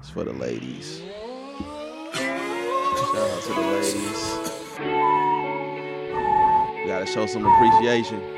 It's for the ladies. Shout out to the ladies. We gotta show some appreciation.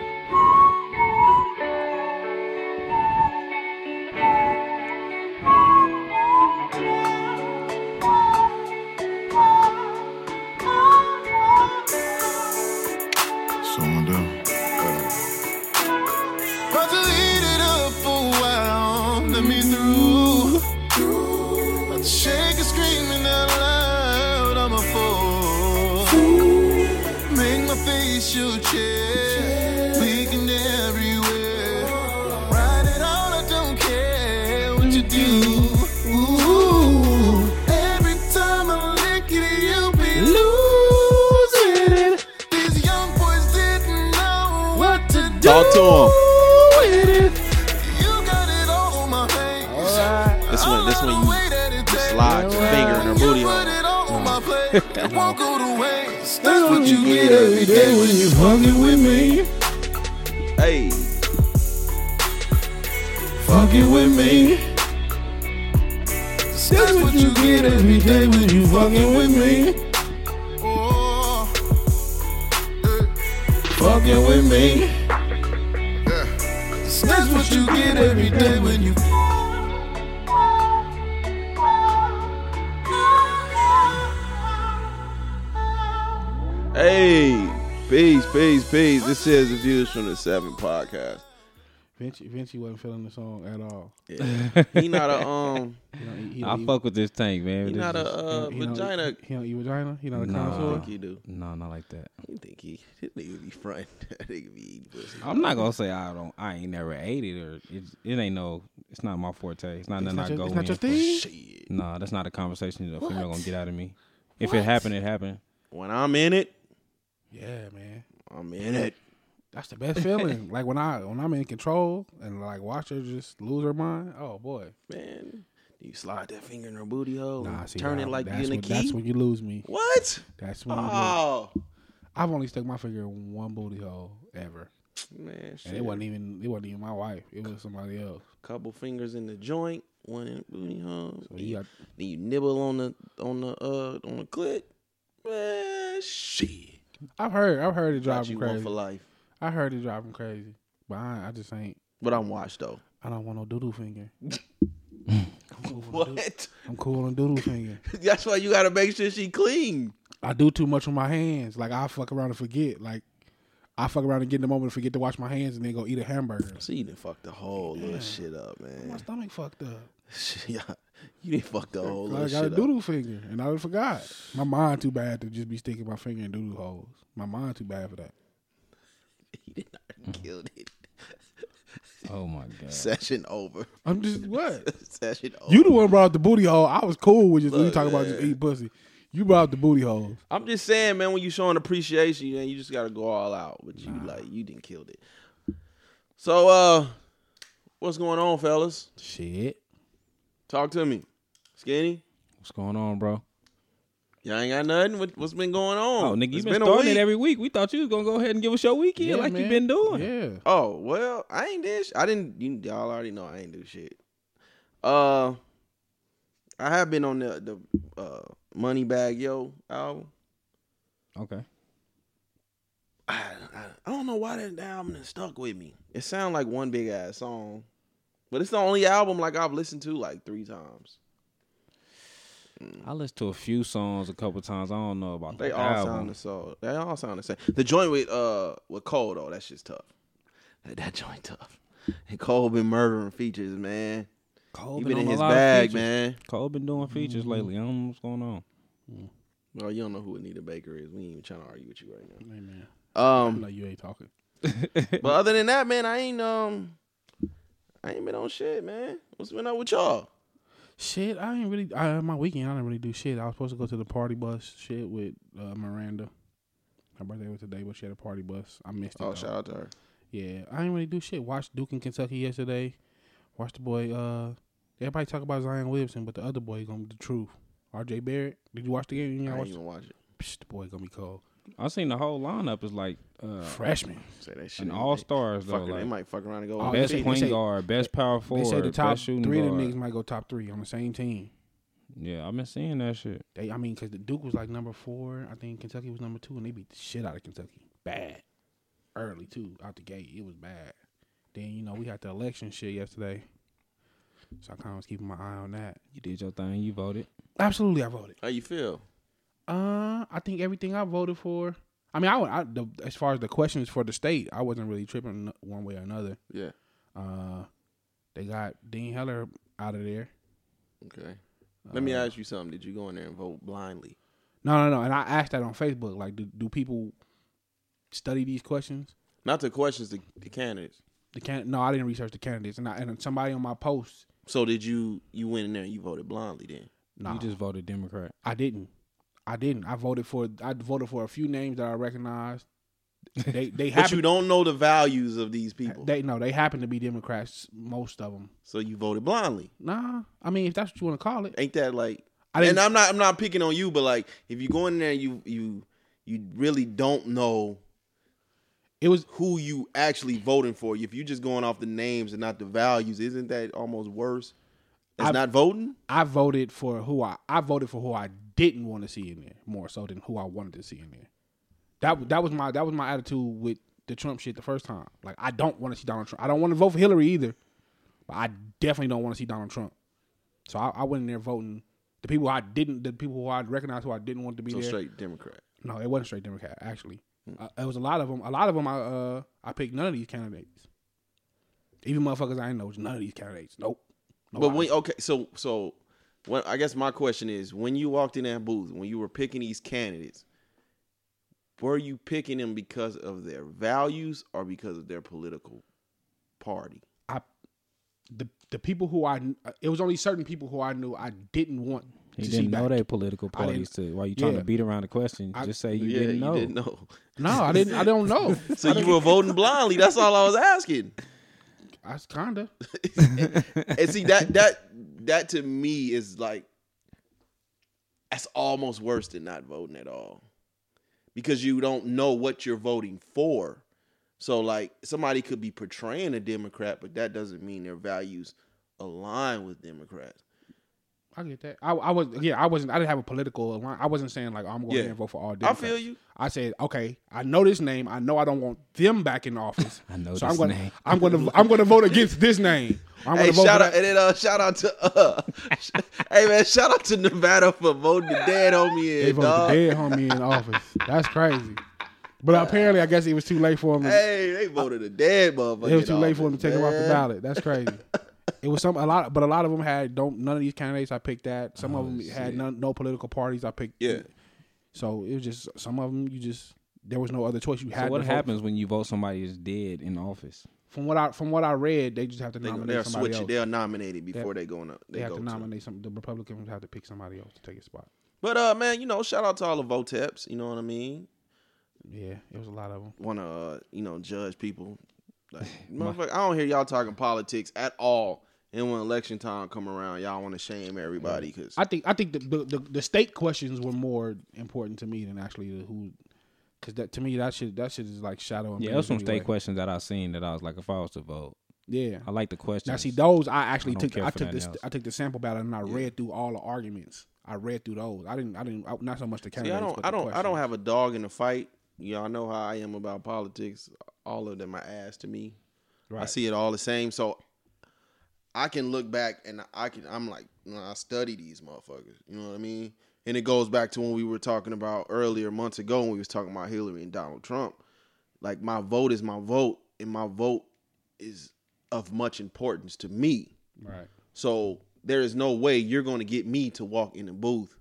From the 7 podcast. Vinci wasn't feeling the song at all. Yeah. He not a he fuck with this tank, man. He not a vagina. He don't eat vagina? He not a connoisseur? I think he do. No, not like that. You think he this nigga be front. That nigga be eating pussy. I'm not gonna say I ain't never ate it or it ain't no it's not my forte. It's not nothing I go in. It's not your thing? Shit. No, that's not a conversation that a female gonna get out of me. If it happened, it happened. When I'm in it. Yeah, man. I'm in it. That's the best feeling. Like when I'm in control and like watch her just lose her mind. Oh boy, man! You slide that finger in her booty hole, turn it like you're in a key. That's when you lose me. What? That's when. Oh, I've only stuck my finger in one booty hole ever. Man, shit. And it wasn't even my wife. It was somebody else. Couple fingers in the joint, one in the booty hole. So then you nibble on the clit. Man, shit. I've heard it drive you crazy. Want for life. I heard it driving crazy, but I just ain't. But I'm washed though. I don't want no doodle finger. I'm cool on doodle finger. That's why you gotta make sure she clean. I do too much with my hands. Like I fuck around and forget. Like I fuck around and get in the moment and forget to wash my hands and then go eat a hamburger. So you didn't fuck the whole little shit up, man. My stomach fucked up. Yeah, you didn't fuck the whole little shit up. I got a doodle finger and I forgot. My mind too bad to just be sticking my finger in doodle holes. My mind too bad for that. He did not kill it. Oh my god! Session over. I'm just what? Session over. You the one brought up the booty hole. I was cool with just you talking about just eat pussy. You brought up the booty hole. I'm just saying, man. When you showing appreciation, man, you just gotta go all out. But you didn't kill it. So what's going on, fellas? Shit. Talk to me, Skinny. What's going on, bro? Y'all ain't got nothing? What's been going on? Oh, nigga, you been starting it every week. We thought you was going to go ahead and give us your weekend like man. You been doing. Yeah. Oh, well, I ain't did shit. Y'all already know I ain't do shit. I have been on the Money Bag Yo album. Okay. I don't know why that album is stuck with me. It sounds like one big ass song, but it's the only album like I've listened to like 3 times. I listened to a few songs a couple times. I don't know about that album. They all sound the same. The joint with Cole, though, that shit's tough. That joint tough. And Cole been murdering features, man. Cole been in his bag, man. Cole been doing features lately. I don't know what's going on. Well, you don't know who Anita Baker is. We ain't even trying to argue with you right now. Hey, man. I know you ain't talking. But other than that, man, I ain't been on shit, man. What's been up with y'all? Shit, my weekend, I didn't really do shit. I was supposed to go to the party bus shit with Miranda. Her birthday was today, but she had a party bus. I missed it. Oh, shout out to her. Yeah, I didn't really do shit. Watched Duke and Kentucky yesterday. Watched the boy. Everybody talk about Zion Williamson, but the other boy is going to be the truth. R.J. Barrett. Did you watch the game? I didn't even watch it. Psh, the boy going to be cold. I seen the whole lineup is like freshmen and all-stars, though. Like, they might fuck around and go. Best point guard, best power forward, best shooting guard. They say the top 3 of them niggas might go top 3 on the same team. Yeah, I've been seeing that shit. They, I mean, because the Duke was like number 4. I think Kentucky was number 2, and they beat the shit out of Kentucky. Bad. Early, too, out the gate. It was bad. Then, you know, we had the election shit yesterday. So I kind of was keeping my eye on that. You did your thing. You voted. Absolutely, I voted. How you feel? I think everything I voted for. I mean, as far as the questions for the state, I wasn't really tripping one way or another. Yeah. They got Dean Heller out of there. Okay. Let me ask you something. Did you go in there and vote blindly? No. And I asked that on Facebook. Like, do people study these questions? Not the questions, the candidates. No, I didn't research the candidates. And somebody on my post. So did you went in there and you voted blindly then? No. You just voted Democrat. I didn't. I voted for a few names that I recognized. They but you don't know the values of these people. They happen to be Democrats, most of them. So you voted blindly. Nah, I mean, if that's what you want to call it. Ain't that like? And I'm not picking on you, but like, if you go in there, you really don't know. It was who you actually voting for. If you're just going off the names and not the values, isn't that almost worse? It's not voting. I voted for who I didn't want to see in there more so than who I wanted to see in there. That was my attitude with the Trump shit the first time. Like, I don't want to see Donald Trump. I don't want to vote for Hillary either, but I definitely don't want to see Donald Trump. So I went in there voting the people who I recognized who I didn't want to be there. So straight Democrat. No, it wasn't straight Democrat actually. It was a lot of them. A lot of them I picked none of these candidates. Even motherfuckers I didn't know was none of these candidates. Nope. Nobody. But so I guess my question is, when you walked in that booth, when you were picking these candidates, were you picking them because of their values or because of their political party? The people who it was only certain people who I knew I didn't want to see back. You didn't know their political parties too. Why you trying to beat around the question? Just say you didn't know. You didn't know. No, I didn't. I don't know. So you were voting blindly. That's all I was asking. I kinda. And see that to me is like, that's almost worse than not voting at all. Because you don't know what you're voting for. So, like, somebody could be portraying a Democrat, but that doesn't mean their values align with Democrats. I get that. I didn't have a political align. I wasn't saying, like, I'm going in and vote for all Democrats. I feel you. I said, okay, I know this name. I know I don't want them back in office. I know so this name. I'm going to vote against this name. Hey man, shout out to Nevada for voting the dead homie in. They voted the dead homie in office. That's crazy. But apparently, I guess it was too late for him. Hey, they voted a dead motherfucker. It was too late for him to take him off the ballot. That's crazy. It was a lot of them had none of these candidates. I picked that. Some of them had no political parties. I picked. Yeah. So it was just some of them. There was no other choice. You had. So what happens when you vote somebody is dead in office? From what I read, they just have to nominate somebody else. They're nominated before they go in. They have to nominate some. The Republicans have to pick somebody else to take a spot. But man, you know, shout out to all the voteps. You know what I mean? Yeah, it was a lot of them. Want to judge people? Like, motherfucker, I don't hear y'all talking politics at all. And when election time come around, y'all want to shame everybody. Cause I think the state questions were more important to me than actually the who. Because that, to me, that shit is like shadow. Yeah, there's some state questions that I seen that I was like, if I was to vote, yeah, I like the questions. Now see, those I actually I took the sample ballot and I read through all the arguments. I read through those. I didn't not so much the candidates. See, I don't have a dog in the fight. Y'all know how I am about politics. All of them are ass to me. Right. I see it all the same. So I can look back and I'm like, I study these motherfuckers. You know what I mean? And it goes back to when we were talking about earlier months ago when we was talking about Hillary and Donald Trump. Like, my vote is my vote, and my vote is of much importance to me. Right. So there is no way you're going to get me to walk in the booth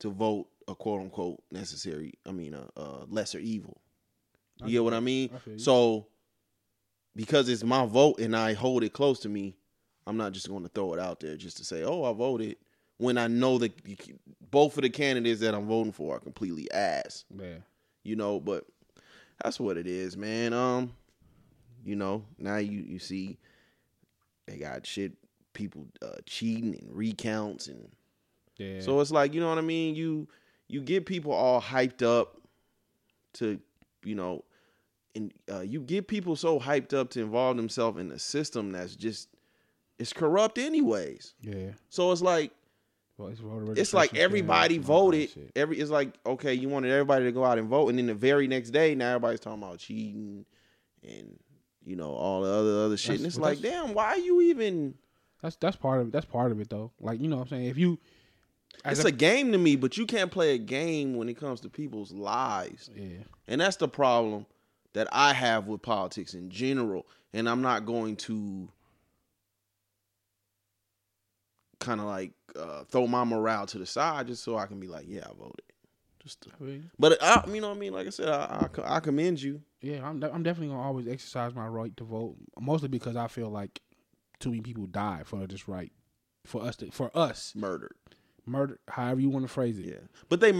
to vote a quote-unquote necessary, lesser evil. You get what I mean? So because it's my vote and I hold it close to me, I'm not just going to throw it out there just to say, oh, I voted. When I know that both of the candidates that I'm voting for are completely ass. Yeah. You know, but that's what it is, man. Now you see they got shit, people cheating and recounts and yeah. So it's like, you know what I mean? You get people all hyped up to, you get people so hyped up to involve themselves in a system that's just, it's corrupt anyways. Yeah. So it's like, Well, it's like everybody voted. It's like, okay, you wanted everybody to go out and vote, and then the very next day, now everybody's talking about cheating and, you know, all the other shit. And it's like, damn, why are you even? That's part of it. That's part of it, though. Like, you know what I'm saying? If you, it's a game to me, but you can't play a game when it comes to people's lives. Yeah, and that's the problem that I have with politics in general. And I'm not going to kind of like throw my morale to the side just so I can be like, yeah, I voted. But you know what I mean? Like I said, I commend you. Yeah, I'm definitely gonna always exercise my right to vote, mostly because I feel like too many people die for this right, for us murdered, however you want to phrase it. Yeah, but they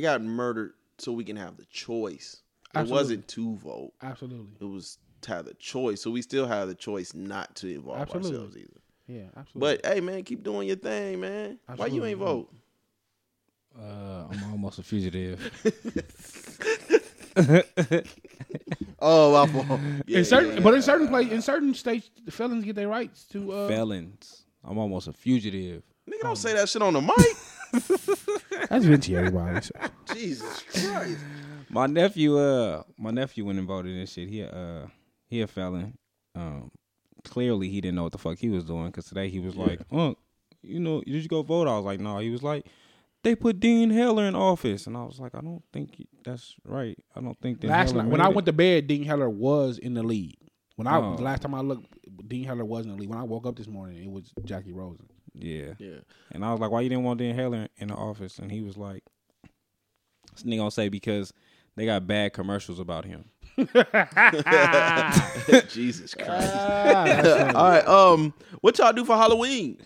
got murdered so we can have the choice. Absolutely. It wasn't to vote. Absolutely, it was to have the choice. So we still have the choice not to involve ourselves either. Yeah, absolutely. But hey, man, keep doing your thing, man. Absolutely. Why you ain't vote? I'm almost a fugitive. Oh, my fault. Yeah, but in certain places, in certain states, the felons get their rights to felons. I'm almost a fugitive. Nigga, don't say that shit on the mic. That's Vinci, everybody. Jesus Christ. My nephew went and voted and shit. He a felon. Clearly, he didn't know what the fuck he was doing, because today he was like, "Unc, you know, did you go vote?" I was like, "No." He was like, "They put Dean Heller in office," and I was like, "I don't think that's right. I don't think that." Last night, when I went to bed, Dean Heller was in the lead. Last time I looked, Dean Heller was in the lead. When I woke up this morning, it was Jackie Rosen. Yeah. And I was like, "Why you didn't want Dean Heller in the office?" And he was like, "This nigga gonna say because they got bad commercials about him." Jesus Christ. Alright, what y'all do for Halloween?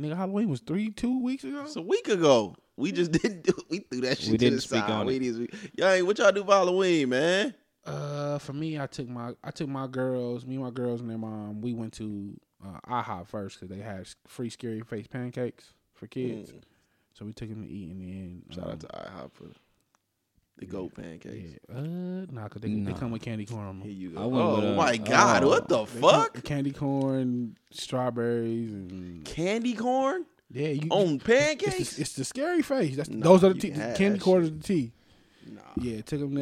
Nigga, Halloween was 2 weeks ago? It's a week ago. We just didn't do it. We threw that shit to the side. What y'all do for Halloween, man? For me, I took my girls, me and my girls and their mom, we went to IHOP first because they had free scary face pancakes for kids. Mm. So we took them to eat, and then shout out to IHOP for the goat pancakes. Yeah. Cause they come with candy corn. Here you go. My God, what the fuck? Candy corn, strawberries, and candy corn. Yeah, on pancakes. It's the scary face. Those are the tea. Candy corn is the tea. Nah. Yeah, took them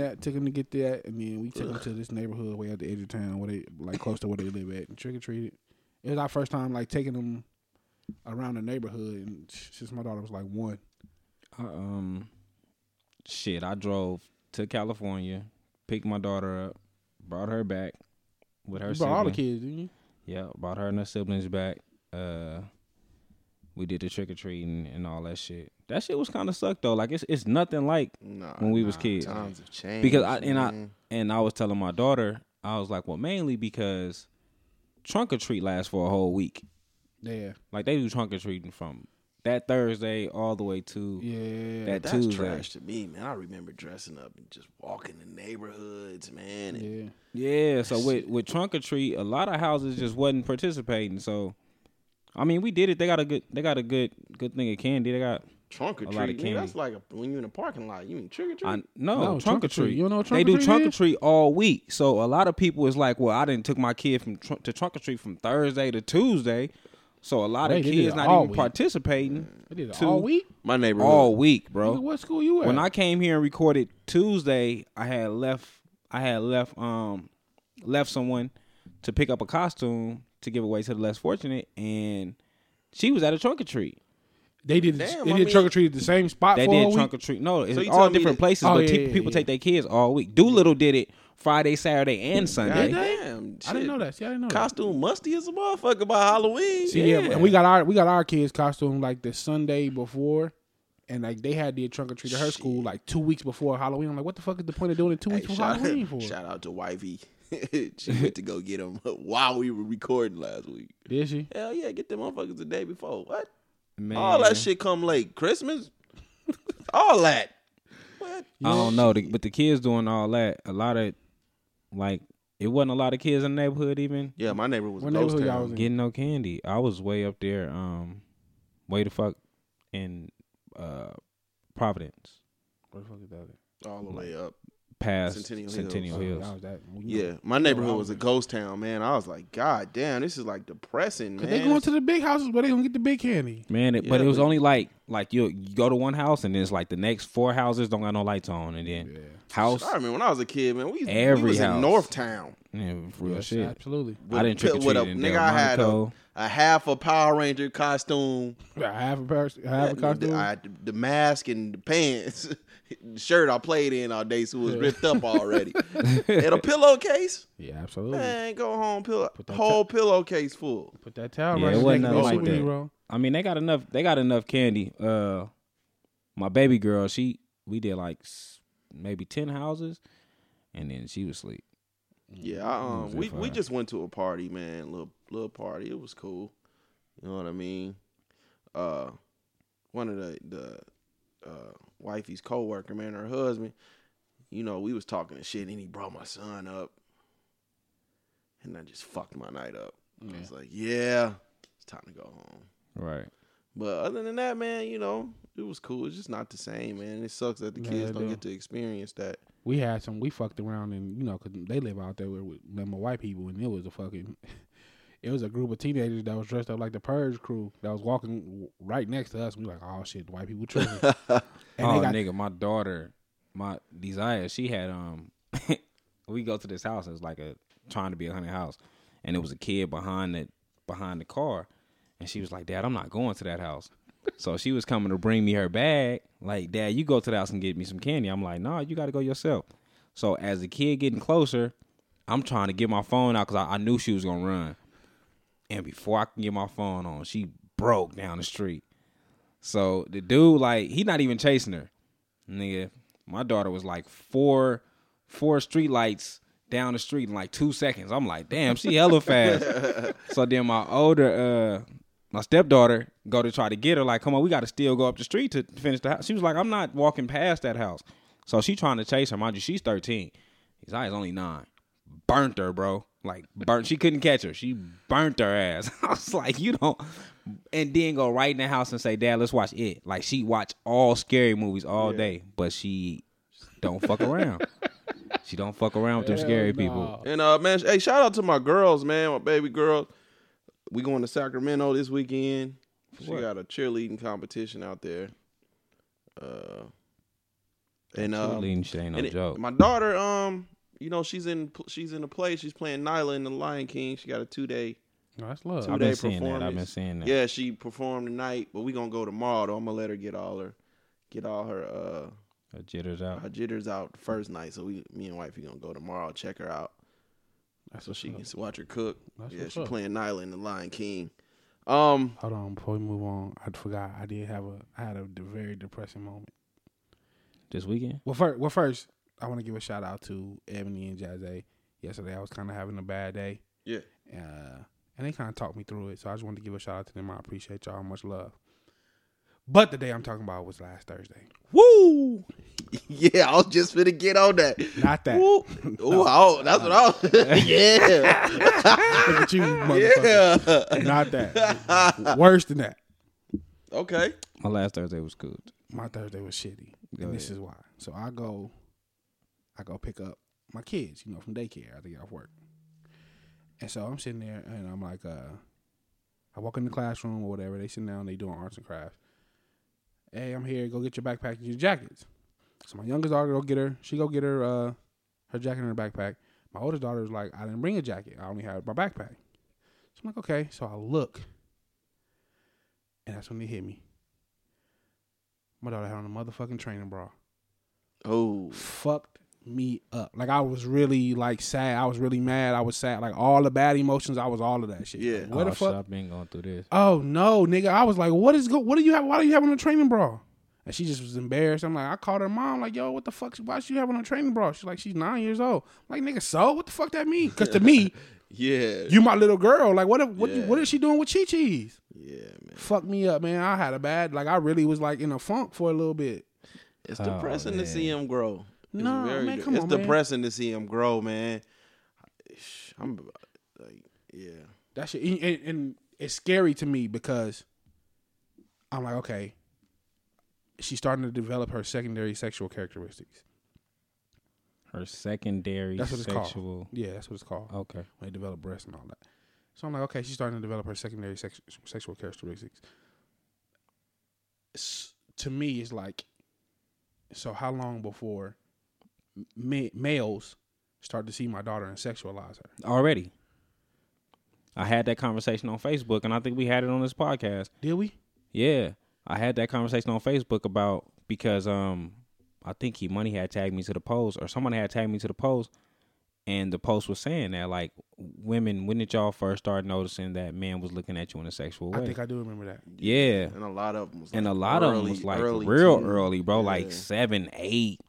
to get that, and then we took them to this neighborhood way out the edge of town, where they like close to where they live at, and trick or treated. It was our first time like taking them around the neighborhood, and since my daughter was like one. Shit, I drove to California, picked my daughter up, brought her back with her siblings. You brought all the kids, didn't you? Yeah, brought her and her siblings back. We did the trick-or-treating and all that shit. That shit was kind of sucked, though. Like, it's nothing like when we was kids. Times have changed. Because I was telling my daughter, I was like, well, mainly because trunk-or-treat lasts for a whole week. Yeah. Like, they do trunk-or-treating from that Thursday all the way to that Tuesday. That's trash to me, man. I remember dressing up and just walking the neighborhoods, man. And yeah. So with trunk or treat, a lot of houses just wasn't participating. So, I mean, we did it. They got a good thing of candy. They got trunk or treat. Man, that's like when you're in a parking lot. You mean trick or treat? No, trunk or treat. You don't know what trunk or treat? They do trunk or treat all week. So a lot of people is like, well, I didn't took my kid from to trunk or treat from Thursday to Tuesday. So a lot of kids not even participating. They did it all week? My neighborhood. All week, bro. What school you at? When I came here and recorded Tuesday, I had left someone to pick up a costume to give away to the less fortunate, and she was at a trunk or treat. They did trunk or treat at the same spot for a week? They did trunk or treat. No, it's all different places, but people take their kids all week. Doolittle did it Friday, Saturday, and Sunday. Damn, shit. I didn't know that. See, I didn't know costume that. Musty as a motherfucker by Halloween. See, yeah, and we got our kids' costume like the Sunday before, and like they had the trunk or treat at her school like 2 weeks before Halloween. I'm like, what the fuck is the point of doing it 2 weeks before Halloween for? Shout out to Wifey. She went to go get them while we were recording last week. Did she? Hell yeah, get them motherfuckers the day before. What? Man. All that shit come late. Christmas, all that. What? I don't know, but the kids doing all that. A lot of. Like, it wasn't a lot of kids in the neighborhood even. Yeah, my neighborhood was a ghost town. I was getting no candy. I was way up there, way the fuck in Providence. Where the fuck is that? All the way up. past Centennial Hills. Oh, yeah, my neighborhood was a ghost town, man. I was like, God damn, this is like depressing, man. They going to the big houses where they gonna get the big candy, man. It was only like you go to one house and then it's like the next four houses don't got no lights on, and then house. I remember when I was a kid, man, we was in North Town. Yeah, real shit. Absolutely. I didn't trick or treat in Delmonico. Nigga, I had a half a Power Ranger costume. A half a costume? The mask and the pants. The shirt I played in all day, so it was ripped up already. And a pillowcase. Yeah, absolutely. Man, go home, pillowcase full. Put that towel right there. Yeah, it wasn't nothing like that. I mean, they got enough candy. My baby girl, we did like maybe 10 houses, and then she was asleep. Yeah, we just went to a party, man. Little party. It was cool. You know what I mean? One of the wifey's coworker, man, her husband, you know, we was talking and shit, and he brought my son up, and I just fucked my night up. Yeah. I was like, yeah, it's time to go home. Right. But other than that, man, you know, it was cool. It's just not the same, man. It sucks that the kids don't get to experience that. We fucked around, and, you know, because they live out there with my white people, and it was a group of teenagers that was dressed up like the Purge crew that was walking right next to us. We were like, oh, shit, white people tripping. My daughter, my Desire, she had, we go to this house. It was like trying to be a haunted house, and it was a kid behind the car, and she was like, Dad, I'm not going to that house. So she was coming to bring me her bag. Like, Dad, you go to the house and get me some candy. I'm like, nah, you got to go yourself. So as the kid getting closer, I'm trying to get my phone out because I knew she was going to run. And before I can get my phone on, she broke down the street. So the dude, like, he not even chasing her. Nigga, my daughter was like four street lights down the street in like 2 seconds. I'm like, damn, she hella fast. So then my older... my stepdaughter go to try to get her, like, come on, we got to still go up the street to finish the house. She was like, I'm not walking past that house. So she trying to chase her. Mind you, she's 13. His eye is only 9. Burnt her, bro. Like, burnt. She couldn't catch her. She burnt her ass. I was like, you don't. And then go right in the house and say, Dad, let's watch it. Like, she watch all scary movies all day, but she don't fuck around. She don't fuck around with them scary people. And, man, hey, shout out to my girls, man, my baby girls. We going to Sacramento this weekend. She got a cheerleading competition out there. Cheerleading shit ain't no joke. My daughter, you know, she's in a play. She's playing Nyla in The Lion King. She got a 2-day. Oh, that's love. 2-day performance. I've been seeing that. Yeah, she performed tonight, but we gonna go tomorrow. Though I'm gonna let her get all her jitters out. Her jitters out the first night. So me and wifey gonna go tomorrow. Check her out. That's so she can watch her cook. That's she's playing Nyla in The Lion King. Hold on, before we move on, I forgot I had a very depressing moment this weekend. Well, first, I want to give a shout out to Ebony and Jazzy. Yesterday, I was kind of having a bad day. Yeah, and they kind of talked me through it. So I just wanted to give a shout out to them. I appreciate y'all. Much love. But the day I'm talking about was last Thursday. Woo! Yeah, I was just finna get on that. Not that. Woo. No. Ooh, that's what I was. Yeah. Look at you, motherfucker. Yeah. Not that. Worse than that. Okay. My last Thursday was good. My Thursday was shitty. And this is why. So I go pick up my kids, you know, from daycare after I get off work. And so I'm sitting there and I'm like, I walk in the classroom or whatever. They sitting down, they doing arts and crafts. Hey, I'm here. Go get your backpack and your jackets. So my youngest daughter go get her. She go get her her jacket and her backpack. My oldest daughter was like, I didn't bring a jacket. I only had my backpack. So I'm like, okay. So I look, and that's when they hit me. My daughter had on a motherfucking training bra. Oh, fucked me up. Like I was really like sad. I was really mad. I was sad. Like all the bad emotions. I was all of that shit. Yeah. Like, what the fuck? I've been going through this. Oh no, nigga. I was like, what do you have? Why do you have on a training bra? And she just was embarrassed. I'm like, I called her mom. Like, yo, what the fuck? Why she having on a training bra? She's like, she's 9 years old. I'm like, nigga, so what the fuck that mean? Because to me, yeah, you my little girl. Like, what is she doing with Chi-Chi's? Yeah, man. Fuck me up, man. I had a bad. Like, I really was like in a funk for a little bit. It's depressing to see him grow. It's depressing to see him grow, man. I'm like, yeah, that shit, and it's scary to me because I'm like, okay. She's starting to develop her secondary sexual characteristics. Or secondary sexual. Yeah, that's what it's called. Okay. When they develop breasts and all that. So I'm like, okay, she's starting to develop her secondary sexual characteristics. To me, it's like, so how long before males start to see my daughter and sexualize her? Already. I had that conversation on Facebook, and I think we had it on this podcast. Did we? Yeah. I had that conversation on Facebook about, because I think Money had tagged me to the post, or someone had tagged me to the post, and the post was saying that, like, women, when did y'all first start noticing that man was looking at you in a sexual way? I think I do remember that. Yeah. And a lot of them was like, early, bro, yeah. Like 7, 8,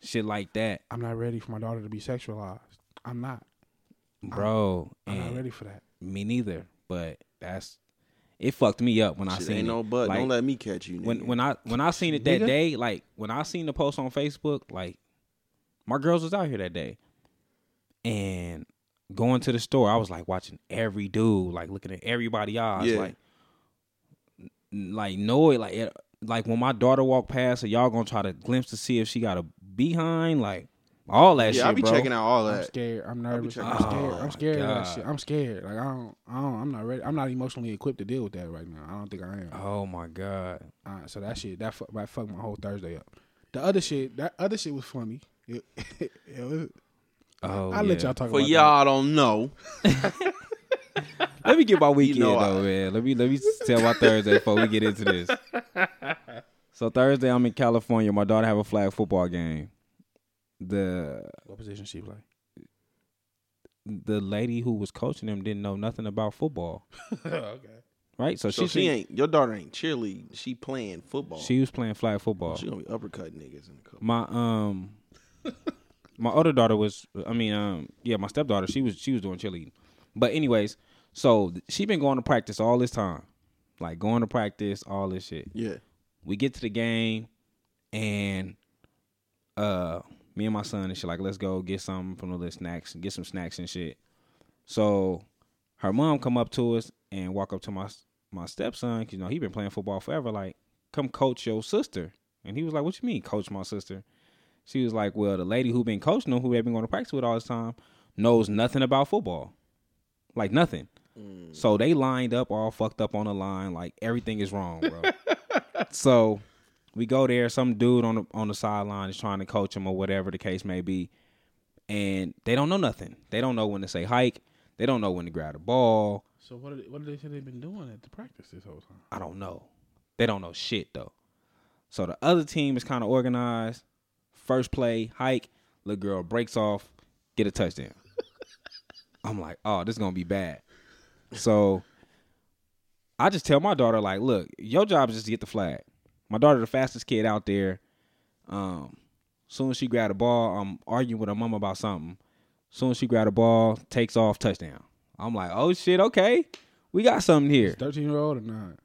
shit like that. I'm not ready for my daughter to be sexualized. I'm not. Bro, I'm not ready for that. Me neither. But that's it. Fucked me up when shit, I seen ain't it. No but. Like, don't let me catch you. Nigga. When I seen it that nigga? Day, like when I seen the post on Facebook, like my girls was out here that day, and going to the store, I was like watching every dude, like looking at everybody's eyes, yeah. like no, like when my daughter walked past, so y'all gonna try to glimpse to see if she got a behind, like. All that shit, I be checking out all that. I'm scared. I'm nervous. I'm scared of that shit. I'm scared. Like I'm not ready. I'm not emotionally equipped to deal with that right now. I don't think I am. Oh my God. All right, so that shit, that fucked my whole Thursday up. The other shit, was funny. I'll let y'all talk about that. For y'all don't know. Let me get my weekend though, man. Let me tell my Thursday before we get into this. So Thursday, I'm in California. My daughter have a flag football game. What position she play? The lady who was coaching them didn't know nothing about football. Okay. Right? So she ain't, your daughter ain't cheerleading. She playing football. She was playing flag football. She gonna be uppercutting niggas in the couple. My older daughter was, my stepdaughter, she was doing cheerleading. But anyways, so she been going to practice all this time. Like going to practice, all this shit. Yeah. We get to the game and me and my son and shit, like, let's go get something from the little snacks, get some snacks and shit. So her mom come up to us and walk up to my stepson, because, he been playing football forever, like, come coach your sister. And he was like, what you mean, coach my sister? She was like, well, the lady who been coaching them, who they've been going to practice with all this time, knows nothing about football. Like, nothing. Mm. So they lined up, all fucked up on the line, like, everything is wrong, bro. So... we go there, some dude on the sideline is trying to coach him or whatever the case may be, and they don't know nothing. They don't know when to say hike. They don't know when to grab the ball. So what did they say they've been doing at the practice this whole time? I don't know. They don't know shit, though. So the other team is kind of organized. First play, hike, little girl breaks off, get a touchdown. I'm like, oh, this is going to be bad. So I just tell my daughter, like, look, your job is just to get the flag. My daughter, the fastest kid out there. Soon as she grabbed a ball, I'm arguing with her mom about something. Soon as she grabbed a ball, takes off, touchdown. I'm like, oh shit, okay, we got something here. 13-year-old or 9?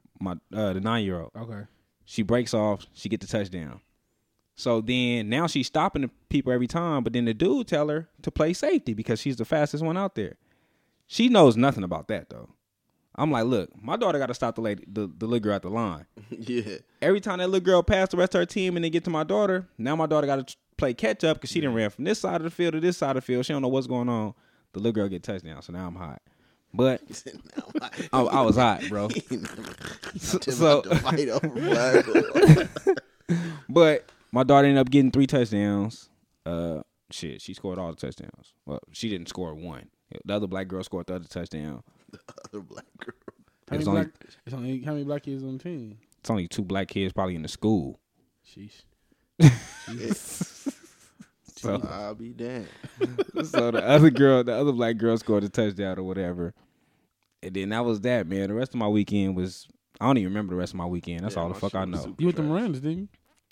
The 9-year-old. Okay. She breaks off, she get the touchdown. So then now she's stopping the people every time, but then the dude tell her to play safety because she's the fastest one out there. She knows nothing about that though. I'm like, look, my daughter got to stop the lady, the little girl at the line. Yeah. Every time that little girl passed the rest of her team and they get to my daughter, now my daughter got to play catch up because she done ran from this side of the field to this side of the field. She don't know what's going on. The little girl get touchdown, so now I'm hot. But I was hot, bro. So, but my daughter ended up getting 3 touchdowns. She scored all the touchdowns. Well, she didn't score one. The other black girl scored the other touchdown. The other black girl. How many black kids on the team? It's only 2 black kids probably in the school. Sheesh. So, I'll be damned. So the other black girl scored a touchdown or whatever. And then that was that, man. The rest of my weekend was, I don't even remember the rest of my weekend. That's all the fuck I know. You with the Miranda, didn't you?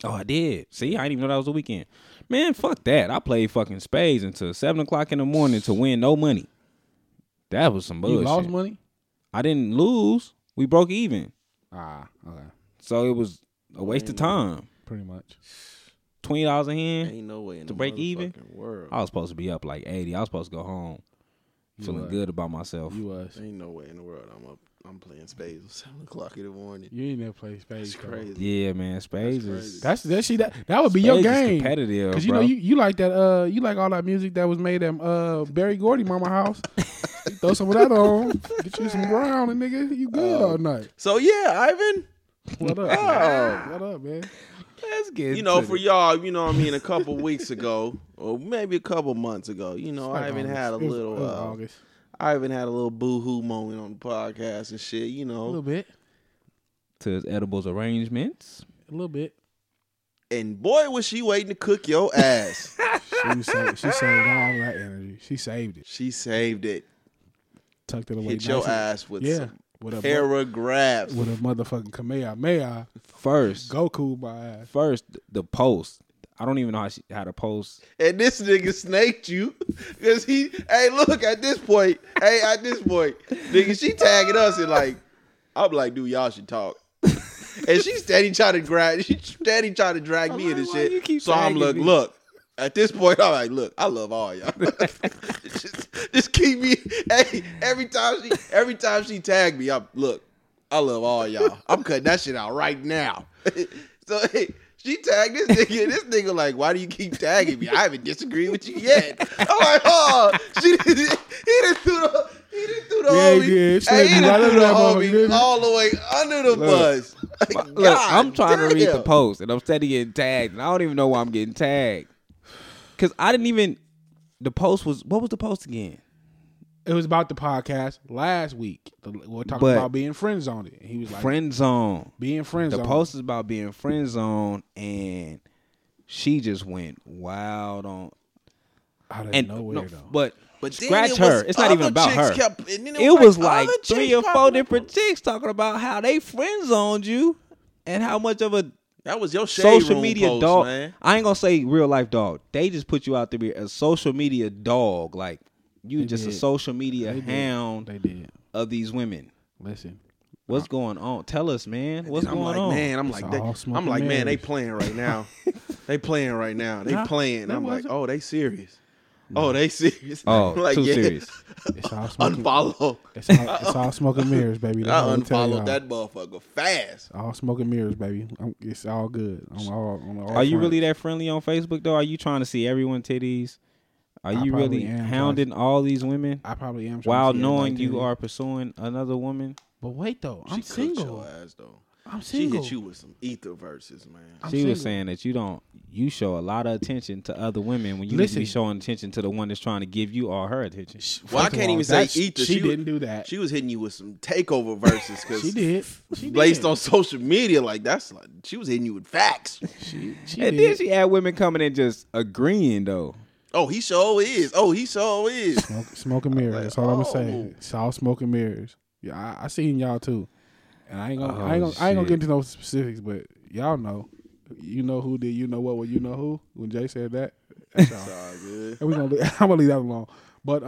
Oh, I did. See, I didn't even know that was the weekend. Man, fuck that. I played fucking spades until 7 o'clock in the morning to win no money. That was some bullshit. You lost money? I didn't lose. We broke even. Ah, okay. So it was a waste of time. Pretty much. $20 a hand. Ain't no way in the to break even. World. I was supposed to be up like 80. I was supposed to go home feeling good about myself. You was. Ain't no way in the world I'm up I'm playing spades at 7 o'clock in the morning. You ain't never played spades. That's crazy. Though. Yeah, man, spades is that would be spades your game. Is competitive, because you bro. Know you like that. You like all that music that was made at Barry Gordy mama house. Throw some of that on, get you some brown, and nigga, you good all night. So yeah, Ivan. What up? Oh. What up, man? Let's get for y'all, you know what I mean, a couple weeks ago, or maybe a couple months ago, you know, I even had a little boo-hoo moment on the podcast and shit, you know. A little bit. To his edibles arrangements. A little bit. And boy, was she waiting to cook your ass. She saved all that energy. She saved it. Tucked it away. Hit your ass with some. Paragraphs. With a motherfucking Kamehameha. First. Goku, my ass. First, the post. I don't even know how to post. And this nigga snaked you. Because he, at this point, nigga, she tagging us and like, I'm like, dude, y'all should talk. And she's steady trying to grab, drag me into shit. So I'm like, look. At this point, I'm like, look, I love all y'all. just keep me. Hey, every time she tagged me, I love all y'all. I'm cutting that shit out right now. So hey, she tagged this nigga. And this nigga like, why do you keep tagging me? I haven't disagreed with you yet. I'm like, oh, he didn't throw the homie all the way under the bus. Look, I'm trying to read the post, and I'm steady getting tagged, and I don't even know why I'm getting tagged. Because I didn't even, what was the post again? It was about the podcast last week. We're talking about being friend-zoned. And he was like, friend-zoned. Being friend-zoned. The post is about being friend-zoned, and she just went wild on. Out of nowhere, though. But scratch her. It's not even about her. It was like 3 or 4 different chicks talking about how they friend-zoned you and how much of a. That was your shade social room media post, dog. Man. I ain't gonna say real life dog. They just put you out to be a social media dog, like you they just did. A social media they hound did. They did. Of these women. Listen, what's going on? Tell us, man. What's going on? Man, I'm like, man, they playing right now. They playing. I'm like, oh, they serious. No. Oh, they serious. Oh, like, too serious. It's all smoking. Unfollow. It's all smoke and mirrors, baby. I unfollowed that motherfucker fast. All smoke and mirrors, baby. It's all good. Are you really that friendly on Facebook, though? Are you trying to see everyone titties? Are you really hounding all these women? I probably am. While knowing you are pursuing another woman? But wait, though. I'm single. She cooked your ass, though. I'm single. She hit you with some ether verses, man. She was saying that you show a lot of attention to other women when you need to be showing attention to the one that's trying to give you all her attention. Well, I can't even say ether. She didn't do that. She was hitting you with some takeover verses because she did. Based on social media, like that's like she was hitting you with facts. Then she had women coming and just agreeing though. Oh, he sure is. Smoke and mirrors. That's all I'm saying. It's all smoke and mirrors. Yeah, I seen y'all too. And I ain't gonna get into no specifics, but y'all know. You know who did you know what when you know who? When Jay said that. That's all good. And I'm gonna leave that alone. But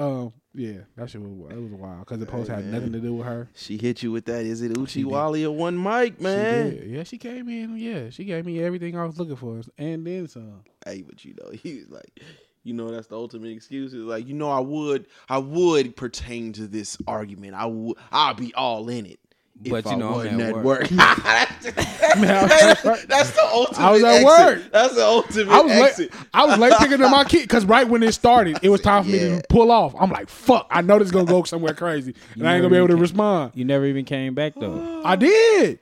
yeah, that shit was wild because the post had nothing to do with her. She hit you with that. Is it Uchi Wally or One Mike, man? She did. Yeah, she came in. Yeah, she gave me everything I was looking for, and then some. Hey, but you know, he was like, you know, that's the ultimate excuse. It's like, you know, I would pertain to this argument. I'll be all in it. But if you know, I'm at work. That's the ultimate. I was at work. That's the ultimate. I was late picking up my kid because right when it started, it was time for me to pull off. I'm like, fuck! I know this is gonna go somewhere crazy, and I ain't gonna be able to respond. You never even came back though. I did.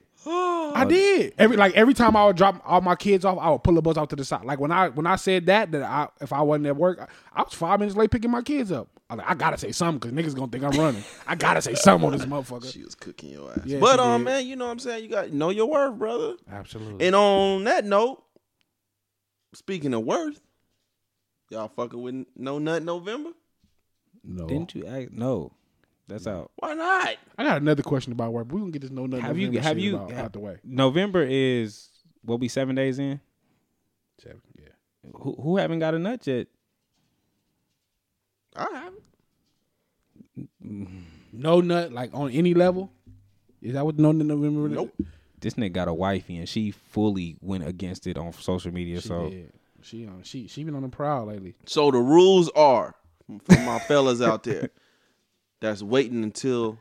Every time I would drop all my kids off, I would pull the bus off to the side. Like when I said that if I wasn't at work, I was 5 minutes late picking my kids up. I'm like, I gotta say something because niggas gonna think I'm running. I gotta say something on this motherfucker. She was cooking your ass. Yeah, but man, you know what I'm saying? You got know your worth, brother. Absolutely. And on that note, speaking of worth, y'all fucking with No Nut November? No. Didn't you ask? No. That's out. Why not? I got another question about work. We're gonna get this No Nut November shit out the way. November is we'll be 7 days in. 7, yeah. Who haven't got a nut yet? I haven't. No nut, like on any level? Is that what No Nut November is? Nope. This nigga got a wifey and she fully went against it on social media. She did. She been on the prowl lately. So the rules are for my fellas out there. That's waiting until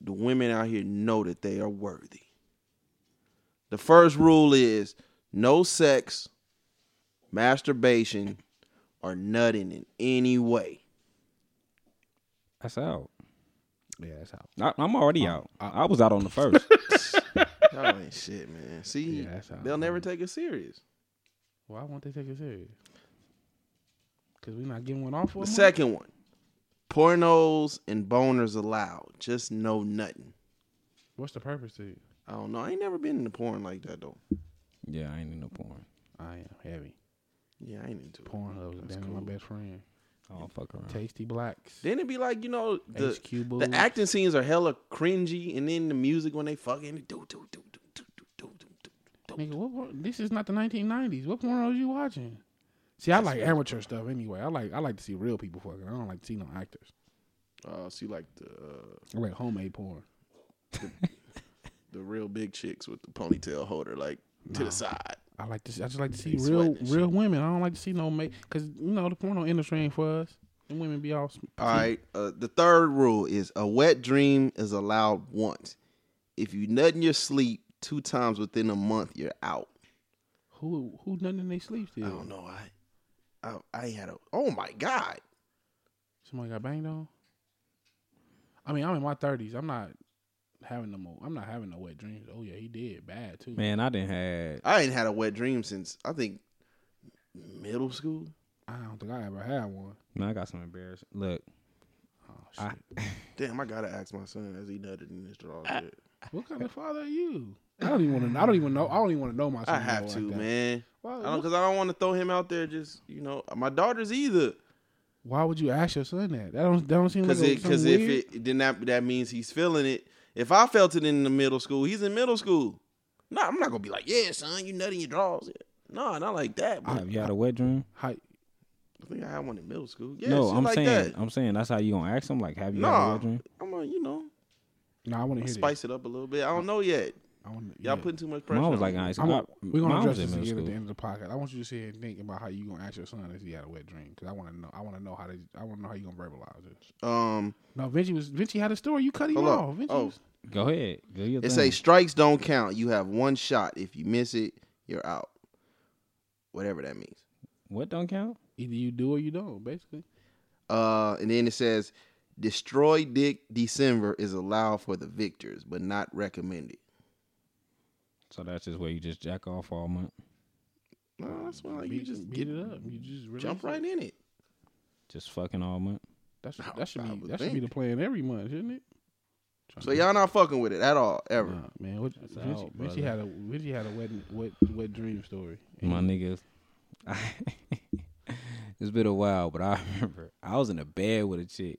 the women out here know that they are worthy. The first rule is no sex, masturbation, or nutting in any way. That's out. Yeah, that's out. I'm already out. I was out on the first. Y'all ain't shit, man. See, yeah, they'll never take it serious. Why won't they take it serious? Because we're not getting one off for the second one. Pornos and boners allowed. Just no nothing. What's the purpose to you? I don't know. I ain't never been into porn like that, though. Yeah, I ain't into porn. I am heavy. Yeah, I ain't into porn. Pornhub's cool. My best friend. Oh, fuck around. Tasty Blacks. Then it'd be like, you know, the acting scenes are hella cringy, and then the music when they fucking do. Nigga, this is not the 1990s. What porno are you watching? See, I like amateur stuff anyway. I like to see real people fucking. I don't like to see no actors. See, like I like homemade porn. The real big chicks with the ponytail holder, like to the side. I just like to see real women. I don't like to see no make because you know the porno industry ain't for us. Them women be all. All right. The third rule is a wet dream is allowed once. If you nut in your sleep 2 times within a month, you're out. Who nutting in their sleep? Still? I don't know. I had a. Oh my God. Somebody got banged on. I mean, I'm in my 30s. I'm not. Having no more, I'm not having no wet dreams. Oh yeah, he did bad too. Man, I ain't had a wet dream since I think middle school. I don't think I ever had one. Man, I got some embarrassing. Look, oh shit! Damn, I gotta ask my son as he nutted in this drawer. What kind of father are you? I don't even want to know my son. I have to, like man. Because I don't want to throw him out there. Just you know, my daughter's either. Why would you ask your son that? That don't seem like because if it then that means he's feeling it. If I felt it in the middle school, he's in middle school. No, I'm not going to be like, yeah, son, you nutting your drawers. No, not like that. Have you had a wet dream? I think I had one in middle school. Yeah, no, I'm like saying that. I'm saying that's how you going to ask him? Like, have you had a wet dream? I'm like, you know. No, I want to hear spice it up a little bit. I don't know yet. Y'all putting too much pressure on me. We're going to address this again at the end of the podcast. I want you to sit here and think about how you going to ask your son if he had a wet dream. Because I want to know how you going to verbalize it. No, Vinci had a story. You cut him off. Go ahead. It say strikes don't count. You have one shot. If you miss it, you're out. Whatever that means. What don't count? Either you do or you don't, basically. And then it says destroy dick December is allowed for the victors, but not recommended. So that's just where you just jack off all month. No, that's why you just get it up. You just jump right in it. Just fucking all month. That should be the plan every month, shouldn't it? So y'all not fucking with it at all, ever. Nah, man, Richie had a wet dream story. My niggas, it's been a while, but I remember I was in a bed with a chick,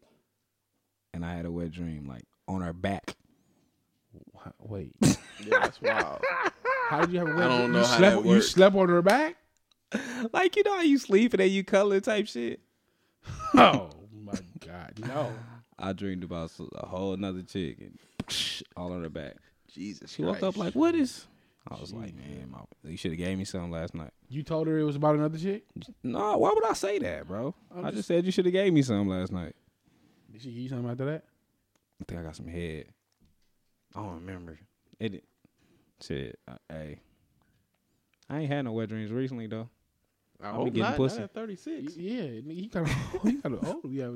and I had a wet dream, like on her back. Wait, yeah, that's wild. How did you have a wet dream? I don't know how that works. You slept on her back, like you know how you sleep and then you color type shit. Oh my God, no. I dreamed about a whole another chick and all on her back. Jesus, she woke up like, "What is?" I was like, "Man, you should have gave me something last night." You told her it was about another chick? No, why would I say that, bro? I just said you should have gave me something last night. Did she give you something after that? I think I got some head. I don't remember. It said, "Hey, I ain't had no wet dreams recently though." I hope not. Pussy. I had 36. Yeah, he kind of old. Yeah.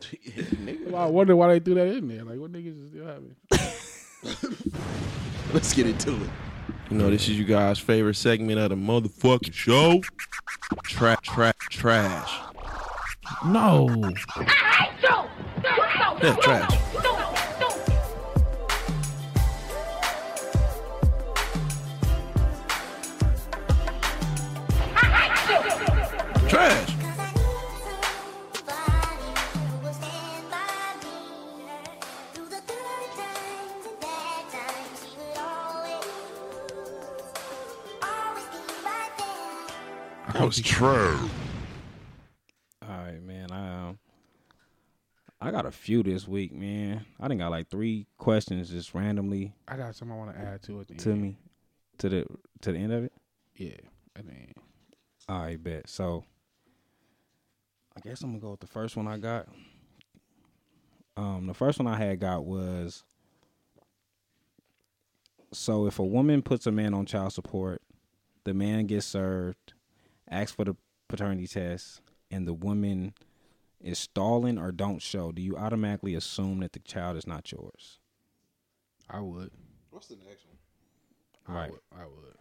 Yeah, nigga. I wonder why they threw that in there. Like, what niggas is still having? Let's get into it. You know, this is you guys' favorite segment of the motherfucking show. Trash. No. I hate you. Yeah, trash. I hate you. Trash. That was true. All right, man. I got a few this week, man. I done got like 3 questions just randomly. I got something I want to add to it. To the end of it. Yeah, I mean. All right, bet. So, I guess I'm gonna go with the first one I got. The first one I had got was, so if a woman puts a man on child support, the man gets served, asks for the paternity test, and the woman is stalling or don't show, do you automatically assume that the child is not yours? I would. What's the next one? Right. I would.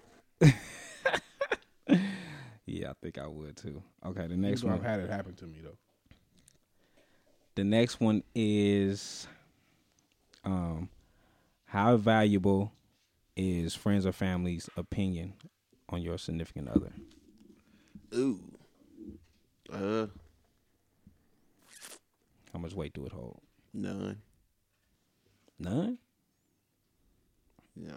Yeah, I think I would too. Okay, the next one. I've had it happen to me though. The next one is, how valuable is friends or family's opinion on your significant other? Ooh. How much weight do it hold? None. None? No.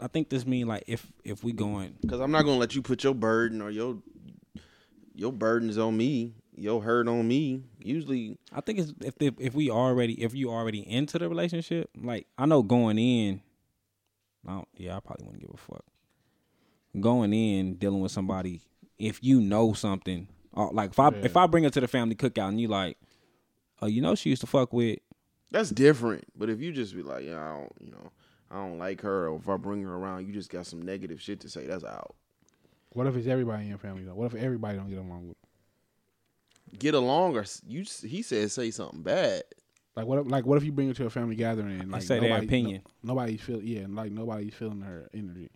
I think this means like if we going, because I'm not gonna let you put your burden or your burdens on me, your hurt on me. Usually, I think it's if you already into the relationship. Like I know going in, I probably wouldn't give a fuck. Going in dealing with somebody, if you know something, like if I bring her to the family cookout and you like, oh, you know she used to fuck with. That's different. But if you just be like, yeah, I don't like her, or if I bring her around, you just got some negative shit to say, that's out. What if it's everybody in your family though? What if everybody don't get along with? Get along, or he said something bad. Like what if you bring her to a family gathering and like say their opinion? Nobody's feeling her energy.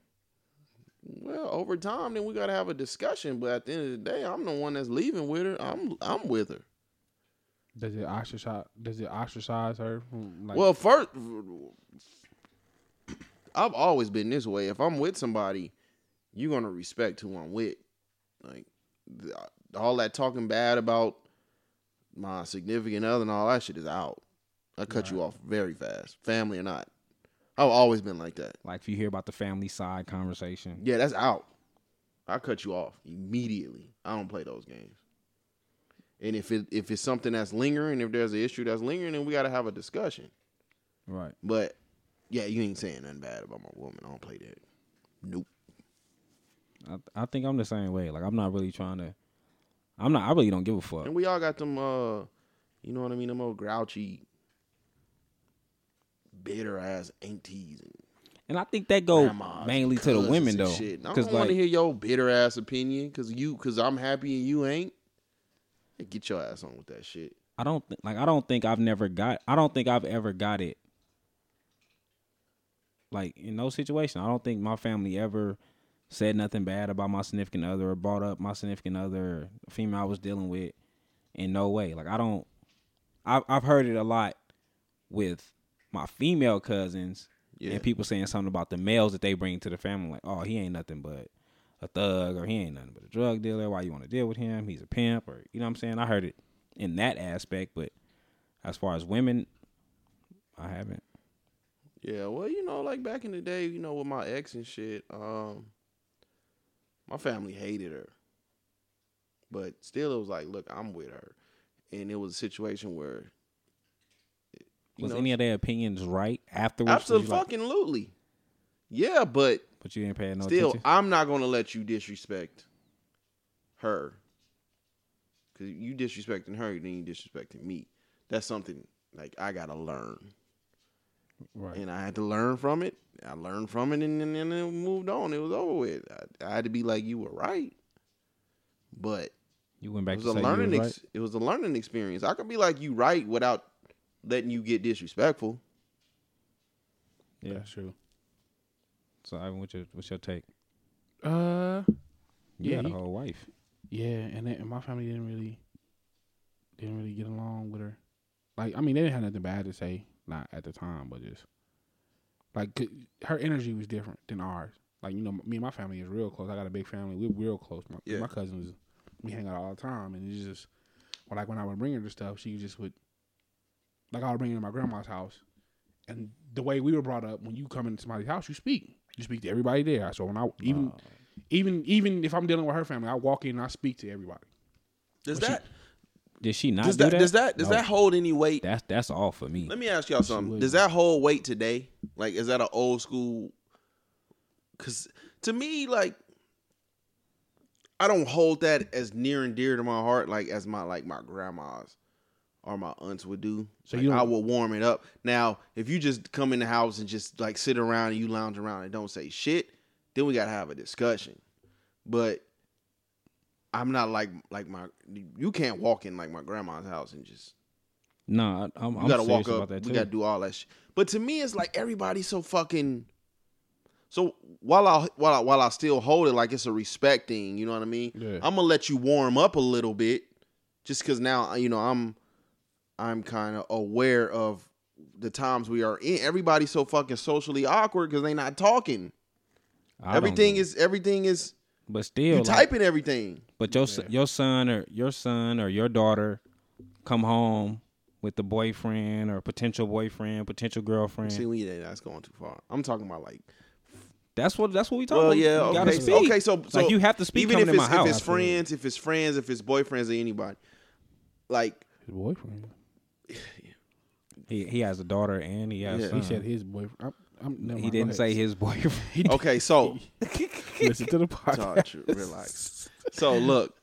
Well, over time, then we gotta have a discussion. But at the end of the day, I'm the one that's leaving with her. I'm with her. Does it ostracize her? Well, first, I've always been this way. If I'm with somebody, you're going to respect who I'm with. Like, all that talking bad about my significant other and all that shit is out. I cut you off very fast, family or not. I've always been like that. Like, if you hear about the family side conversation. Yeah, that's out. I cut you off immediately. I don't play those games. And if it's something that's lingering, if there's an issue that's lingering, then we got to have a discussion. Right. But, yeah, you ain't saying nothing bad about my woman. I don't play that. Nope. I think I'm the same way. Like, I'm not really trying to. I really don't give a fuck. And we all got them, you know what I mean, them old grouchy, bitter-ass aunties. And I think that goes mainly to the women, though. Shit. I don't want to hear your bitter-ass opinion because I'm happy and you ain't. Get your ass on with that shit. I don't think I've ever got it. Like in those situations, I don't think my family ever said nothing bad about my significant other or brought up my significant other, the female I was dealing with. In no way. Like I've heard it a lot with my female cousins and people saying something about the males that they bring to the family. Like, oh, he ain't nothing but a thug, or he ain't nothing but a drug dealer. Why you want to deal with him? He's a pimp, or you know what I'm saying? I heard it in that aspect, but as far as women, I haven't. Yeah, well, you know, like back in the day, you know, with my ex and shit, my family hated her. But still it was like, look, I'm with her. And it was a situation where any of their opinions right afterwards? Absolutely. Like, yeah, But you didn't pay no attention. Still, I'm not going to let you disrespect her. Because you disrespecting her, then you disrespecting me. That's something, like, I got to learn. Right. And I had to learn from it. I learned from it and then moved on. It was over with. I had to be like, you were right. But you went back to say you were right? It was a learning experience. I could be like, you right without letting you get disrespectful. Yeah, that's true. So, Ivan, what's your take? You had a whole wife. Yeah, and my family didn't really get along with her. Like, I mean, they didn't have nothing bad to say, not at the time, but just like her energy was different than ours. Like, you know, me and my family is real close. I got a big family. We're real close. My cousins, we hang out all the time, and it's just like when I would bring her to stuff, she just would like I would bring her to my grandma's house, and the way we were brought up, when you come into somebody's house, you speak. You speak to everybody there. So when I even if I'm dealing with her family, I walk in and I speak to everybody. Does she not do that? Does that hold any weight? That's all for me. Let me ask y'all something. Does that hold weight today? Like, is that an old school? Because to me, like, I don't hold that as near and dear to my heart, like as my grandma's. or my aunts would do. So like, I would warm it up. Now, if you just come in the house and just like sit around and you lounge around and don't say shit, then we gotta have a discussion. But I'm not like my. You can't walk in like my grandma's house and just. Nah, I'm gotta walk up. About that too. We gotta do all that shit. But to me, it's like everybody's so fucking. So while I still hold it like it's a respect thing, you know what I mean? Yeah. I'm gonna let you warm up a little bit, just because now you know I'm kind of aware of the times we are in. Everybody's so fucking socially awkward because they not talking. Everything is. But still, you typing everything. But your son or your daughter come home with the boyfriend or potential girlfriend. See, that's going too far. I'm talking about like. That's what we talking about. Well, yeah, okay. So like you have to speak. Even if it's friends, if it's friends, if it's boyfriends or anybody, like. His boyfriend. Yeah. He has a daughter and he has. Yeah. He said his boyfriend. He didn't say his boyfriend. Okay, so listen to the podcast. Relax. So look,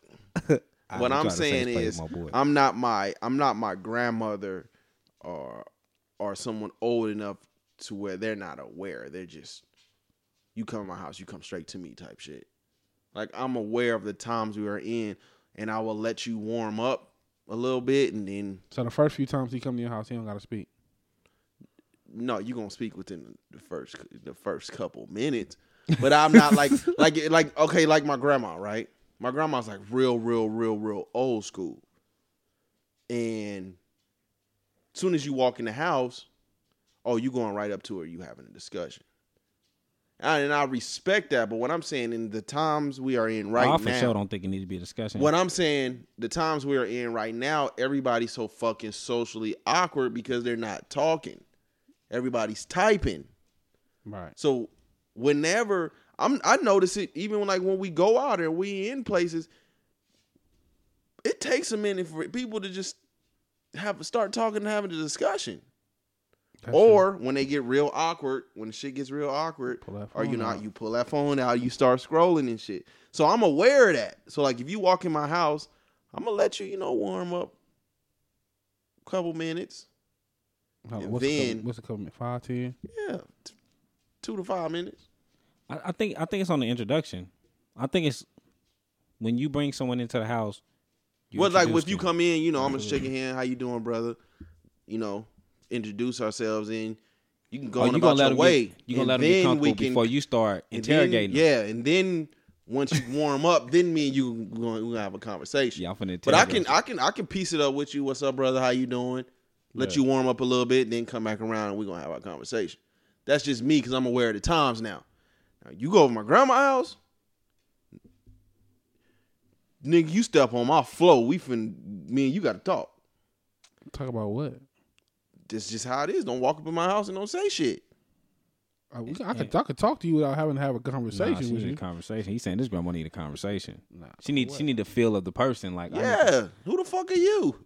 what I'm saying is, I'm not my grandmother or someone old enough to where they're not aware. They're just, you come to my house, you come straight to me type shit. Like I'm aware of the times we are in, and I will let you warm up a little bit, and then. So the first few times he come to your house, he don't gotta speak. No, you're going to speak within the first couple minutes. But I'm not like my grandma, right? My grandma's like real old school. And as soon as you walk in the house, oh, you going right up to her, you having a discussion. And I respect that, but what I'm saying in the times we are in right now. I for sure don't think it needs to be a discussion. What I'm saying, the times we are in right now, everybody's so fucking socially awkward because they're not talking. Everybody's typing. Right. So whenever I notice it, even when we go out and we in places, it takes a minute for people to just start talking and having a discussion. That's or true. When they get real awkward, when shit gets real awkward, you pull that phone out, you start scrolling and shit. So I'm aware of that. So like if you walk in my house, I'm gonna let you, warm up a couple minutes. What's the commitment? 5, 10? Yeah, 2 to 5 minutes. I think it's on the introduction. I think it's when you bring someone into the house. If you come in, I'm gonna shake your hand. How you doing, brother? Introduce ourselves in. You can go on about your way. You gonna let them be comfortable before you start interrogating. And then once you warm up, then me and you gonna have a conversation. Yeah, I'm finna interrogate. But I can piece it up with you. What's up, brother? How you doing? Let you warm up a little bit, then come back around, and we're going to have our conversation. That's just me because I'm aware of the times now. Now, you go over my grandma's house, nigga, you step on my floor. Me and you got to talk. Talk about what? That's just how it is. Don't walk up in my house and don't say shit. I could talk to you without having to have a conversation with you. He's saying this grandma need a conversation. Nah, she need the feel of the person. Like, yeah, who the fuck are you?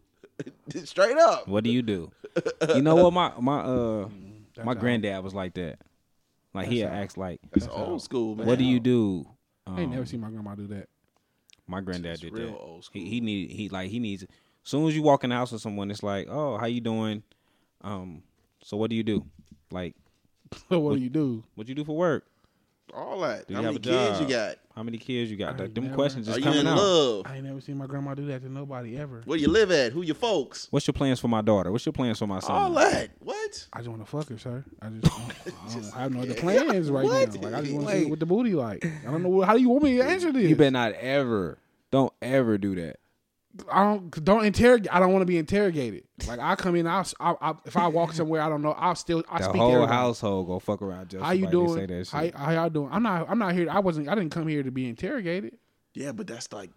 Straight up. What do you do? You know what? My granddad was like that. Like he acts like that's old school, man. What do you do? I ain't never seen my grandma do that. My granddad did real that. Old school. He needs. As soon as you walk in the house with someone, it's like, oh, how you doing? So what do you do? Like, what do you do? What you do for work? All that. How many kids you got? Like, them questions just coming out. Are you in love? I ain't never seen my grandma do that to nobody ever. Where you live at? Who your folks? What's your plans for my daughter? What's your plans for my son? All that. What? I just want to fuck her, sir. I have no other plans right now. Like I just want to see what the booty like. I don't know. How do you want me to answer this? You better not ever. Don't ever do that. I don't interrogate. I don't want to be interrogated. Like I come in, if I walk somewhere, I don't know. I speak. The whole household go fuck around. Just how you doing? Say that shit. How y'all doing? I'm not here. I didn't come here to be interrogated. Yeah, but that's like,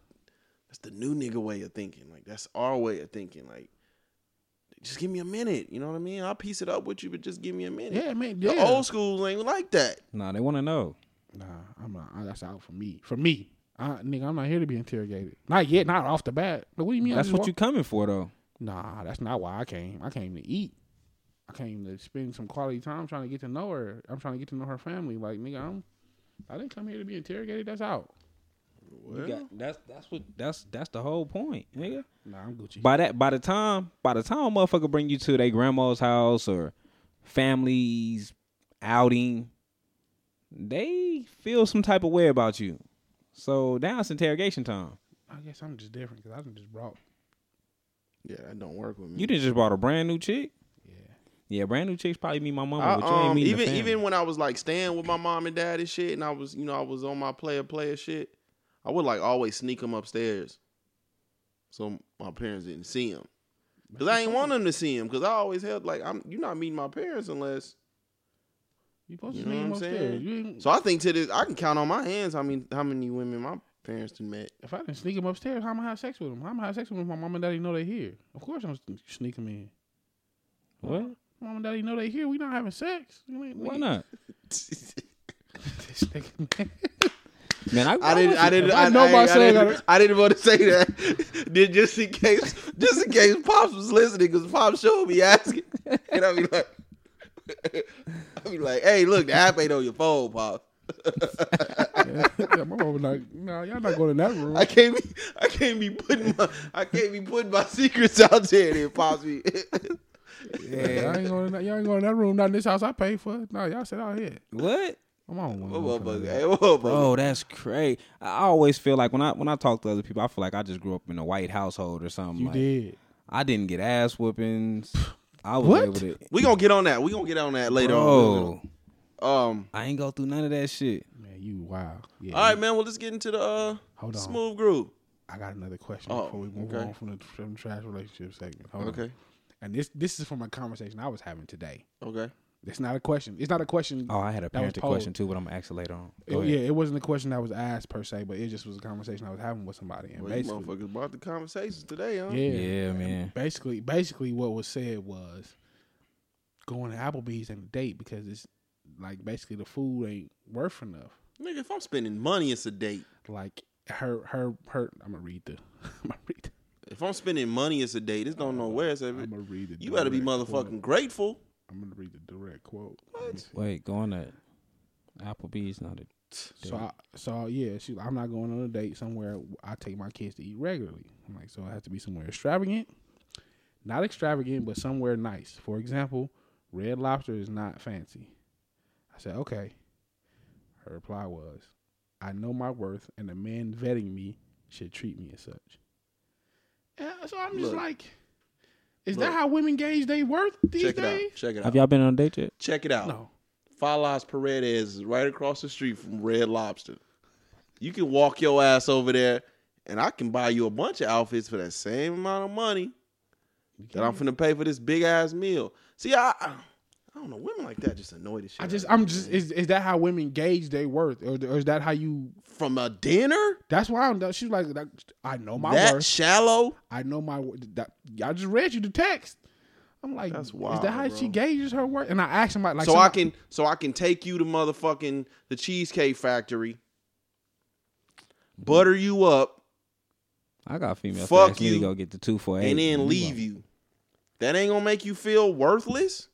that's the new nigga way of thinking. Like that's our way of thinking. Like, just give me a minute. You know what I mean? I'll piece it up with you, but just give me a minute. Yeah, man. Yeah. The old school ain't like that. Nah, they want to know. Nah, I'm not. That's out for me. For me. I'm not here to be interrogated. Not yet, not off the bat. But what do you mean? That's what you coming for, though. Nah, that's not why I came. I came to eat. I came to spend some quality time trying to get to know her. I'm trying to get to know her family. Like, nigga, I didn't come here to be interrogated. That's out. Well, you got, that's the whole point, nigga. Nah, I'm Gucci. By the time motherfucker bring you to their grandma's house or family's outing, they feel some type of way about you. So now it's interrogation time. I guess I'm just different because I just brought. Yeah, that don't work with me. You just brought a brand new chick. Yeah, brand new chicks probably meet my mama. Even when I was like staying with my mom and dad and shit, and I was, you know, I was on my player shit, I would like always sneak them upstairs, so my parents didn't see them, because I ain't want them to see them, because I always held like you're not meeting my parents unless you supposed to meet them upstairs. So I think to this, I can count on my hands how many women my parents done met. If I didn't sneak them upstairs, how am I have sex with them? How am I have sex with them if my mom and daddy know they here? Of course I'm sneaking in. What? Mom and daddy know they here. We not having sex. Why not? Man, I didn't want to say that. just in case Pops was listening, because Pops showed me asking, and I be like, hey, look, the app ain't on your phone, Pops. Yeah, my mom was like, nah, y'all not going in that room. I can't be putting my secrets out there, then Pops me. Yeah, y'all ain't going in that room. Not in this house I paid for. No, y'all sit out here. What? Come on, bro, that's crazy. I always feel like when I talk to other people, I feel like I just grew up in a white household or something. You like, did. I didn't get ass whoopings. I was what? Able to. We gonna get on that. Later on. I ain't go through none of that shit. Man, you wild. Yeah, all right, man. Well, let's get into the smooth groove. I got another question before we move on from the trash relationship segment. Hold on. And this is from a conversation I was having today. Okay. It's not a question. Oh, I had a parenting question too, but I'm going to ask it later on. It wasn't a question that was asked per se, but it just was a conversation I was having with somebody. And well, you motherfuckers brought the conversations today, huh? Yeah, man. Basically what was said was going to Applebee's and a date, because it's like basically the food ain't worth enough. Nigga, if I'm spending money, it's a date. Like her I'm going to read the. If I'm spending money, it's a date. This don't know where it's at. I'm gonna read it. You better be motherfucking grateful. I'm gonna read the direct quote. What? Wait, going to Applebee's not a date. So I'm not going on a date somewhere. I take my kids to eat regularly. I'm like, so it has to be somewhere extravagant, not extravagant, but somewhere nice. For example, Red Lobster is not fancy. I said, okay. Her reply was, I know my worth, and the man vetting me should treat me as such. So I'm just like, is that how women gauge their worth these days? Check it out. Have y'all been on a date yet? Check it out. No. Fala's Paredes is right across the street from Red Lobster. You can walk your ass over there, and I can buy you a bunch of outfits for that same amount of money that I'm finna pay for this big ass meal. See, I don't know. Women like that just annoy the shit. Is that how women gauge their worth? Or is that how you... From a dinner? That's why I'm done. She's like, I know my worth. That shallow? I know my worth. I just read you the text. I'm like, that's wild, is that how she gauges her worth? And I asked him like So I can take you to motherfucking the Cheesecake Factory, butter you up. I got females fuck you, go get the 2 for $8. And then leave you. That ain't gonna make you feel worthless?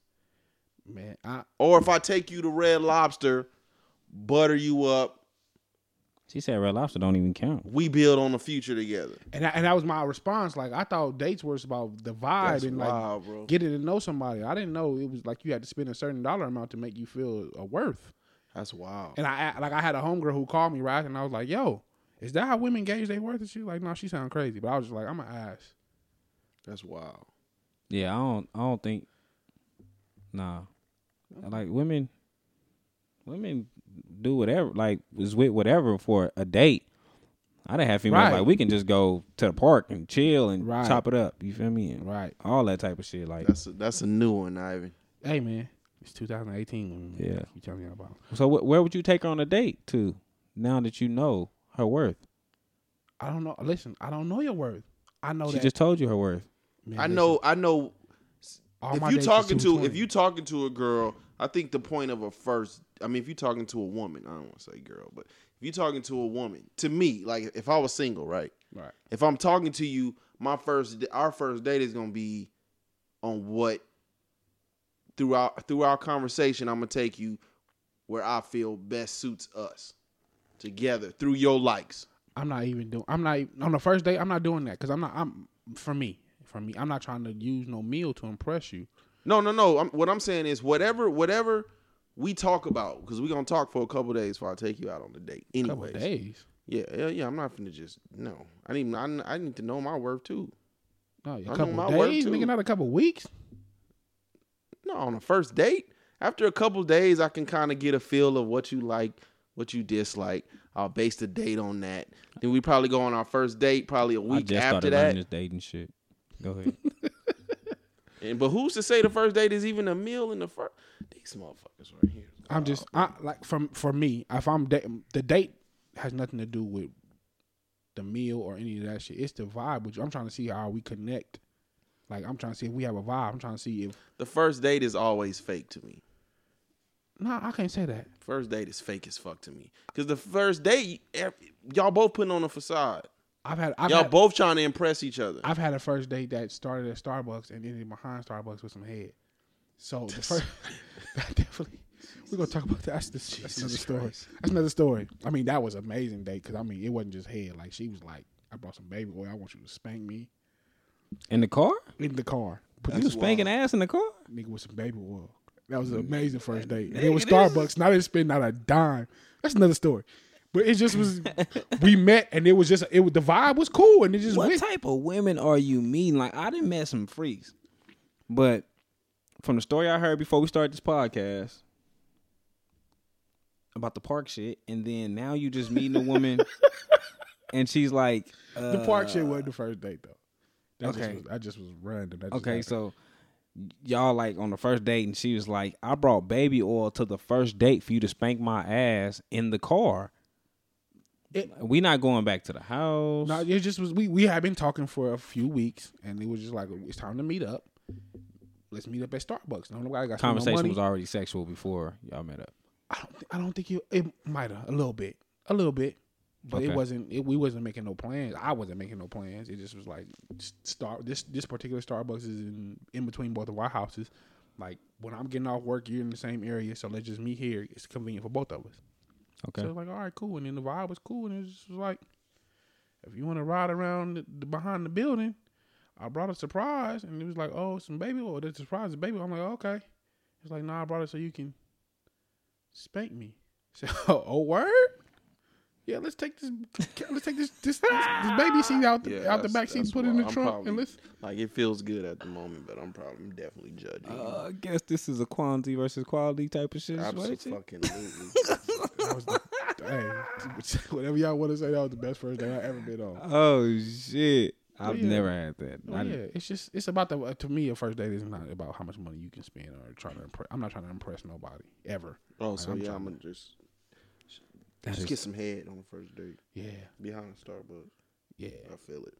Man, or if I take you to Red Lobster, butter you up. She said Red Lobster don't even count. We build on the future together. And that was my response. Like, I thought dates were about the vibe. That's and wild, like bro. Getting to know somebody. I didn't know it was like you had to spend a certain dollar amount to make you feel a worth. That's wild. And I had a homegirl who called me, right? And I was like, yo, is that how women gauge their worth? And she was like, no, she sound crazy. But I was just like, I'm gonna ask. That's wild. Yeah, I don't think. Nah. Like women do whatever, like is with whatever for a date. I done have females like we can just go to the park and chill and chop it up. You feel me? And all that type of shit. Like that's a new one, Ivan. Hey man, it's 2018. Yeah, you tell me about. So where would you take her on a date to? Now that you know her worth, I don't know. Listen, I don't know your worth. I know she just told you her worth. Man, I know. If you talking to a girl, I think the point of a first, I mean, if you talking to a woman, I don't want to say girl, but if you talking to a woman, to me, like if I was single, right? Right. If I'm talking to you, our first date is going to be on what through our conversation, I'm going to take you where I feel best suits us together through your likes. on the first date, I'm not doing that because for me, I'm not trying to use no meal to impress you. No. What I'm saying is whatever we talk about, because we're going to talk for a couple days before I take you out on the date. Anyways. Couple days? Yeah. I'm not finna just, no. I need to know my worth too. No, a couple days? Nigga, not a couple weeks? No, on the first date. After a couple days, I can kind of get a feel of what you like, what you dislike. I'll base the date on that. Then we probably go on our first date probably a week after that. I just started learning this dating shit. Go ahead. But who's to say the first date is even a meal in the first? These motherfuckers right here. I'm just for me, if I'm dating, the date has nothing to do with the meal or any of that shit. It's the vibe. Which I'm trying to see how we connect. Like I'm trying to see if we have a vibe. I'm trying to see if the first date is always fake to me. No, I can't say that. First date is fake as fuck to me. Because the first date, y'all both putting on a facade. Y'all both trying to impress each other. I've had a first date that started at Starbucks and ended behind Starbucks with some head. So the first, definitely, we're going to talk about that. That's another story. Christ. That's another story. I mean, that was an amazing date because, it wasn't just head. Like, she was like, I brought some baby oil. I want you to spank me. In the car? In the car. You was spanking ass in the car? Nigga, with some baby oil. That was an amazing first date. And it was Starbucks. Not even spending out a dime. That's another story. But it just was. We met, and it was the vibe was cool, and it just. What type of women are you meeting? Like I done met some freaks, but from the story I heard before we started this podcast about the park shit, and then now you just meeting a woman, and she's like, the park shit wasn't the first date though. That just was random. So. Y'all like on the first date, and she was like, I brought baby oil to the first date for you to spank my ass in the car. We not going back to the house. No, it just was. We had been talking for a few weeks, and it was just like, it's time to meet up. Let's meet up at Starbucks. Conversation was already sexual before y'all met up. I don't think it might have a little bit, but okay. We wasn't making no plans. I wasn't making no plans. It just was like, this particular Starbucks is in between both of our houses. Like, when I'm getting off work, you're in the same area, so let's just meet here. It's convenient for both of us. Okay. So it's like, all right, cool. And then the vibe was cool, and it was just like, if you want to ride around behind the building, I brought a surprise, and it was like, oh, some baby oil. The surprise is baby oil. I'm like, okay. It's like, nah, I brought it so you can spank me. So, oh, word? Yeah, let's take this baby seat out the back seat and put it in the trunk. Probably, and let's like it feels good at the moment, but I'm definitely judging. I guess this is a quantity versus quality type of shit. Absolutely. Whatever y'all want to say, that was the best first day I ever been on. Oh shit, I've never had that. It's about the. To me, a first date is not about how much money you can spend or trying to impress. I'm not trying to impress nobody ever. Oh, like, so I'm gonna just. Just get some head on the first date. Yeah. Behind a Starbucks. Yeah. I feel it.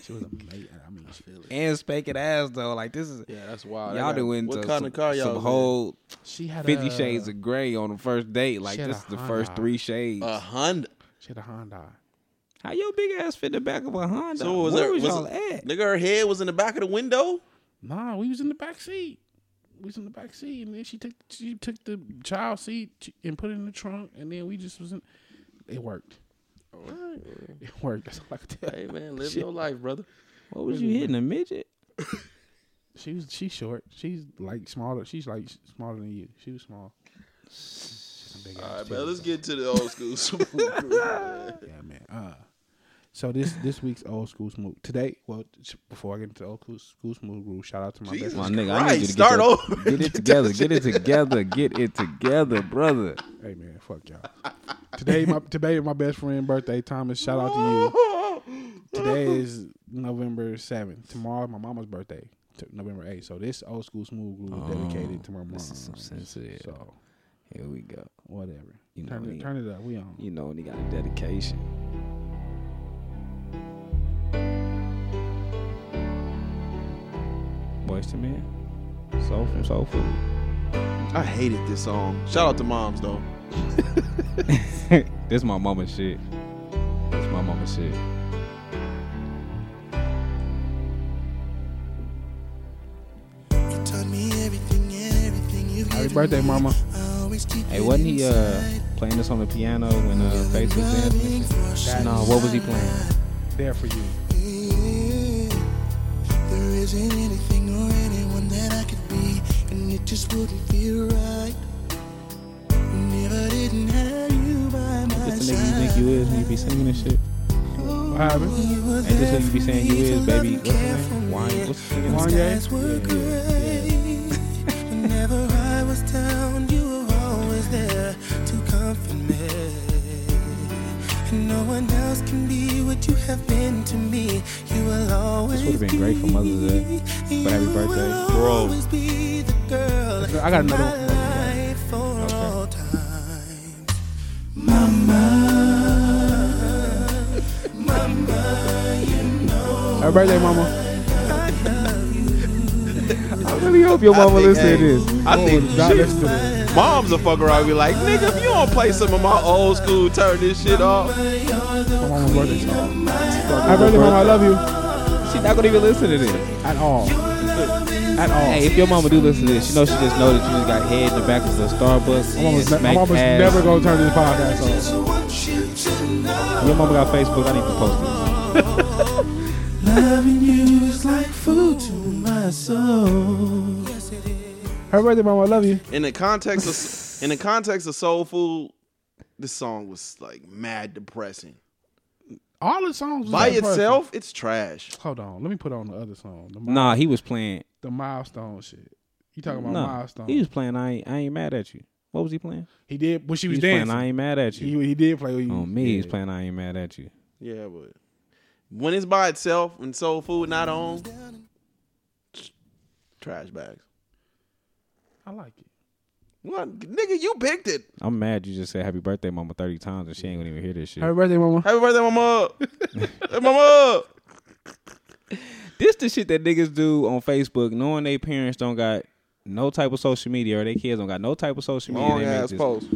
She was amazing. I feel it. And spanking ass, though. Like, this is... Yeah, that's wild. Y'all doing what kind of car y'all whole she had 50 Shades of Grey on the first date. Like, this is the first 3 shades. A Honda. She had a Honda. How your big ass fit in the back of a Honda? So Where was y'all at? Nigga, her head was in the back of the window? Nah, we was in the back seat. And then she took the child seat and put it in the trunk, and then we just wasn't. It worked. All right. It worked. That's all I could tell. Hey man, live your life, brother. What was you hitting, a midget? She's short. She's like smaller. She's like smaller than you. She was small. All right, man. Let's get to the old school smooth. Yeah, man. So this week's old school smooth today. Well, before I get into the old school smooth rule, shout out to my best friend. Nigga, I need you to start over. Get it together, brother. Hey man, fuck y'all. Today my best friend birthday, Thomas. Shout out to you. Today is November 7th. Tomorrow my mama's birthday, November 8th. So this old school smooth rule is dedicated to my mom. This is so sensitive. So here we go. Whatever. You know turn it up. We on. You know he got a dedication. Voice to Man, Soul from Soul Food. I hated this song. Shout out to moms though. This my mama shit. This my mama shit. You taught me everything, everything you. Happy birthday, mama. Hey, wasn't he playing this on the piano when Faith was dancing? No, what was he playing? There for you. There isn't anything or anyone that I could be, and it just wouldn't feel right. Never didn't have you by my side. Is this the nigga you think you is when you be singing this shit? What happened? Ain't this who you be saying you is, baby? What's his name? Wine? What's his name? Wine? Whenever I was down, you were always there to comfort me. And no one else can be what you have been to me. You will always be. This would have been great for Mother's Day, for every birthday. Bro. I got another one. For all time. Mama. Happy birthday, mama. I really hope your mama listens to this. I think she, mom's a fucker. I'll be like, nigga, if you don't play some of my old school, turn this shit off. My mama's birthday song. Happy birthday, mama. I love you. She's not gonna even listen to this at all. At all. Hey, if your mama do listen to this, she knows she just knows that you just got head in the back of the Starbucks. My mama's never gonna turn this podcast off. Your mama got Facebook. I need to post this. Loving you is like food to my soul. Yes, it is. Her birthday, mama. I love you. In the context of soul food, this song was like mad depressing. All the songs was by itself, it's trash. Hold on, let me put on the other song. Nah, he was playing the milestone shit. You talking about milestone? He was playing. I ain't mad at you. What was he playing? He did when she was dancing. Playing, I ain't mad at you. He did play. On me, yeah. He was playing. I ain't mad at you. Yeah, but. When it's by itself and soul food not on, trash bags. I like it. What? Nigga, you picked it. I'm mad you just said happy birthday, mama 30 times and she ain't gonna even hear this shit. Happy birthday, mama. Happy birthday, mama. Hey, mama. This the shit that niggas do on Facebook knowing their parents don't got no type of social media or their kids don't got no type of social media. Long ass post.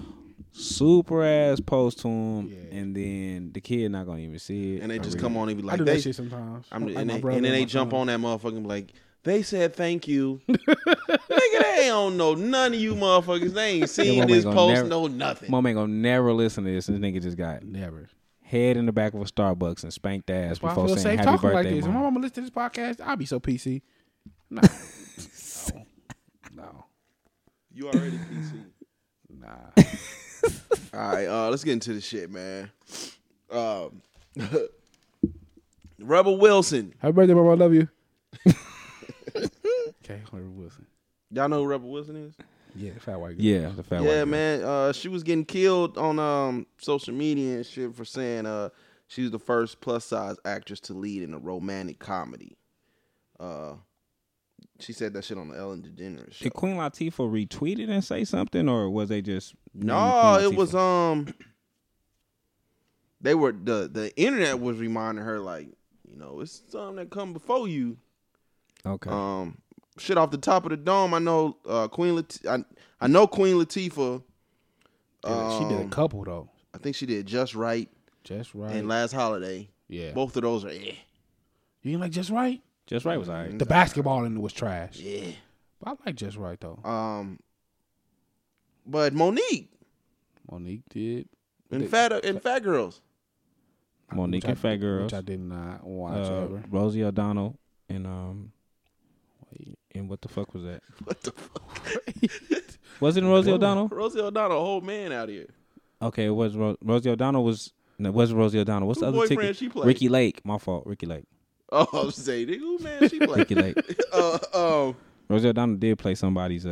Super ass post to him, yeah. And then the kid not gonna even see it. And they just come on and be like, I do that shit sometimes. And then they jump on that motherfucker and be like, they said thank you. Nigga, they don't know none of you motherfuckers. They ain't seen this post, no nothing. Mom ain't gonna never listen to this. This nigga just got never head in the back of a Starbucks and spanked ass before saying happy birthday. Like this. Mom. If my mama listen to this podcast, I'll be so PC. No. No. You already PC. Nah. All right, let's get into the shit, man. Rebel Wilson. Happy birthday, Rebel. I love you. Okay, Rebel Wilson. Y'all know who Rebel Wilson is? Yeah, the fat white girl. Yeah, the fat white girl. Yeah, man. She was getting killed on social media and shit for saying she was the first plus-size actress to lead in a romantic comedy. She said that shit on the Ellen DeGeneres show. Did Queen Latifah retweet it and say something, or was they just... No, it was... They were... The internet was reminding her, like, you know, it's something that come before you. Okay. Shit off the top of the dome, I know Queen Latifah... she did a couple, though. I think she did Just Right. Just Right. And Last Holiday. Yeah. Both of those are eh. You ain't like Just Right? Just Right was all right. The basketball in it was trash. Yeah. But I like Just Right, though. But Monique. Monique did. And Fat Girls. Monique and Fat Girls. Which I did not watch ever. Rosie O'Donnell and what the fuck was that? What the fuck? Wasn't Rosie O'Donnell? Rosie O'Donnell, old man out here. Okay, it was Rosie O'Donnell was... No, it wasn't Rosie O'Donnell. What's the other ticket? She played? Ricky Lake. My fault, Ricky Lake. Oh, I'm saying, who man? She played. Ricky Lake. Rosie O'Donnell did play somebody's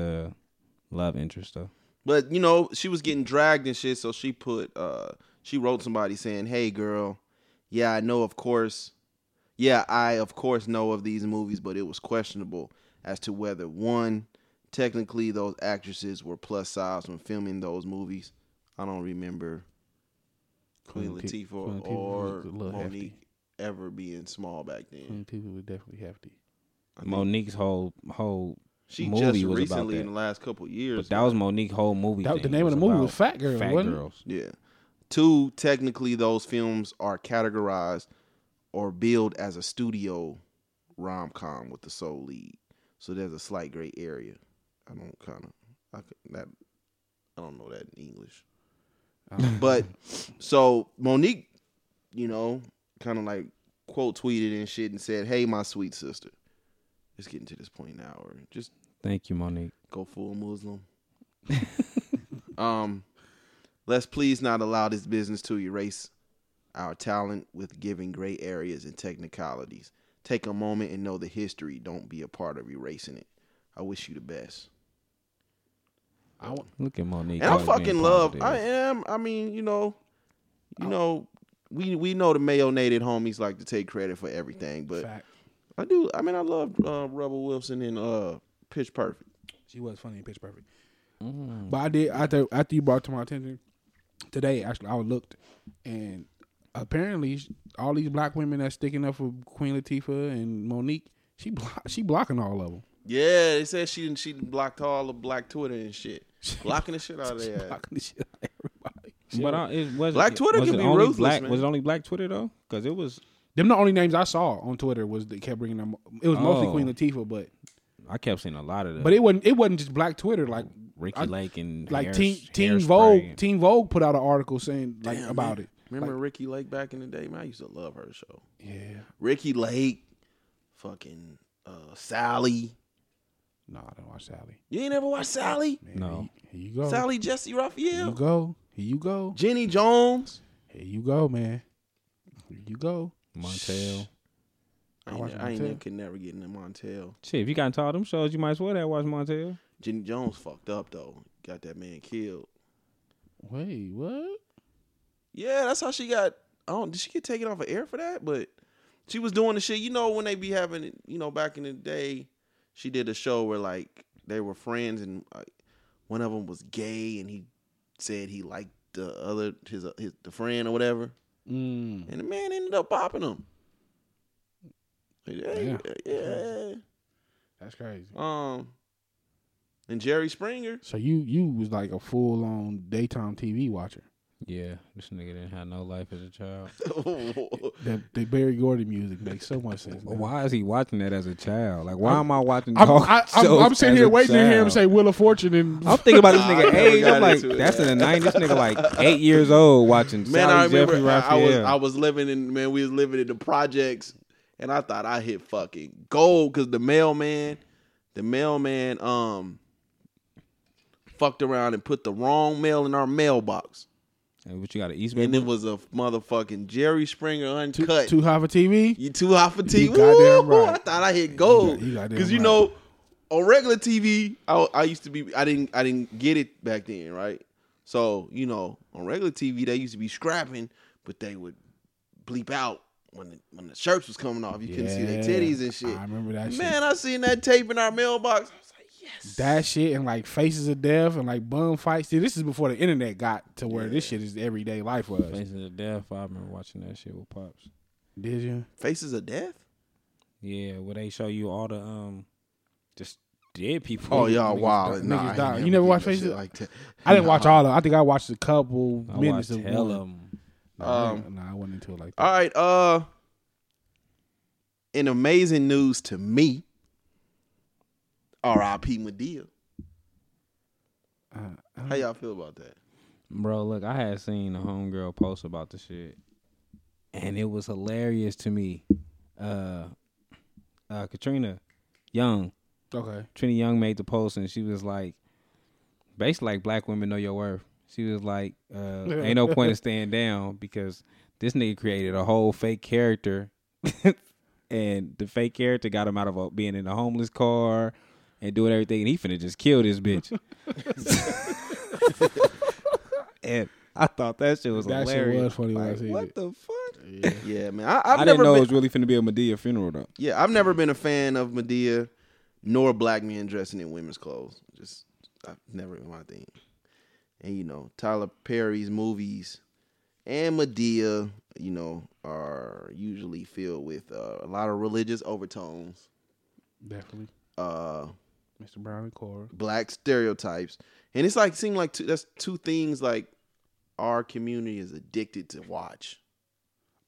love interest though. But you know, she was getting dragged and shit, so she wrote somebody saying, "Hey, girl, I of course know of these movies, but it was questionable as to whether one, technically those actresses were plus size when filming those movies. I don't remember Queen Latifah or Monique." Ever being small back then. People were definitely hefty. Monique's whole she movie just was recently about that. In the last couple years. But that was Monique's whole movie. The name of the movie was Fat Girls. Fat Girls. Yeah. 2, technically those films are categorized or billed as a studio rom-com with the sole lead. So there's a slight gray area. I don't kind of... I could, that I don't know that in English. But so Monique, you know, kind of like quote tweeted and shit and said, "Hey, my sweet sister." It's getting to this point now. Or just thank you, Monique. Go full Muslim. Let's please not allow this business to erase our talent with giving gray areas and technicalities. Take a moment and know the history. Don't be a part of erasing it. I wish you the best. Look at Monique. And I fucking love. I am. I mean, you know, we know the Mayo-nated homies like to take credit for everything, but fact. I do. I mean, I love Rebel Wilson in Pitch Perfect. She was funny in Pitch Perfect. Mm. But I did after you brought it to my attention today. Actually, I looked, and apparently all these black women that's sticking up for Queen Latifah and Monique, she blocking all of them. Yeah, they said she blocked all of black Twitter and shit, blocking the shit out of there. Blocking the shit out of everybody. But black Twitter can be ruthless, man. Was it only black Twitter though? Because it was them. The only names I saw on Twitter was they kept bringing them. It was mostly Queen Latifah, but I kept seeing a lot of them. But it wasn't just black Twitter like. Ricky Lake and like Teen Vogue put out an article saying like about it. Remember Ricky Lake back in the day? Man, I used to love her show. Yeah, Ricky Lake, fucking Sally. No, I don't watch Sally. You ain't ever watched Sally? Man, no. Here you go. Sally Jesse Raphael. Here you go. Here you go. Jenny Jones. Here you go, man. Here you go. Montel. I could never get into Montel. Shit, if you got into all them shows, you might as well have watched Montel. Jenny Jones fucked up though. Got that man killed. Wait, what? Yeah, that's how she got. Did she get taken off of air for that? But she was doing the shit. You know when they be having, back in the day, she did a show where like they were friends and one of them was gay and he said he liked the other his friend or whatever. Mm. And the man ended up popping him. Yeah. That's crazy. And Jerry Springer. So you was like a full on daytime TV watcher. Yeah, this nigga didn't have no life as a child. The Barry Gordy music makes so much sense. Man. Why is he watching that as a child? Like, why am I watching? I'm sitting here waiting to hear him say "Wheel of Fortune," and I'm thinking about this nigga age. I'm like, that's in the '90s. This nigga like 8 years old watching. Man, I remember I was living in we was living in the projects, and I thought I hit fucking gold because the mailman fucked around and put the wrong mail in our mailbox. And what you got, an East Bay? And it was a motherfucking Jerry Springer uncut. Too hot for TV? You too hot for TV? You goddamn right. I thought I hit gold. Because you know, on regular TV, I didn't get it back then, right? So, on regular TV, they used to be scrapping, but they would bleep out when the shirts was coming off. You couldn't see their titties and shit. I remember that shit. Man, I seen that tape in our mailbox. Yes. That shit and like Faces of Death and like bum fights. See, this is before the internet got to where this shit is everyday life for us. Faces of Death, I remember watching that shit with Pops. Did you? Faces of Death? Yeah, where they show you all the just dead people. Oh, y'all wild. Nah, you never watched Faces? Like I didn't watch all of them. I think I watched a couple minutes of them. I wasn't into it like that. All right. In amazing news to me, R.I.P. Madea. How y'all feel about that? Bro, look, I had seen a homegirl post about the shit, and it was hilarious to me. Katrina Young. Okay. Katrina Young made the post, and she was like, basically like black women know your worth. She was like, ain't no point in staying down because this nigga created a whole fake character, and the fake character got him out of being in a homeless car, and doing everything, and he finna just kill this bitch. And I thought that shit was hilarious. Shit was funny. Like, what the fuck? Yeah, man. I didn't know it was really finna be a Madea funeral, though. Yeah, I've never been a fan of Madea, nor black men dressing in women's clothes. Just, I've never been my thing. And, Tyler Perry's movies and Madea, are usually filled with a lot of religious overtones. Definitely. Mr. Brown and Cora. Black stereotypes. And it's like seem like that's two things like our community is addicted to watch.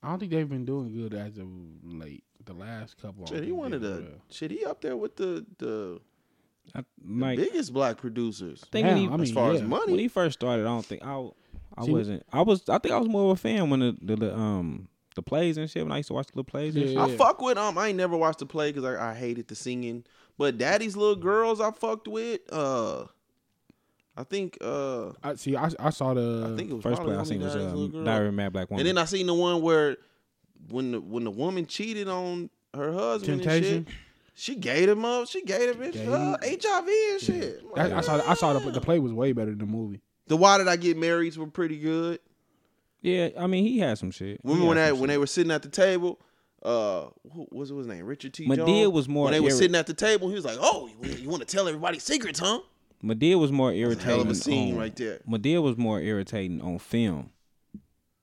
I don't think they've been doing good as of late. The last couple. Shit, he up there with the Like, the biggest black producers. As money. When he first started, I think I was more of a fan when the plays and shit, when I used to watch the little plays and shit. I fuck with I ain't never watched the play because I hated the singing. But Daddy's Little Girls I fucked with. I think it was the first play I seen was Diary of Mad Black Woman. And then I seen the one where when the woman cheated on her husband Temptation. And shit. She gave him up. She gave him HIV and shit. Like, I saw the play was way better than the movie. The Why Did I Get Marrieds were pretty good. Yeah, I mean he had some shit. Remember when they were sitting at the table, what was his name? Richard T. Madea Jones? Was more. When they were sitting at the table, he was like, "Oh, you want to tell everybody secrets, huh?" Madea was more irritating. Hell of a scene right there. Madea was more irritating on film.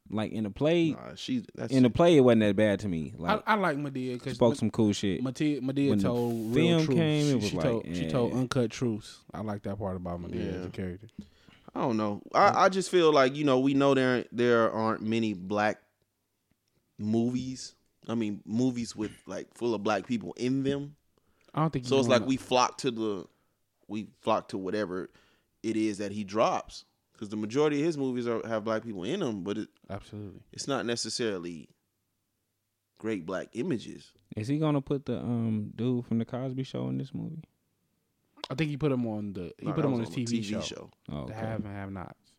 Like in the play, the play it wasn't that bad to me. Like I like Madea because spoke some cool shit. Madea told real truth. She told uncut truths. I like that part about Madea as a character. I don't know. I just feel like we know there aren't many black movies. I mean movies with like full of black people in them. I don't think so. It's like we flock to whatever it is that he drops. Because the majority of his movies have black people in them, but it's not necessarily great black images. Is he gonna put the dude from the Cosby Show in this movie? I think he put him on his TV show. Oh, okay. The Have and Have Nots.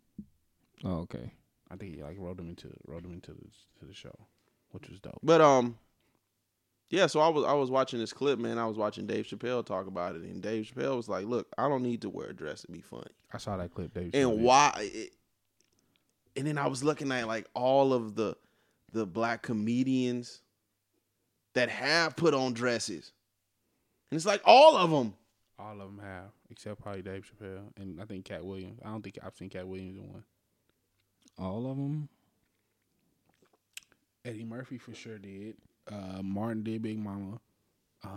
Oh, okay. I think he wrote him into the show, which was dope. But so I was watching this clip, man. I was watching Dave Chappelle talk about it, and Dave Chappelle was like, "Look, I don't need to wear a dress to be funny." I saw that clip, Dave. And why? And then I was looking at like all of the black comedians that have put on dresses, and it's like all of them. All of them have, except probably Dave Chappelle, and I think Katt Williams. I don't think I've seen Katt Williams in one. All of them. Eddie Murphy for sure did. Martin did Big Mama. I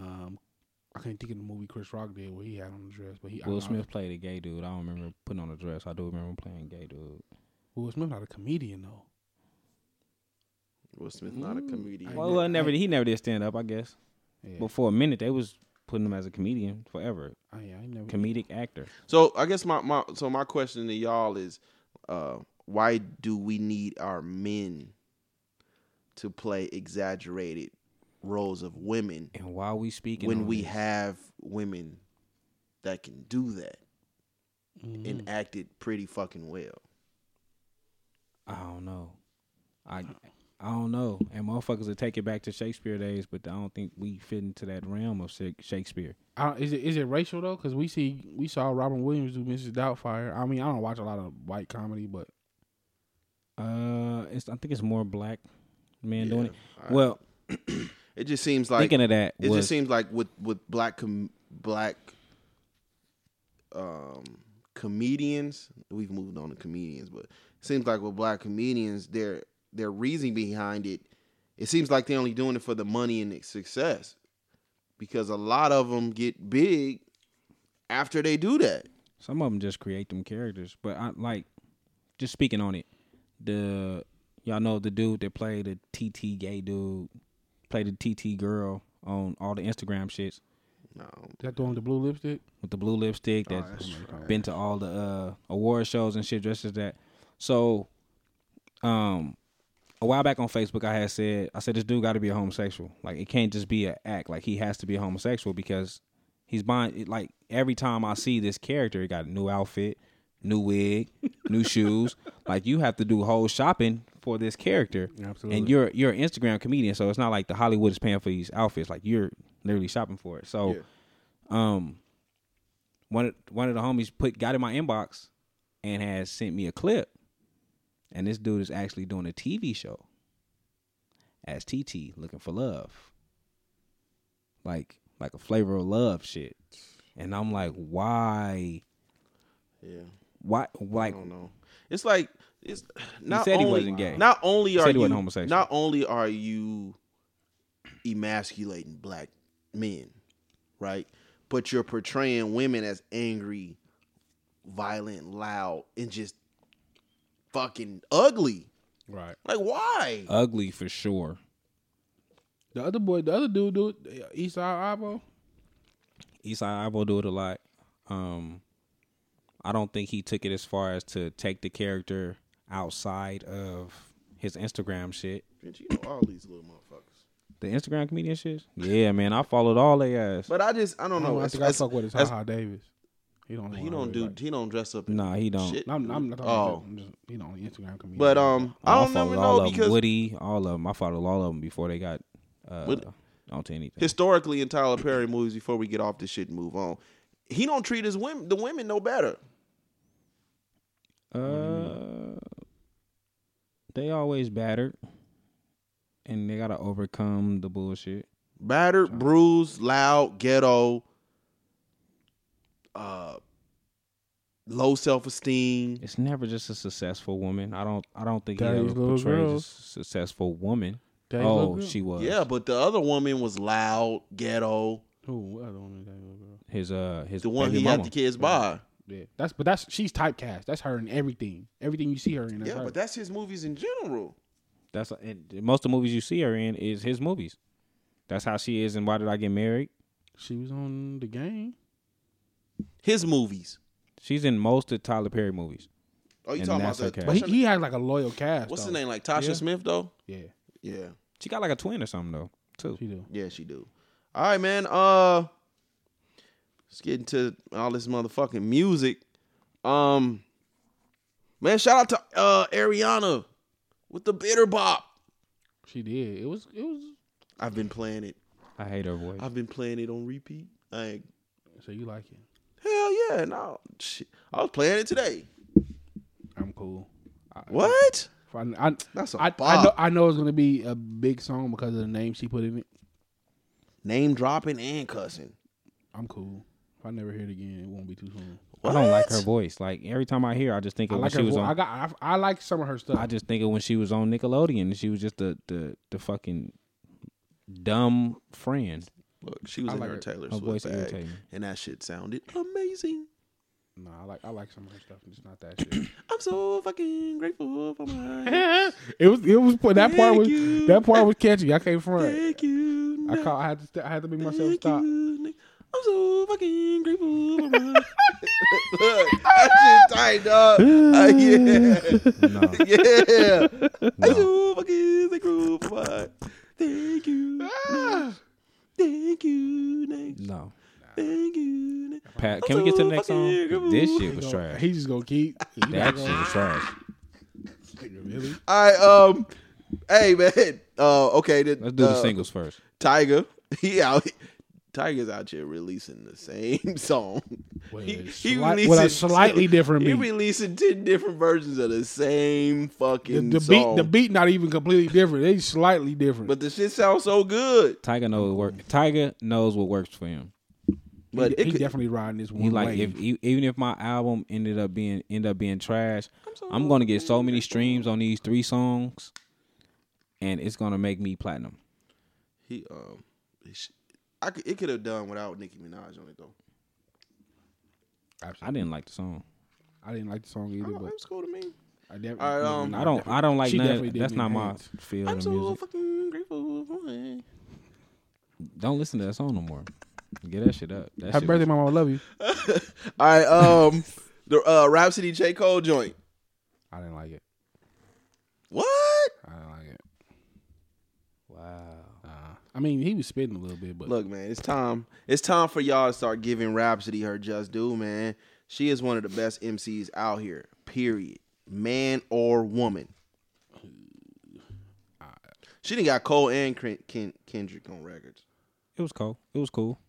can't think of the movie Chris Rock did where he had on a dress. But Will Smith played a gay dude. I don't remember putting on a dress. I do remember playing gay dude. Will Smith not a comedian though. Will Smith not a comedian. Well, he never did stand up, I guess. Yeah. But for a minute they was putting him as a comedian forever. Oh yeah, I never comedic did. Actor. So I guess my question to y'all is, why do we need our men to play exaggerated roles of women? And why are we speaking when we have women that can do that and act it pretty fucking well? I don't know. I don't know. And motherfuckers will take it back to Shakespeare days, but I don't think we fit into that realm of Shakespeare. Is it racial though? Because we saw Robin Williams do Mrs. Doubtfire. I mean, I don't watch a lot of white comedy, but I think it's more black man doing it. Right. Well, it just seems like thinking of that. Just seems like with black comedians, we've moved on to comedians, but it seems like with black comedians, their reason behind it, it seems like they're only doing it for the money and the success, because a lot of them get big after they do that. Some of them just create them characters, but I like just speaking on it. Y'all know the dude that played the TT gay dude, played the TT girl on all the Instagram shits. No. That the one with the blue lipstick? With the blue lipstick that's been to all the award shows and shit, dresses that. So, a while back on Facebook, I said this dude got to be a homosexual. Like, it can't just be an act. Like, he has to be a homosexual because he's buying, like, every time I see this character, he got a new outfit, new wig, new shoes. Like, you have to do whole shopping for this character. Absolutely. And you're an Instagram comedian, so it's not like the Hollywood is paying for these outfits. Like, you're literally shopping for it. So one of the homies got in my inbox and has sent me a clip, and this dude is actually doing a TV show as TT looking for love, like a flavor of love shit. And I'm like, why? Yeah. Why? Like, I don't know. It's like it's not. He said he wasn't gay. Not only he are said he you wasn't homosexual. Not only are you emasculating black men, right? But you're portraying women as angry, violent, loud, and just fucking ugly. Right. Like, why? Ugly for sure. The other dude, Esau Ivo do it a lot. I don't think he took it as far as to take the character outside of his Instagram shit. Bitch, you know all these little motherfuckers. The Instagram comedian shit? Yeah, man, I followed all they ass. But I don't know. I think I fuck with Ha Davis. He don't dress up. Nah, he don't. Shit. I'm not talking about that. I'm just, you know, Instagram comedian. But I don't never know because Woody, all of them. I followed all of them before they got onto anything. Historically, in Tyler Perry movies, before we get off this shit and move on, he don't treat his women, the women, no better. They always battered, and they gotta overcome the bullshit. Battered, bruised, loud, ghetto. Low self-esteem. It's never just a successful woman. I don't think Daddy's he ever portrays a successful woman. Daddy's she was. Yeah, but the other woman was loud, ghetto. Who? What other woman? Girl? His the one he mama. Had the kids by. Yeah, that's she's typecast. That's her in everything. Everything you see her in. But that's his movies in general. That's most of the movies you see her in is his movies. That's how she is. And Why Did I Get Married? She was on The Game. His movies. She's in most of Tyler Perry movies. Oh, you talking about that? But he had like a loyal cast. What's her name? Like Tasha Smith, though? Yeah. Yeah. She got like a twin or something, though, too. She do. Yeah, she do. All right, man. Let's get into all this motherfucking music. Man, shout out to Ariana with the bitter bop. She did. It was. I've been playing it. I hate her voice. I've been playing it on repeat. So you like it? Hell yeah! No, shit. I was playing it today. I'm cool. What? That's a bop. I know it's gonna be a big song because of the name she put in it. Name dropping and cussing. I'm cool. If I never hear it again, it won't be too soon. What? I don't like her voice. Like every time I hear, I just think of when she was on. I like some of her stuff. I just think of when she was on Nickelodeon and she was just the fucking dumb friend. Look, she was in her Taylor Swift bag, and that shit sounded amazing. No, I like some of her stuff, and it's not that shit. I'm so fucking grateful for my. It was that part was catchy. I came from. Thank you. I had to make myself stop. I'm so fucking grateful for my. Look, that shit tight, dog. Yeah. No. I'm so fucking grateful for my. Thank you. Thank you, next. No. Thank you, next. Pat, can we get to the next song? This shit was trash. He's just gonna keep. That shit was trash. Really? All right, hey, man. Okay. Let's do the singles first. Tiger. Tiger's out here releasing the same song. Slightly different beat. He releasing 10 different versions of the same fucking song. The beat not even completely different. They slightly different. But the shit sounds so good. Tiger knows what works for him. But he definitely riding this one. He like even if my album ended up being trash, I'm gonna get so many streams on these 3 songs, and it's gonna make me platinum. He it could have done without Nicki Minaj on it though. Absolutely. I didn't like the song. I didn't like the song either. It was cool to me. I don't like that. That's not my feel. I'm so music. Fucking grateful for my. Don't listen to that song no more. Get that shit up. Happy birthday, mama. I love you. All right. The Rhapsody J. Cole joint. I didn't like it. What? I didn't like it. Wow. I mean, he was spitting a little bit, but look, man, it's time. It's time for y'all to start giving Rhapsody her just due, man. She is one of the best MCs out here, period. Man or woman. She done got Cole and Kendrick on records. It was Cole. It was cool.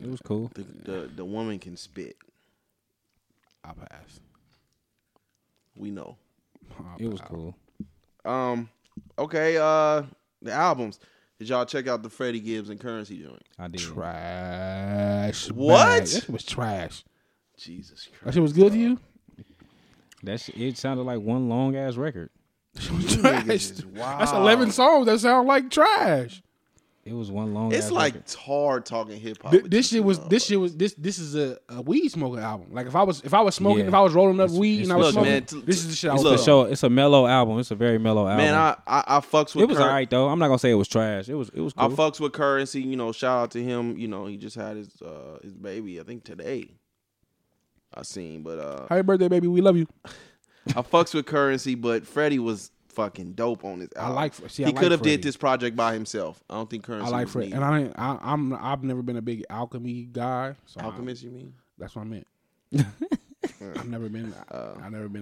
It was cool. The woman can spit. I pass. We know. It was cool. Okay, the albums. Did y'all check out the Freddie Gibbs and Curren$y joint? I did. Trash. What? Bag. That shit was trash. Jesus Christ. That shit was good to you? That shit, it sounded like one long ass record. It was trash. Wow. That's 11 songs that sound like trash. It was one long. It's ass like record. Hard talking hip hop. This is a weed smoking album. Like if I was smoking, if I was rolling up weed and I was smoking, this is the shit I was smoking. It's a mellow album. It's a very mellow album. Man, I fucks with. It was all right though. I'm not gonna say it was trash. It was. Cool. I fucks with Curren$y. You know, shout out to him. You know, he just had his baby. I think today. I seen. But happy birthday, baby. We love you. I fucks with Curren$y, but Freddie was fucking dope on his album. He could have did this project by himself. I don't think Curren$y. I like Freddie, and I've never been a big Alchemy guy. So Alchemist, you mean? That's what I meant. I've never been.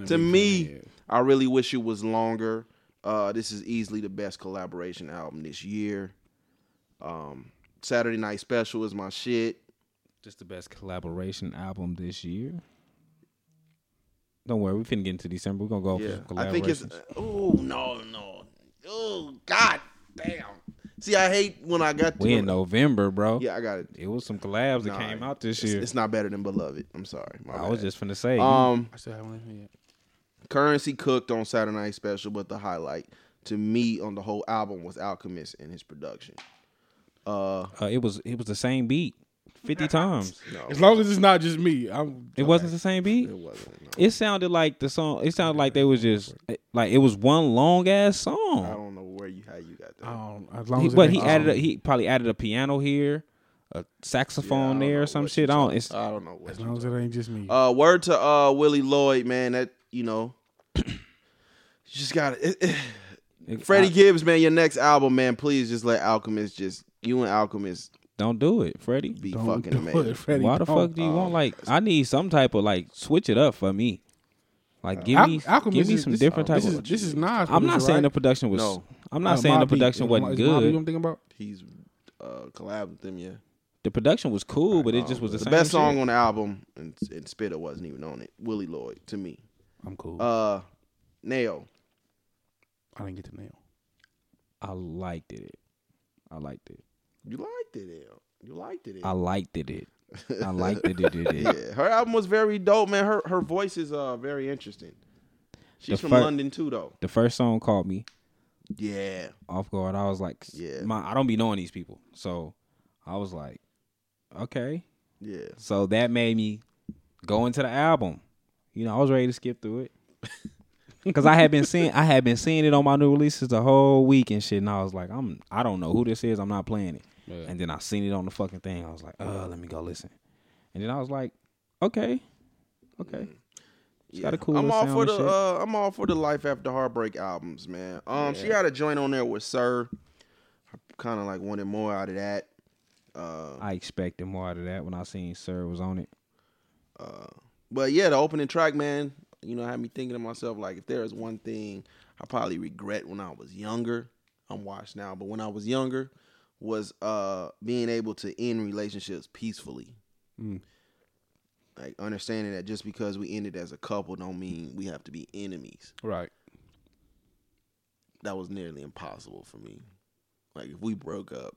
To me, I really wish it was longer. This is easily the best collaboration album this year. Saturday Night Special is my shit. Just the best collaboration album this year. Don't worry, we finna get into December. We're gonna go for collaborations. I think it's oh god damn. See, I hate when I got to in November, bro. Yeah, I got it. It was some collabs that came out this year. It's not better than Beloved. I'm sorry. I was just finna say. I still haven't listened to it yet. Curren$y cooked on Saturday Night Special, but the highlight to me on the whole album was Alchemist and his production. It was the same beat 50 times. No. As long as it's not just me. It wasn't the same beat? It wasn't. No. It sounded like the song. It sounded like they was just like it was one long ass song. I don't know how you got that. As long as he probably added a piano here, a saxophone there or some shit. I don't know what. As long as it ain't just me. Word to Willie Lloyd, man, that you know you just got it. Freddie Gibbs, man, your next album, man, please just let Alchemist don't do it, Freddie. Be don't fucking amazing. Freddie, why the fuck do you want I need some type of switch it up for me. Like give me some different type of. This is Nas. I'm not saying the production was. No. I'm not saying the production wasn't good. You know what I'm thinking about? He's collabed with them, yeah. The production was cool, but it just was the best song on the album, and Spitter wasn't even on it. Willie Lloyd, to me. I'm cool. Nail. I didn't get to Nail. I liked it. You liked it. I liked it. I liked it. Yeah, her album was very dope, man. Her voice is very interesting. She's from London too, though. The first song called me. Yeah. Off guard. I was like, yeah. I don't be knowing these people, so I was like, okay. Yeah. So that made me go into the album. You know, I was ready to skip through it because I had been seeing it on my new releases the whole week and shit, and I was like, I don't know who this is. I'm not playing it. Yeah. And then I seen it on the fucking thing. I was like, let me go listen. And then I was like, okay. She got a cool little sound and shit. I'm all for the Life After Heartbreak albums, man. She had a joint on there with Sir. I kind of wanted more out of that. I expected more out of that when I seen Sir was on it. But yeah, the opening track, man, you know, had me thinking to myself, if there is one thing I probably regret when I was younger, I'm washed now, but when I was younger, was being able to end relationships peacefully. Understanding that just because we ended as a couple don't mean we have to be enemies. Right. That was nearly impossible for me. If we broke up,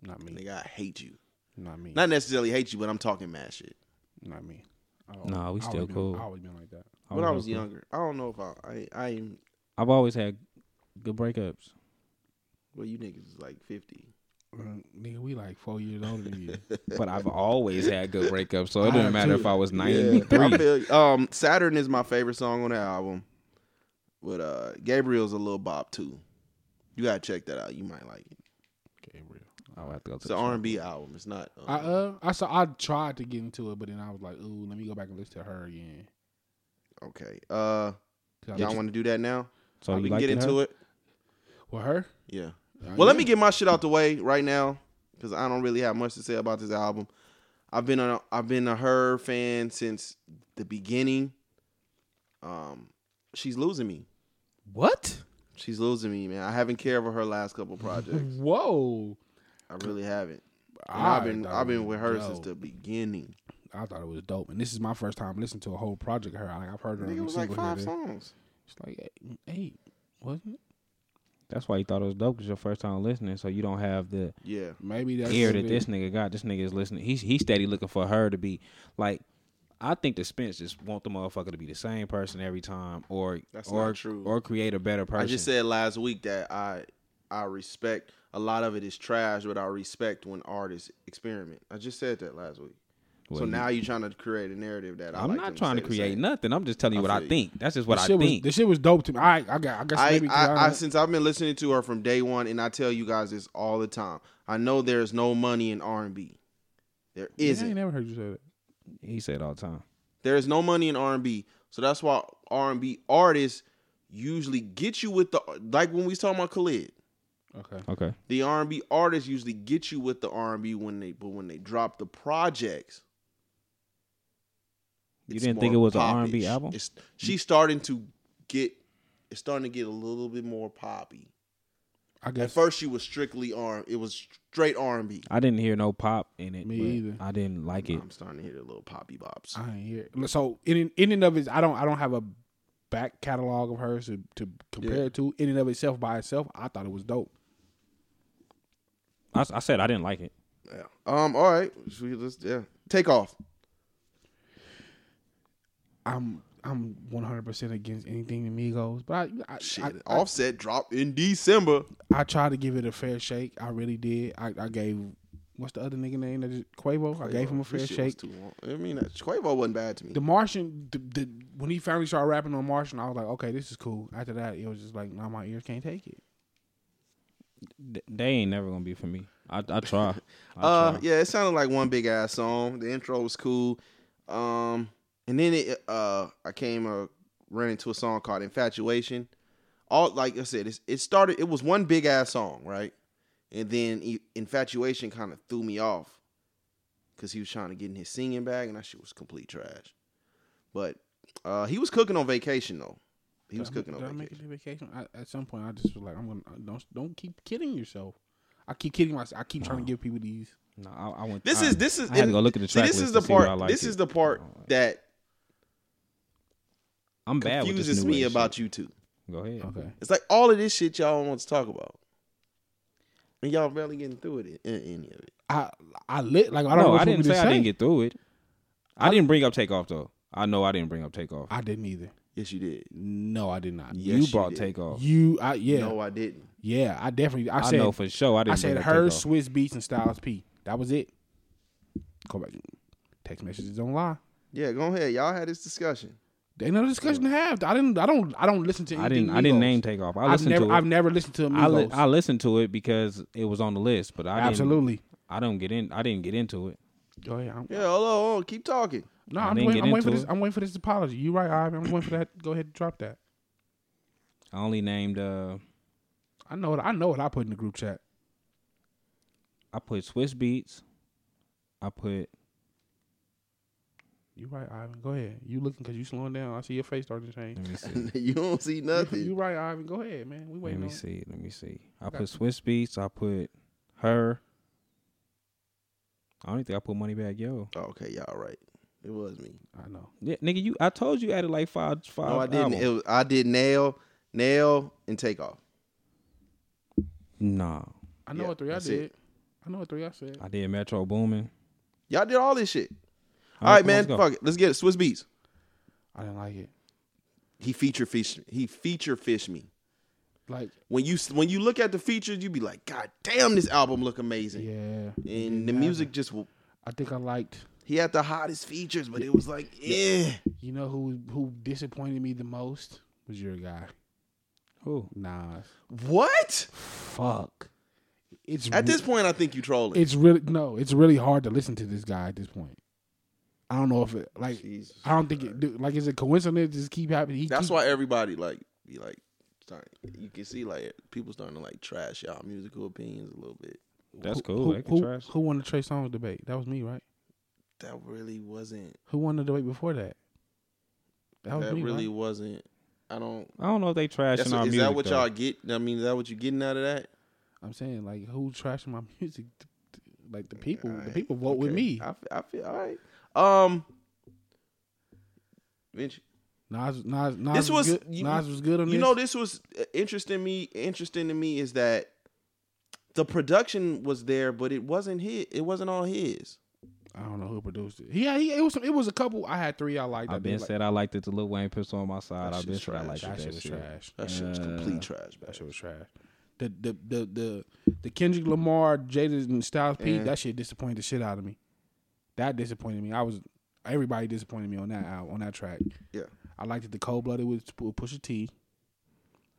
not me. Nigga, I hate you. Not me. Not necessarily hate you, but I'm talking mad shit. Not me. Nah, we still cool. I always been like that. When I was younger, I don't know if I've always had good breakups. Well, you niggas is 50. Nigga, we 4 years older than you. But I've always had good breakups, so it didn't matter if I was 93. I feel you. Saturn is my favorite song on the album, but Gabriel's a little bop too. You gotta check that out. You might like it. Gabriel, I'll have to go. It's an R&B album. It's not. I tried to get into it, but then I was like, ooh, let me go back and listen to her again. Okay. Y'all want to do that now? So we can get into her? It. With her? Yeah. Well, let me get my shit out the way right now because I don't really have much to say about this album. I've been a Her fan since the beginning. She's losing me. What? She's losing me, man. I haven't cared for her last couple projects. Whoa. I really haven't. I've been with her since the beginning. I thought it was dope, and this is my first time listening to a whole project of her. I've heard her. I think it was five songs. It's eight, wasn't it? That's why you thought it was dope, because your first time listening, so you don't have the ear that this nigga got. This nigga is listening. He's steady looking for her to be I think the Spence just want the motherfucker to be the same person every time, or create a better person. I just said last week that I respect a lot of it is trash, but I respect when artists experiment. I just said that last week. So now you're trying to create a narrative that I'm not trying to create nothing. I'm just telling you what I think. That's just what I think. This shit was dope to me. I guess since I've been listening to her from day one, and I tell you guys this all the time. I know there's no money in R&B. There isn't. I ain't never heard you say that. He said it all the time. There is no money in R&B. So that's why R&B artists usually get you with the, like when we was talking about Khalid. Okay. The R&B artists usually get you with the R&B when they drop the projects. You didn't think it was an R&B album? It's starting to get a little bit more poppy. I guess. At first, she was strictly R. It was straight R&B. I didn't hear no pop in it. Me either. I didn't like it. I'm starting to hear the little poppy bops. I didn't hear it. So in and of it, I don't have a back catalog of hers to compare it to. In and of itself, by itself, I thought it was dope. I said I didn't like it. Yeah. All right. Let's Take off. I'm 100% against anything the Migos, but Offset dropped in December. I tried to give it a fair shake. I really did. I gave, what's the other nigga name? Quavo. I gave him a fair shake. Too long. I mean, Quavo wasn't bad to me. The Martian, when he finally started rapping on Martian, I was like, okay, this is cool. After that, it was just like, nah, my ears can't take it. They ain't never gonna be for me. I try. Yeah, it sounded like one big ass song. The intro was cool. And then I ran into a song called Infatuation. All, like I said, it was one big ass song, right? And then Infatuation kind of threw me off because he was trying to get in his singing bag, and that shit was complete trash. But he was cooking on vacation, though. Did I make it to vacation? At some point, I just was like, don't keep kidding yourself. I keep kidding myself. I keep trying to give people these. No, I went. This is. I had to go look at the track. This is the part that I'm bad with this new shit. Confuses me about you two. Go ahead. Okay. It's like all of this shit y'all don't want to talk about, and y'all barely getting through it in any of it. I didn't get through it. I didn't bring up Takeoff though. I know I didn't bring up Takeoff. I didn't either. Yes, you did. No, I did not. Yes, you brought Takeoff. No, I didn't. Yeah, I definitely. I know for sure. I didn't. I said Her, Swiss Beats, and Styles P. That was it. Go back. Text messages don't lie. Yeah, go ahead. Y'all had this discussion. Ain't no discussion to have. I don't listen to anything. I didn't name Takeoff. I've never listened to Migos. I listened to it because it was on the list, but I didn't get into it. Go ahead. Hold on. Keep talking. No, I'm waiting for this apology. You right, Ivan. I'm waiting for that. Go ahead and drop that. I only named I know what I put in the group chat. I put Swiss Beats. You right, Ivan. Go ahead. You looking because you slowing down. I see your face starting to change. Let me see. You don't see nothing. You right, Ivan. Go ahead, man. We waiting. Let me see. I put Swiss Beats. I put Her. I don't think I put Moneybagg Yo. Oh, okay, y'all right. It was me. I know. Yeah, nigga, I told you added like five. No, I didn't. I did nail, and Takeoff. Nah. I know what three I said. I did Metro Boomin. Y'all did all this shit. All right, man. Fuck it. Let's get it. Swiss Beats. I didn't like it. He feature fished me. Like when you look at the features, you be like, God damn, this album look amazing. Yeah. And the music just. I think I liked. He had the hottest features, but it was like, yeah. You know who disappointed me the most was your guy. Who? Nas. What? Fuck. This point, I think you trolling. It's really hard to listen to this guy at this point. I don't know if it like. Jesus, I don't think it. Dude, like, is it coincidence? Just keep happening. That's why everybody you can see like people starting to like trash y'all musical opinions a little bit. That's cool. Who won the Trey Songz debate? That was me, right? That really wasn't. Who won the debate before that? That really wasn't. I don't know if they trashing our music. Is that what y'all get? I mean, is that what you getting out of that? I'm saying, like, who's trashing my music? Like the people. Right. The people vote with me. I feel all right. Vinci. Nas was good on this. You know, this was interesting to me is that the production was there, but it wasn't his. It wasn't all his. I don't know who produced it. Yeah, it was a couple. I had three I liked. I've been said I liked it. The Lil Wayne Pistol on my side. I've been said I liked it. That shit was trash. That shit was complete trash. That shit was trash. The Kendrick Lamar, Jada, and Styles P. That shit disappointed the shit out of me. That disappointed me. Everybody disappointed me on that album, on that track. Yeah, I liked it. The Cold Blooded with Pusha T.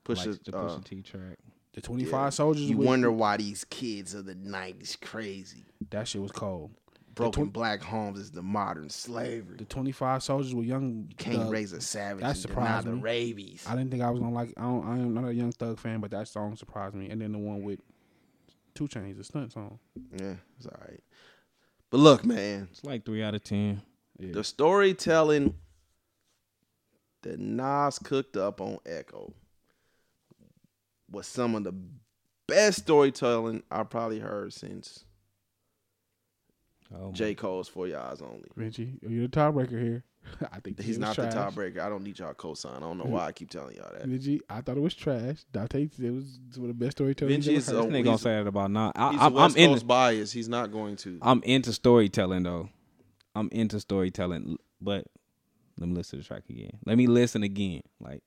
Pusha T track. The 25 Soldiers. You wonder why these kids of the '90s crazy. That shit was cold. broken black homes is the modern slavery. The 25 soldiers were Young Thug. Can't raise a savage. That surprised me. Rabies. I didn't think I was gonna like. I'm not a Young Thug fan, but that song surprised me. And then the one with 2 Chainz, the stunt song. Yeah, it's all right. But look, man, it's like 3 out of 10. Yeah. The storytelling that Nas cooked up on Echo was some of the best storytelling I probably heard since J. Cole's For Your Eyes Only. Richie, you're the tiebreaker here. I think he's not trash. The tiebreaker. I don't need y'all co-sign. I don't know why I keep telling y'all that. Richie, I thought it was trash. Dante, it was one of the best storytelling. Richie is ain't gonna say that about Nas. He's West Coast biased. He's not going to. I'm into storytelling though. I'm into storytelling, but let me listen to the track again. Let me listen again. Like,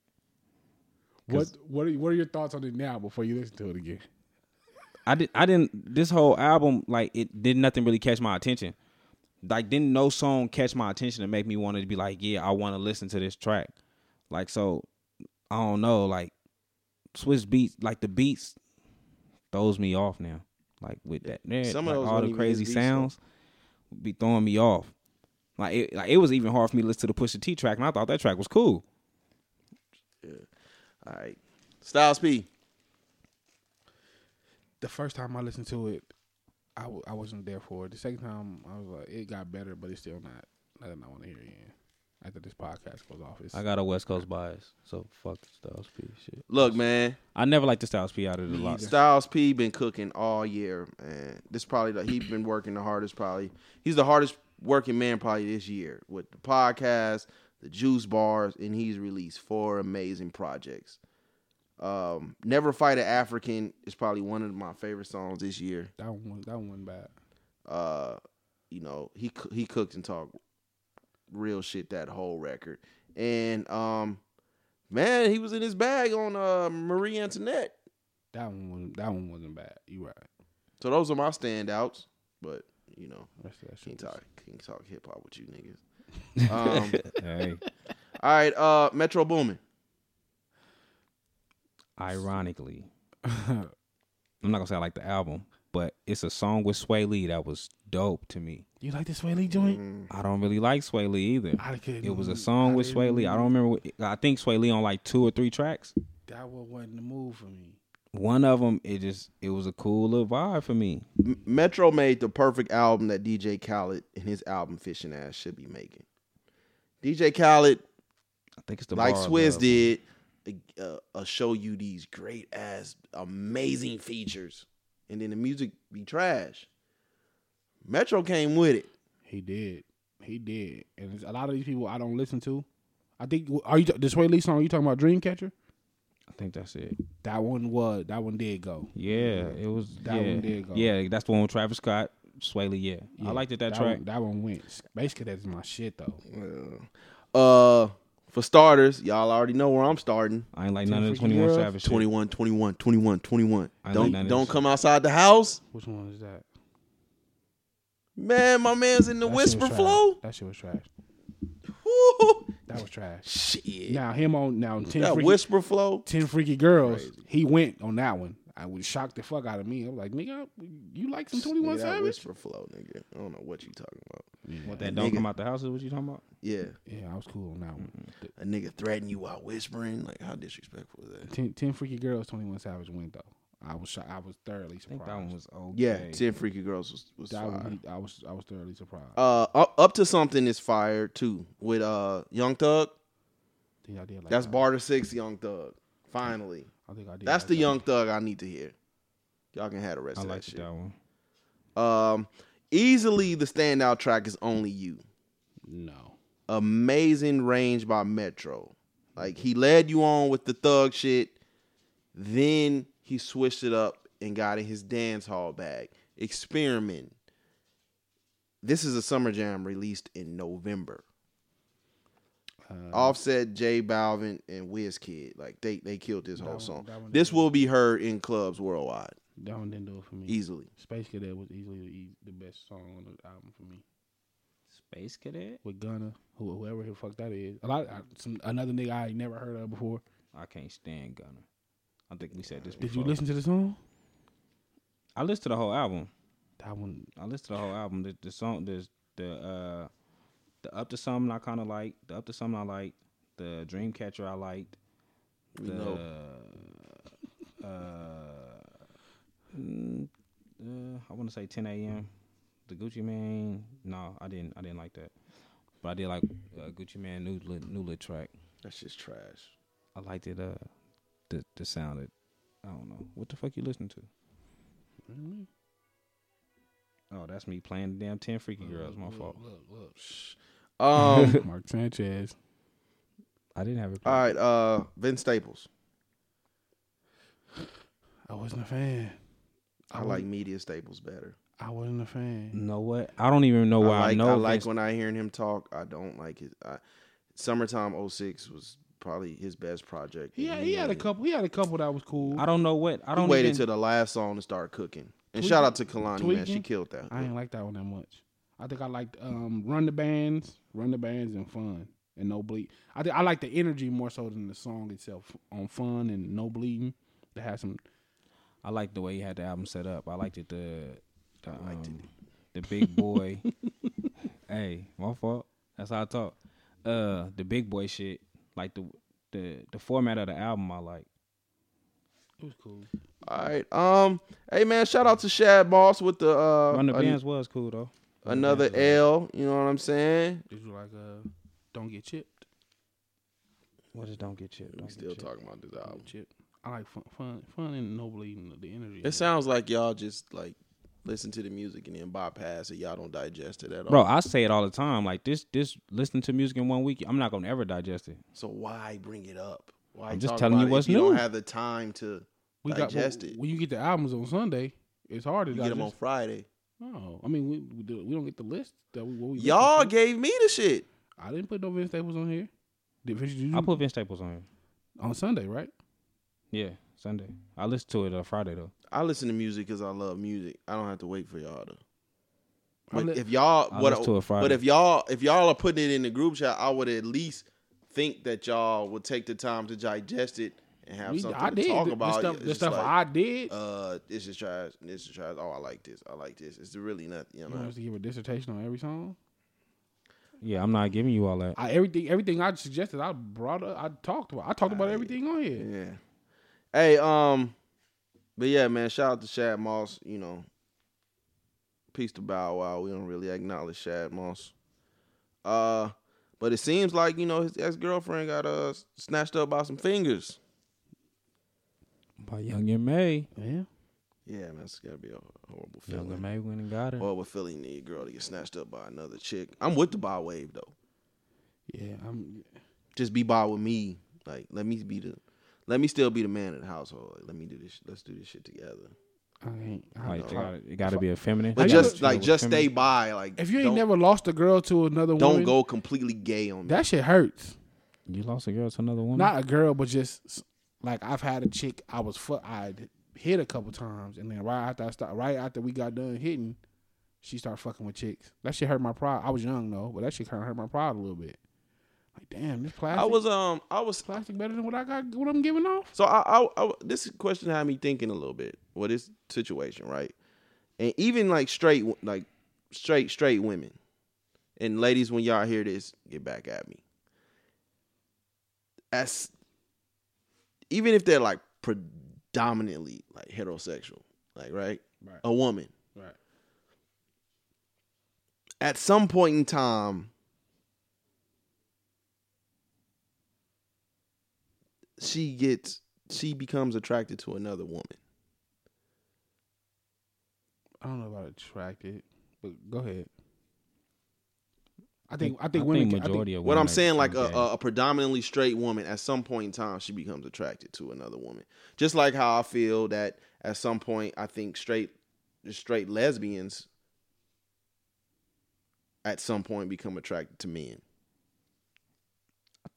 what are your thoughts on it now before you listen to it again? I didn't. This whole album, like, it did nothing really catch my attention. Like, didn't no song catch my attention to make me want to be like, yeah, I want to listen to this track. Like, so I don't know. Like, Swiss Beats, like the beats throws me off now. Like with that, yeah, some like, of those all the crazy sounds be throwing me off. Like it was even hard for me to listen to the Pusha T track, and I thought that track was cool. Yeah. All right, Styles P. The first time I listened to it, I wasn't there for it. The second time, I was like, it got better, but it's still not nothing I want to hear again. After this podcast goes off, I got a West Coast bias, so fuck Styles P shit. Look, man, I never liked the Styles P out of the lot. Styles P been cooking all year, man. This probably he's been working the hardest. Probably he's the hardest working man probably this year with the podcast, the juice bars, and he's released 4 amazing projects. Never Fight an African is probably one of my favorite songs this year. That one bad. You know, he cooked and talked real shit that whole record, and man, he was in his bag on Marie Antoinette. That one wasn't bad. You right. So those are my standouts, but you know, can't talk hip hop with you niggas. Hey. All right, Metro Boomin. Ironically, I'm not gonna say I like the album, but it's a song with Sway Lee that was dope to me. You like the Sway Lee joint? I don't really like Sway Lee either. It was a song with Sway Lee. I don't remember. I think Sway Lee on like 2 or 3 tracks. That one wasn't the move for me. One of them, it was a cool little vibe for me. Metro made the perfect album that DJ Khaled and his album Fishing Ass should be making. DJ Khaled, I think it's the like Swizz did, show you these great ass amazing features, and then the music be trash. Metro came with it. He did, and a lot of these people I don't listen to. I think the Sway Lee song you talking about, Dreamcatcher? I think that's it. That one did go. Yeah, it was. That one did go. Yeah, that's the one with Travis Scott, Sway Lee. Yeah. I liked it, that track. That one went. Basically, that's my shit though. Yeah. For starters, y'all already know where I'm starting. I ain't like none of the 21 Savage shit. 21. Don't come outside the house. Which one is that? Man, my man's in the whisper flow. That shit was trash. That was trash. Shit. Now 10 that freaky, whisper flow. 10 Freaky Girls. Crazy. He went on that one. I would shock the fuck out of me. I was like, nigga, you like some 21 Savage? That whisper flow, nigga. I don't know what you talking about. Yeah. What that don't come out the house is what you talking about? Yeah. Yeah, I was cool on that one. Mm-hmm. A nigga threatened you while whispering. Like, how disrespectful is that? 10 Freaky Girls, 21 Savage went though. I was thoroughly surprised. I think that one was okay. Yeah, 10 Freaky Girls was fire. I was thoroughly surprised. Up to Something is fire too with Young Thug. I think I did like that's that. Barter 6 Young Thug. Finally, I think I did. That's like the Young Thug I need to hear. Y'all can have the rest of that shit. I like that one. Easily the standout track is Only You. No. Amazing range by Metro. Like he led you on with the thug shit, then he switched it up and got in his dance hall bag. Experimenting. This is a summer jam released in November. Offset, J Balvin, and WizKid. Like, they killed this whole song. This will be heard in clubs worldwide. That one didn't do it for me. Easily. Space Cadet was easily the best song on the album for me. Space Cadet? With Gunna, whoever the fuck that is. Another nigga I ain't never heard of before. I can't stand Gunna. I think we said this before. Did you listen to the song? I listened to the whole album. I listened to the whole album. The song, the Up to Something I kind of liked. The Up to Something I liked. The Dreamcatcher I liked. I want to say 10 a.m. The Gucci Man. No, I didn't like that. But I did like Gucci Man new lit track. That's just trash. I liked it. The sound. I don't know what the fuck you listen to. Mm-hmm. Oh, that's me playing the damn 10 Freaky Girls. My fault. Mark Sanchez. I didn't have it. All right, Vince Staples. I wasn't a fan. I like Media Staples better. I wasn't a fan. You know what? I don't even know why I know. I like when I hearing him talk. I don't like his. Summertime 06 was probably his best project. Yeah, he had a couple that was cool. I don't know what. He waited till the last song to start cooking. And shout out to Kalani, man. She killed that. I ain't like that one that much. I think I liked Run the Bands and Fun and No Bleed. I like the energy more so than the song itself on Fun and No Bleeding. They had some. I liked the way he had the album set up. I liked it. The big boy. Hey, my fault. That's how I talk. The big boy shit. Like the format of the album I like. It was cool. All right. Hey man, shout out to Shad Moss with the Run the Bands was cool though. Another L, you know what I'm saying? Did you like Don't Get Chipped? What is Don't Get Chipped? We still talking about this album. I like fun and No Bleeding, the energy. It sounds like y'all just like listen to the music and then bypass it. Y'all don't digest it at all. Bro, I say it all the time. Like this listening to music in 1 week, I'm not gonna ever digest it. So why bring it up? Why I'm just telling you what's new. You don't have the time to digest it. When you get the albums on Sunday, it's hard to digest. You get them on Friday. No, I mean we don't get the list that we y'all gave me the shit. I didn't put no Vince Staples on here. Did you? I put Vince Staples on here on Sunday, right? Yeah, Sunday. I listened to it on Friday though. I listen to music because I love music. I don't have to wait for y'all to. But if y'all are putting it in the group chat, I would at least think that y'all would take the time to digest it and have something to talk about. The stuff I did. This is trash. This is trash. Oh, I like this. I like this. It's really nothing. You know, I have to give a dissertation on every song. Yeah, I'm not giving you all that. Everything I suggested, I brought up. I talked about everything on here. Yeah. Hey, but yeah, man, shout out to Shad Moss. You know, peace to Bow Wow. We don't really acknowledge Shad Moss. But it seems like, you know, his ex-girlfriend got snatched up by some fingers. By Young and May. Yeah. Yeah, man, it's gotta be a horrible feeling. Young and May went and got her. Horrible feeling, need girl to get snatched up by another chick. I'm with the bi wave though. Yeah, just be bi with me. Like, let me still be the man in the household. Like, let me do this. Let's do this shit together. It gotta be a feminine. But just stay by. Like, if you ain't never lost a girl to another woman, don't go completely gay on me. That shit hurts. You lost a girl to another woman? Not a girl, but just like I've had a chick I hit a couple times, and then right after we got done hitting, she started fucking with chicks. That shit hurt my pride. I was young though, but that shit kind of hurt my pride a little bit. Like, damn, this plastic. I was plastic better than what I got. What I'm giving off. So this question had me thinking a little bit. Well, this situation, right? And even straight women and ladies, when y'all hear this, get back at me. Even if they're like predominantly like heterosexual, like right, a woman, right. At some point in time, she becomes attracted to another woman. I don't know about attracted, but go ahead. I think women. Majority of women. What I'm saying, like a predominantly straight woman, at some point in time, she becomes attracted to another woman. Just like how I feel that at some point, I think straight lesbians at some point become attracted to men.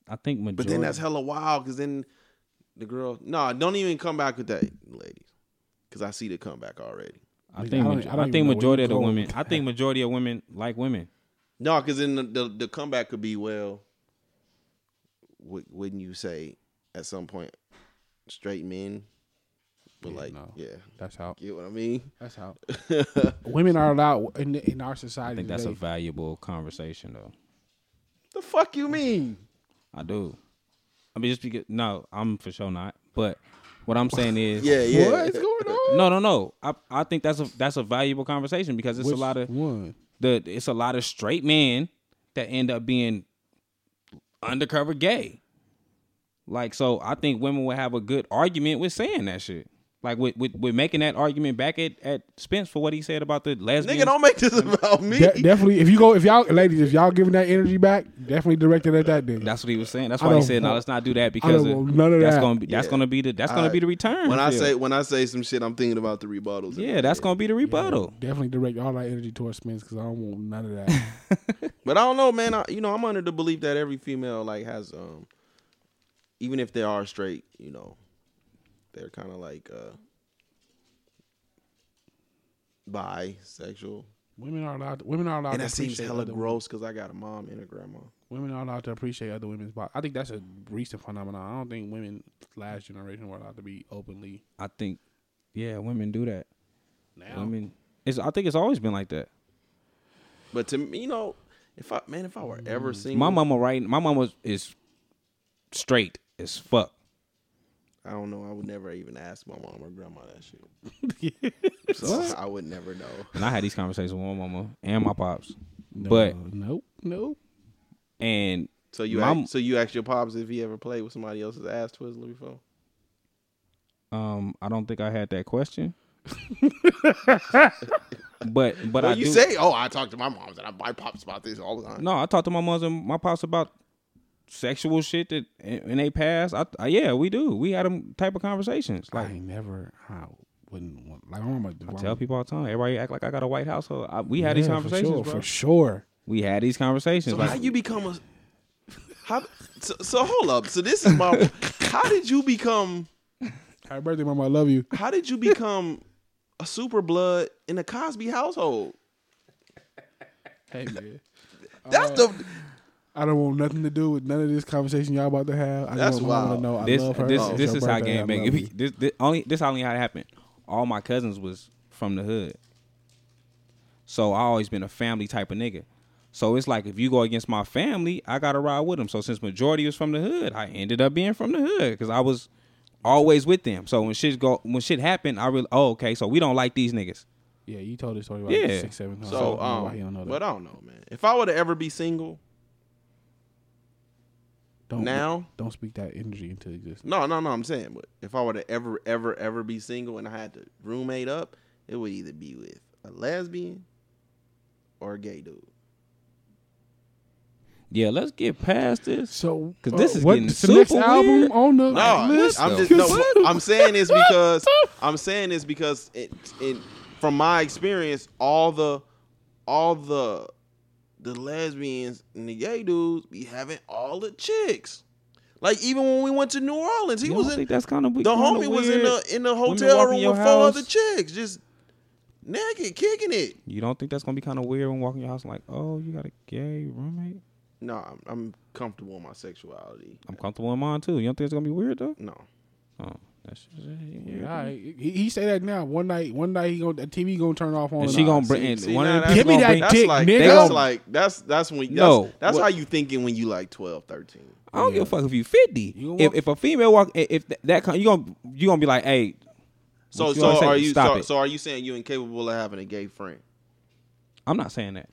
I think majority. But then that's hella wild, because then the girl. No, don't even come back with that, ladies, because I see the comeback already. I think majority of women like women. No, because then the comeback could be, well, wouldn't you say at some point straight men But yeah, like, no. Yeah, that's how. Get what I mean? That's how. Women are allowed in our society. I think that's today. A valuable conversation, though. The fuck you mean? I do. I mean, just because. No, I'm for sure not. But what I'm saying is, yeah, what's going on? No. I think that's a valuable conversation because it's it's a lot of straight men that end up being undercover gay. Like, so I think women would have a good argument with saying that shit. Like, with making that argument back at Spence for what he said about the lesbian. Nigga, don't make this about me. Definitely, if y'all giving that energy back, definitely directed at that nigga. That's what he was saying. That's why he said, no, let's not do that because that's gonna be the return. When I say some shit, I'm thinking about the rebuttals. Yeah, that's gonna be the rebuttal. Yeah, definitely direct all that energy towards Spence because I don't want none of that. But I don't know, man. I'm under the belief that every female like has even if they are straight, they're kind of like bisexual. Women are allowed. And that seems hella gross because I got a mom and a grandma. Women are allowed to appreciate other women's bodies. I think that's a recent phenomenon. I don't think women last generation were allowed to be openly. I think, yeah, women do that now. I think it's always been like that. But to me, if I were ever single, my mama is straight as fuck. I don't know. I would never even ask my mom or grandma that shit. So I would never know. And I had these conversations with my mama and my pops. No, but nope. And so you asked your pops if he ever played with somebody else's ass twizzler before? I don't think I had that question. but well, I do say, I talk to my moms and my pops about this all the time. No, I talk to my moms and my pops about sexual shit that in they past. Yeah, we do. We had them type of conversations. Like, I don't remember. I tell people all the time. Everybody act like I got a white household. We had these conversations. For sure. We had these conversations. So hold up. So this is my. How did you become? Happy birthday, mama. I love you. How did you become a super blood in the Cosby household? Hey man, that's the. I don't want nothing to do with none of this conversation y'all about to have. That's wild. I love her. This is how game bang. This only how it happened. All my cousins was from the hood, so I always been a family type of nigga. So it's like if you go against my family, I gotta ride with them. So since majority was from the hood, I ended up being from the hood because I was always with them. So when shit happened, I really okay. So we don't like these niggas. Yeah, you told this story about 6, 7 times. So I don't know that. But I don't know, man. If I were to ever be single. Don't speak that energy into existence. No, I'm saying, but if I were to ever be single and I had to roommate up, it would either be with a lesbian or a gay dude. Yeah, let's get past this. So, because this is getting super next album on the list. I'm saying this because it, from my experience, all the lesbians and the gay dudes be having all the chicks. Like even when we went to New Orleans, the homie was in the hotel room with 4 other chicks, just naked, kicking it. You don't think that's gonna be kind of weird when walking your house like, oh, you got a gay roommate? No, I'm comfortable in my sexuality. I'm comfortable in mine too. You don't think it's gonna be weird though? No. Oh. He say that now. One night he gonna TV gonna turn off on. And she gonna bring. Give me that dick, nigga. That's how you thinking when you like 12, 13. I don't give a fuck if you 50. If a female walk, you gonna be like, hey. So are you saying you incapable of having a gay friend? I'm not saying that.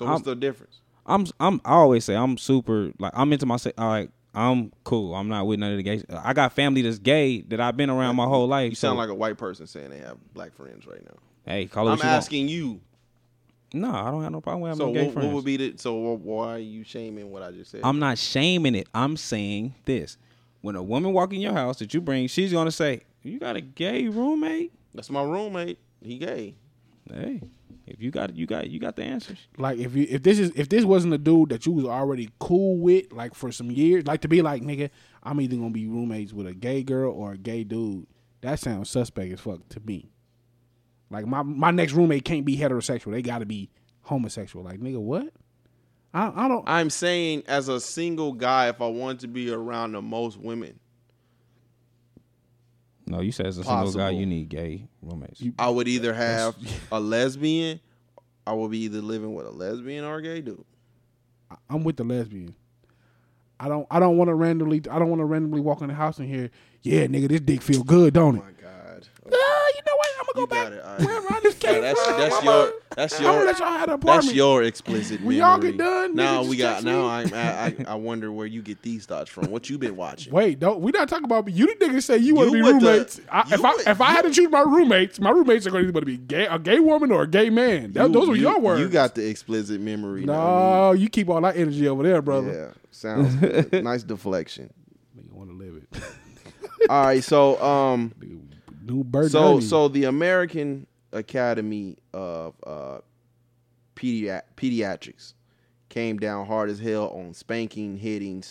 What's the difference? I always say I'm super like I'm into my sex. Like, I'm cool. I'm not with none of the gays. I got family that's gay that I've been around my whole life. You sound like a white person saying they have black friends right now. Hey, call it what you want. I'm asking you. No, I don't have no problem with having gay friends. So why are you shaming what I just said? I'm not shaming it. I'm saying this. When a woman walk in your house that you bring, she's going to say, you got a gay roommate? That's my roommate. He gay. Hey. If you got it, you got the answers. Like if this wasn't a dude that you was already cool with, like for some years, like to be like, nigga, I'm either gonna be roommates with a gay girl or a gay dude. That sounds suspect as fuck to me. Like my next roommate can't be heterosexual; they got to be homosexual. Like nigga, what? I don't. I'm saying as a single guy, if I want to be around the most women, No, you said as a single guy, you need gay roommates. I would either have a lesbian. I would be either living with a lesbian or a gay dude. I'm with the lesbian. I don't want to randomly. I don't want to randomly walk in the house and hear, yeah, nigga, this dick feel good, don't it? Oh my god. Okay. You know what? I'm gonna go back. Right. Wherever I just came from. That's your explicit memory. When y'all get done, now we got. Now I wonder where you get these thoughts from. What you been watching? Wait, don't we not talking about? You the nigga say you want to be roommates. If I had to choose my roommates are going to either be gay, a gay woman or a gay man. Those were your words. You got the explicit memory. No, you keep all that energy over there, brother. Yeah, sounds good. Nice deflection. Nigga want to live it. All right, so So the American Academy of Pediatrics came down hard as hell on spanking, hitting,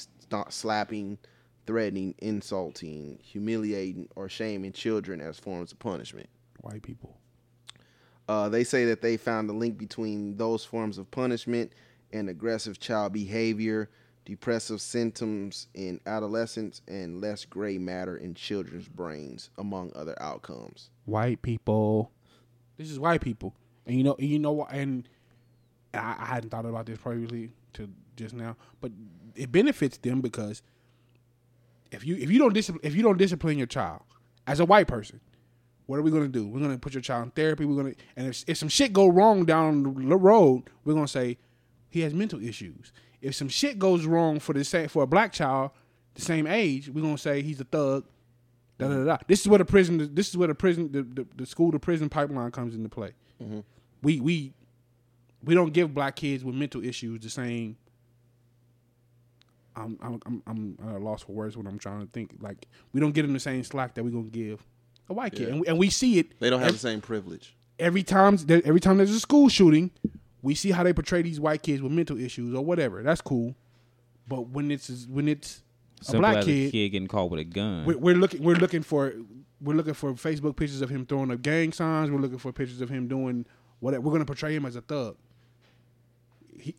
slapping, threatening, insulting, humiliating, or shaming children as forms of punishment. White people. They say that they found a link between those forms of punishment and aggressive child behavior, depressive symptoms in adolescents, and less gray matter in children's brains, among other outcomes. White people. This is white people. And you know, and I hadn't thought about this previously to just now, but it benefits them because if you don't discipline your child as a white person, what are we going to do? We're going to put your child in therapy. And if some shit go wrong down the road, we're going to say he has mental issues. If some shit goes wrong for a black child the same age, we're gonna say he's a thug. Da, da, da, da. This is where the school to prison pipeline comes into play. Mm-hmm. We don't give black kids with mental issues the same. I'm at a loss for words when I'm trying to think. Like, we don't give them the same slack that we're gonna give a white kid, and we see it. They don't have the same privilege. Every time there's a school shooting, we see how they portray these white kids with mental issues or whatever. That's cool, but when it's a black kid, getting caught with a gun, we're looking for Facebook pictures of him throwing up gang signs. We're looking for pictures of him doing whatever. We're going to portray him as a thug.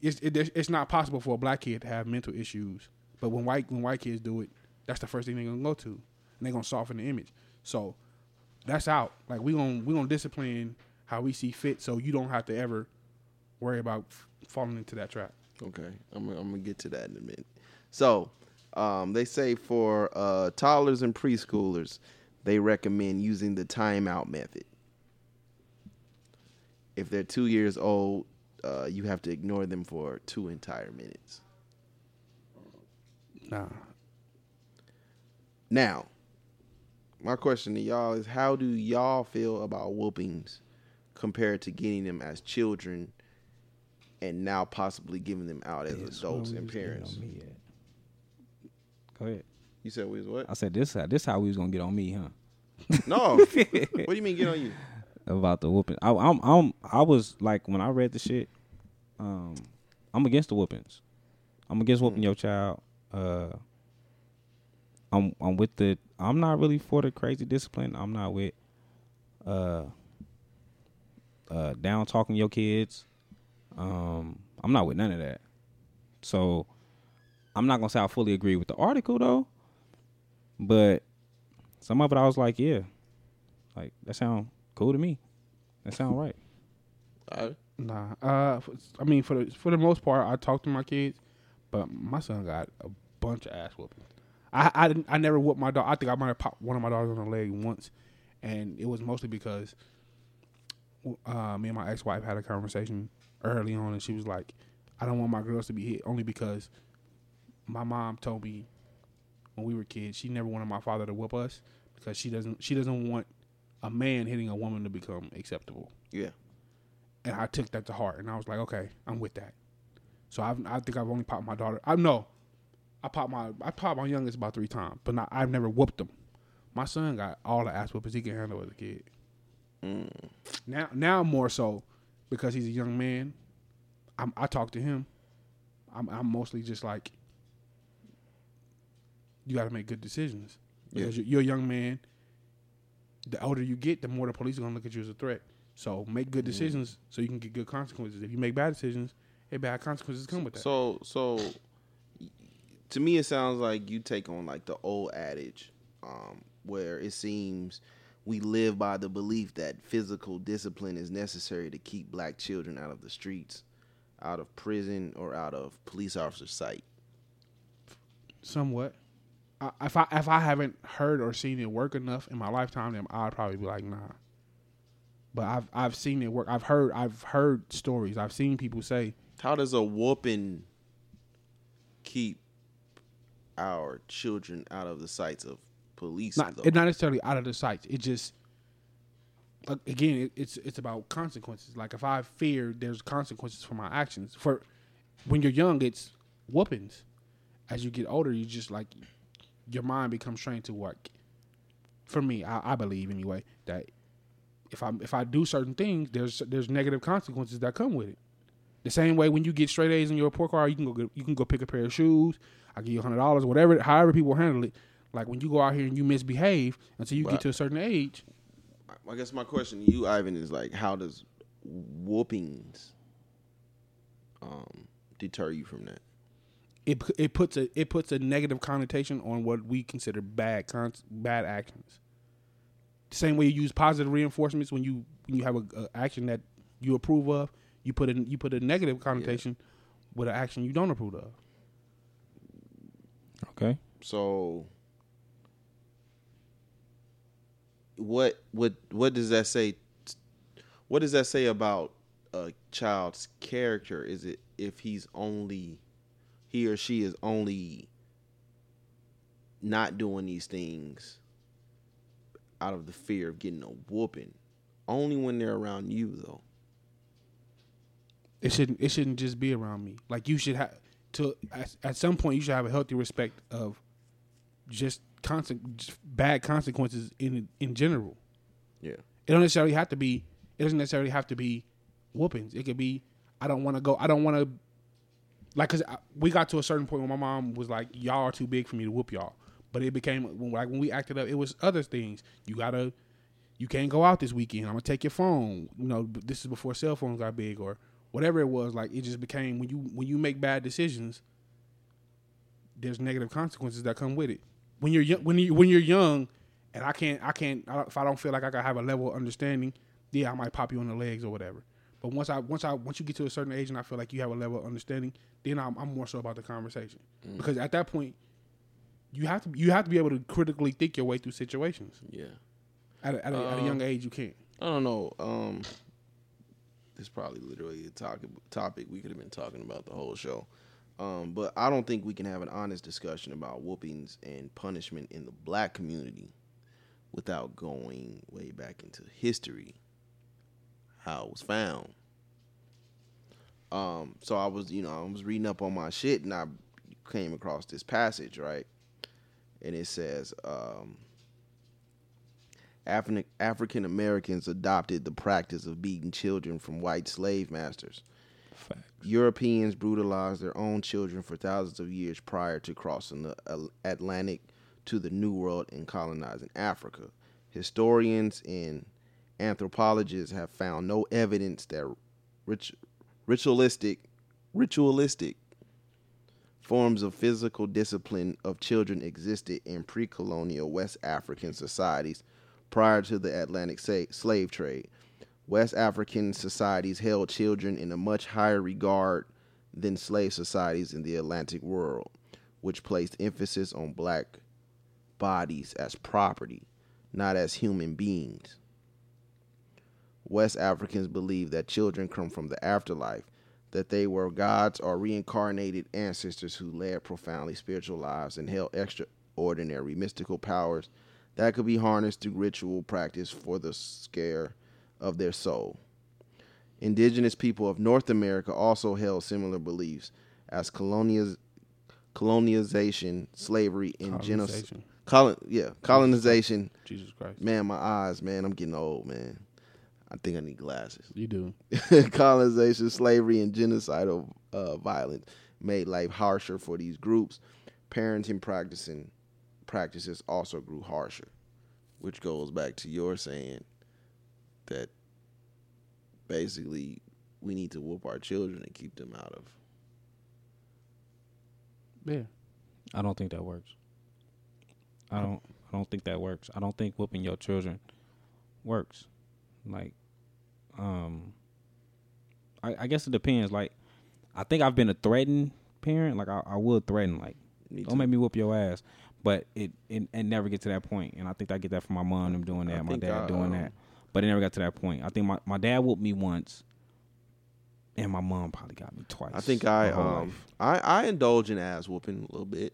It's not possible for a black kid to have mental issues, but when white kids do it, that's the first thing they're going to go to, and they're going to soften the image. So that's out. Like, we're gonna discipline how we see fit, so you don't have to ever worry about falling into that trap. Okay, I'm gonna get to that in a minute. So, they say for toddlers and preschoolers, they recommend using the timeout method. If they're 2 years old, you have to ignore them for 2 entire minutes. Nah. Now, my question to y'all is, how do y'all feel about whoopings compared to getting them as children? And now possibly giving them out as adults and parents. Go ahead. You said we was what? I said this how we was gonna get on me, huh? No. What do you mean get on you? About the whooping. I was like, when I read the shit, I'm against the whoopings. I'm against whooping your child. I'm not really for the crazy discipline. I'm not with down talking your kids. I'm not with none of that. So I'm not going to say I fully agree with the article, though. But some of it I was like, yeah. Like, that sound cool to me. That sound right. Nah. I mean, for the most part, I talk to my kids. But my son got a bunch of ass whoopings. I never whooped my dog. I think I might have popped one of my dogs on the leg once. And it was mostly because me and my ex-wife had a conversation early on, and she was like, I don't want my girls to be hit only because my mom told me when we were kids she never wanted my father to whoop us because she doesn't want a man hitting a woman to become acceptable. Yeah. And I took that to heart, and I was like, okay, I'm with that. So I think I've only popped my daughter. I popped my youngest about 3 times, but I've never whooped them. My son got all the ass whoopers he could handle as a kid. Now more so, because he's a young man, I talk to him. I'm mostly just like, you got to make good decisions. Because you're a young man. The older you get, the more the police are going to look at you as a threat. So make good decisions so you can get good consequences. If you make bad decisions, bad consequences come with that. So to me, it sounds like you take on like the old adage, where it seems we live by the belief that physical discipline is necessary to keep black children out of the streets, out of prison, or out of police officers' sight. Somewhat. If I haven't heard or seen it work enough in my lifetime, then I'd probably be like, nah. But I've seen it work. I've heard stories. I've seen people say, how does a whooping keep our children out of the sights of police? Not necessarily out of the sights. It just, again, it's about consequences. Like, if I fear there's consequences for my actions. For when you're young, it's whoopings. As you get older, you just like, your mind becomes trained to work. For me, I believe anyway that if I do certain things, there's negative consequences that come with it. The same way when you get straight A's in your report card, you can go pick a pair of shoes. I give you $100, whatever. However people handle it. Like, when you go out here and you misbehave until you get to a certain age. I guess my question to you, Ivan, is like, how does whoopings deter you from that? It puts a negative connotation on what we consider bad actions. Same way you use positive reinforcements when you have a action that you approve of, you put a negative connotation with an action you don't approve of. Okay. So what does that say? What does that say about a child's character? Is it if he or she is only not doing these things out of the fear of getting a whooping? Only when they're around you, though. It shouldn't just be around me. Like, you should have to at some point you should have a healthy respect of just bad consequences in general. Yeah. It doesn't necessarily have to be whoopings. It could be, I don't want to like, cause we got to a certain point where my mom was like, y'all are too big for me to whoop y'all. But it became, like, when we acted up, it was other things. You can't go out this weekend. I'm gonna take your phone. You know, this is before cell phones got big, or whatever it was. Like, it just became, when you make bad decisions, there's negative consequences that come with it. When you're young, and I can't, if I don't feel like I can have a level of understanding, yeah, I might pop you on the legs or whatever. But once you get to a certain age, and I feel like you have a level of understanding, then I'm more so about the conversation, because at that point, you have to be able to critically think your way through situations. Yeah. At a young age, you can't. I don't know. This is probably literally a topic we could have been talking about the whole show. But I don't think we can have an honest discussion about whoopings and punishment in the black community without going way back into history, how it was found. So I was reading up on my shit, and I came across this passage, right? And it says, African Americans adopted the practice of beating children from white slave masters. Facts. Europeans brutalized their own children for thousands of years prior to crossing the Atlantic to the New World and colonizing Africa. Historians and anthropologists have found no evidence that ritualistic forms of physical discipline of children existed in pre-colonial West African societies prior to the Atlantic slave trade. West African societies held children in a much higher regard than slave societies in the Atlantic world, which placed emphasis on black bodies as property, not as human beings. West Africans believed that children come from the afterlife, that they were gods or reincarnated ancestors who led profoundly spiritual lives and held extraordinary mystical powers that could be harnessed through ritual practice for the scare of their soul. Indigenous people of North America also held similar beliefs, as colonization, slavery, and genocide. Colonization. Jesus Christ. Man, my eyes, man. I'm getting old, man. I think I need glasses. You do. Colonization, slavery, and genocidal violence made life harsher for these groups. Parenting practices also grew harsher, which goes back to your saying that basically we need to whoop our children and keep them out of. Yeah, I don't think that works. I don't. I I don't think that works. I don't think whooping your children works. Like, I guess it depends. Like, I think I've been a threatened parent. Like, I would threaten, like, don't make me whoop your ass. But it never get to that point. And I think I get that from my mom, them doing that, my dad doing that. But it never got to that point. I think my dad whooped me once, and my mom probably got me twice. I think I indulge in ass whooping a little bit.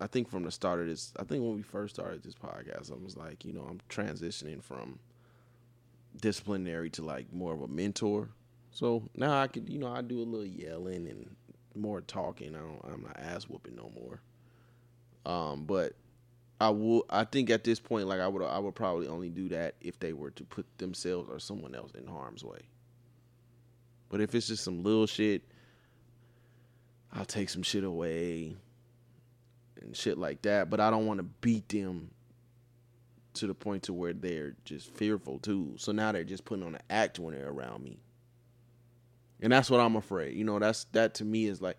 I think from the start of this, I think when we first started this podcast, I was like, you know, I'm transitioning from disciplinary to like more of a mentor. So now I could, you know, I do a little yelling and more talking. I'm not ass whooping no more. But I think at this point, like I would probably only do that if they were to put themselves or someone else in harm's way. But if it's just some little shit, I'll take some shit away and shit like that, but I don't want to beat them to the point to where they're just fearful too. So now they're just putting on an act when they're around me. And that's what I'm afraid. You know, that to me is like,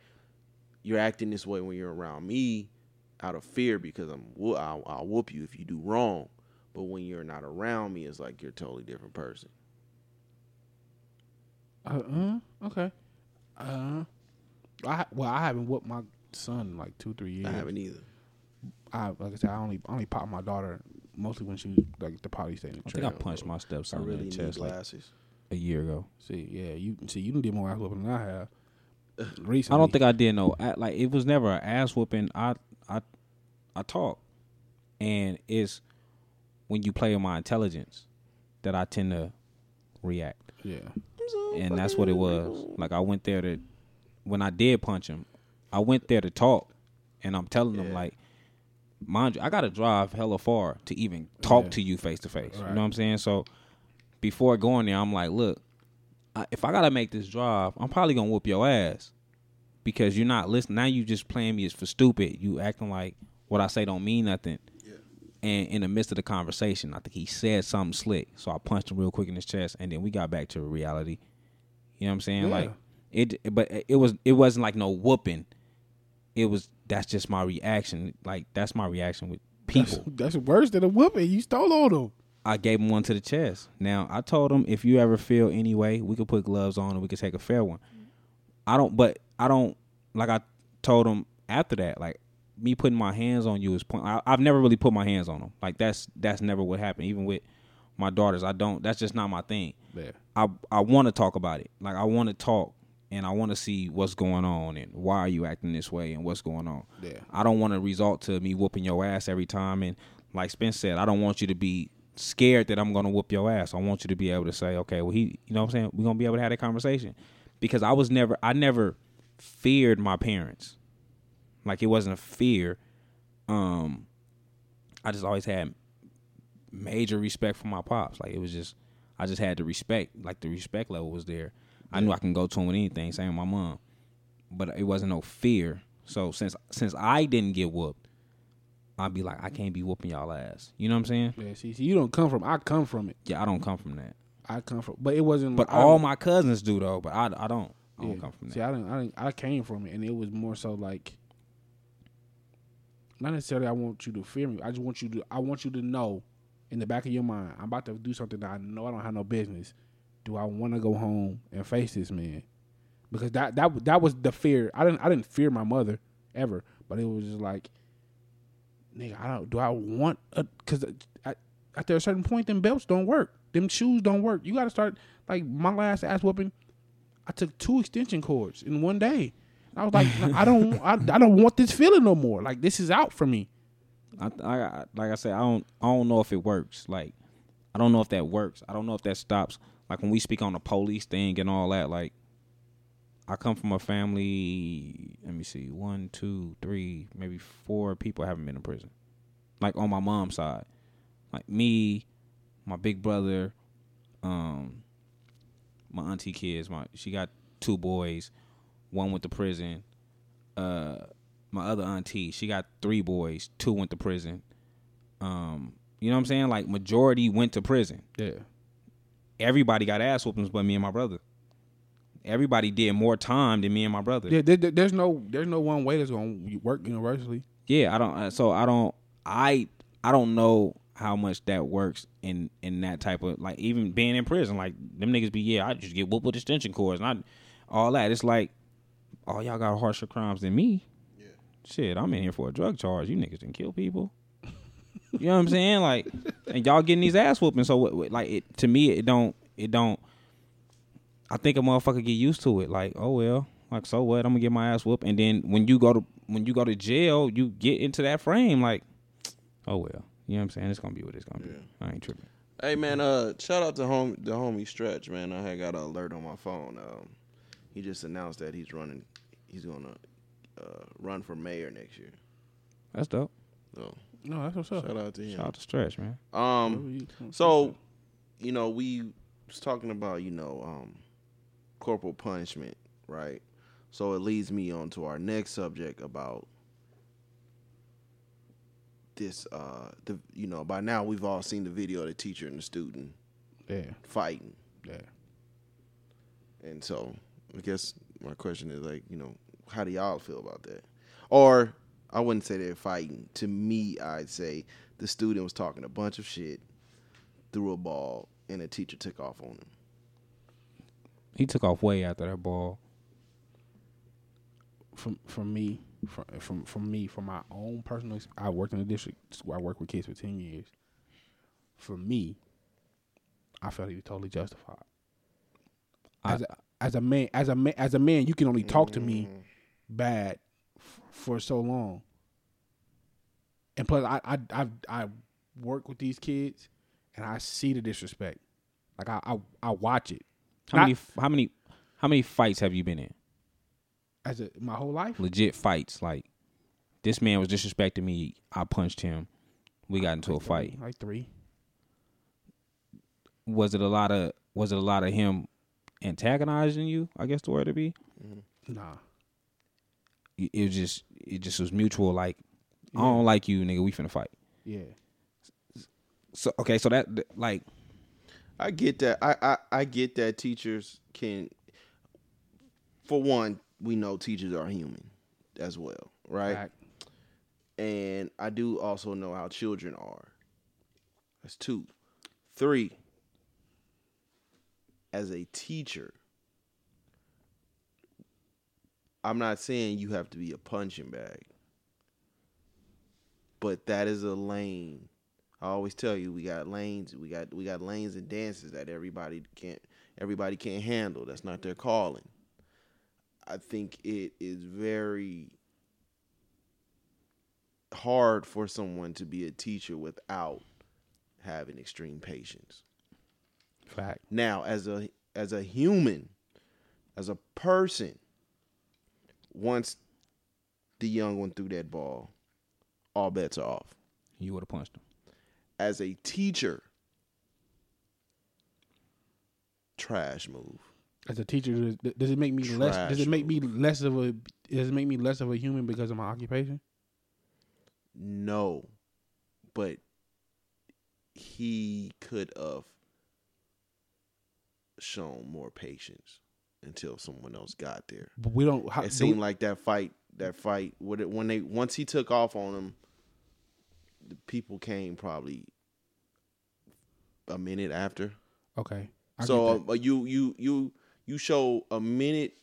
you're acting this way when you're around me out of fear because I'll whoop you if you do wrong. But when you're not around me, it's like you're a totally different person. Okay. I haven't whooped my son in like 2-3 years. I haven't either. I only popped my daughter mostly when she was like the potty staying in the trailer. I think I punched my stepson in the chest like a year ago. You done did more ass whooping than I have recently. I don't think I did no. Like it was never an ass whooping. I talk, and it's when you play with my intelligence that I tend to react. Yeah, and that's what it was. Like I went there to. When I did punch him, I went there to talk, and I'm telling him, like, mind you, I got to drive hella far to even talk to you face to face. You know what I'm saying? So before going there, I'm like, look, if I got to make this drive, I'm probably going to whoop your ass because you're not listening. Now you just playing me as for stupid. You acting like what I say don't mean nothing. Yeah. And in the midst of the conversation, I think he said something slick. So I punched him real quick in his chest, and then we got back to reality. You know what I'm saying? Yeah. Like. It wasn't like no whooping. It was that's just my reaction. Like that's my reaction with people. That's worse than a whooping. You stole on them. I gave him one to the chest. Now I told him if you ever feel any way, we could put gloves on and we could take a fair one. I don't like I told him after that. Like me putting my hands on you is point. I've never really put my hands on them. Like that's never what happened. Even with my daughters, I don't. That's just not my thing. Yeah. I want to talk about it. Like I want to talk. And I want to see what's going on and why are you acting this way and what's going on. Yeah. I don't want to result to me whooping your ass every time. And like Spence said, I don't want you to be scared that I'm going to whoop your ass. I want you to be able to say, okay, well, he, you know what I'm saying? We're going to be able to have that conversation. Because I never feared my parents. Like, it wasn't a fear. I just always had major respect for my pops. Like, it was just, I just had the respect. Like, the respect level was there. I knew I can go to him with anything, same with my mom. But it wasn't no fear. So since I didn't get whooped, I'd be like, I can't be whooping y'all ass. You know what I'm saying? Yeah, see you don't come from I come from it. Yeah, I don't come from that. I come from but it wasn't But like, all my cousins do though, but I don't come from that. See, I came from it, and it was more so like not necessarily I want you to fear me. I just want you to know in the back of your mind, I'm about to do something that I know I don't have no business. Do I want to go home and face this man? Because that was the fear. I didn't fear my mother ever, but it was just like, nigga, because after a certain point, them belts don't work. Them shoes don't work. You got to start, like my last ass whooping, I took 2 extension cords in one day. I was like, I don't want this feeling no more. Like this is out for me. I like I said, I don't know if it works. Like I don't know if that works. I don't know if that stops. Like, when we speak on the police thing and all that, like, I come from a family, let me see, 1, 2, 3, maybe 4 people haven't been in prison. Like, on my mom's side. Like, me, my big brother, my auntie kids. She got 2 boys. 1 went to prison. My other auntie, she got 3 boys. 2 went to prison. You know what I'm saying? Like, majority went to prison. Yeah. Everybody got ass whoopings but me and my brother. Everybody did more time than me and my brother. Yeah, there's no one way that's going to work universally. yeah, I don't know how much that works in that type of, like, even being in prison, like them niggas be, yeah, I just get whooped with extension cords and I, all that. It's like, oh, y'all got harsher crimes than me. Yeah. Shit, I'm in here for a drug charge. You niggas didn't kill people. You know what I'm saying? Like, and y'all getting these ass whoopings. So like, it, to me, it don't. I think a motherfucker get used to it. Like, oh well, like so what? I'm gonna get my ass whooped. And then when you go to jail, you get into that frame. Like, oh well, you know what I'm saying? It's gonna be what it's gonna be. I ain't tripping. Hey man, shout out to the homie Stretch, man. I had got an alert on my phone. He just announced that he's running. He's gonna run for mayor next year. That's dope. So. No, that's what's up. Shout out to him. Shout out to Stretch, man. So, you know, we was talking about, you know, corporal punishment, right? So it leads me on to our next subject about this. You know, by now we've all seen the video of the teacher and the student, fighting, And so, I guess my question is, like, you know, how do y'all feel about that? Or I wouldn't say they're fighting. To me, I'd say the student was talking a bunch of shit, threw a ball, and the teacher took off on him. He took off way after that ball. From my own personal experience, I worked in the district where I worked with kids for 10 years. For me, I felt he was totally justified. As a man, you can only talk to me bad for so long, and plus I work with these kids, and I see the disrespect. Like I watch it. How many fights have you been in? My whole life, legit fights. Like, this man was disrespecting me. I punched him. We got into a fight. Like three. Was it a lot of him antagonizing you? I guess the word to be. Nah. It just was mutual. Like, I don't like you, nigga. We finna fight. Yeah. So okay, so that, like, I get that. I get that teachers can. For one, we know teachers are human as well, right? Right. And I do also know how children are. That's two, three. As a teacher, I'm not saying you have to be a punching bag, but that is a lane. I always tell you, we got lanes. We got lanes and dances that everybody can't handle. That's not their calling. I think it is very hard for someone to be a teacher without having extreme patience. Fact. Now, as a human, as a person, once the young one threw that ball, all bets are off. You would have punched him. As a teacher, trash move. As a teacher, does it make me trash less? Does it make me less of a human because of my occupation? No, but he could have shown more patience until someone else got there. But we don't. It seemed like that fight. Once he took off on him, the people came probably a minute after. Okay. So you show a minute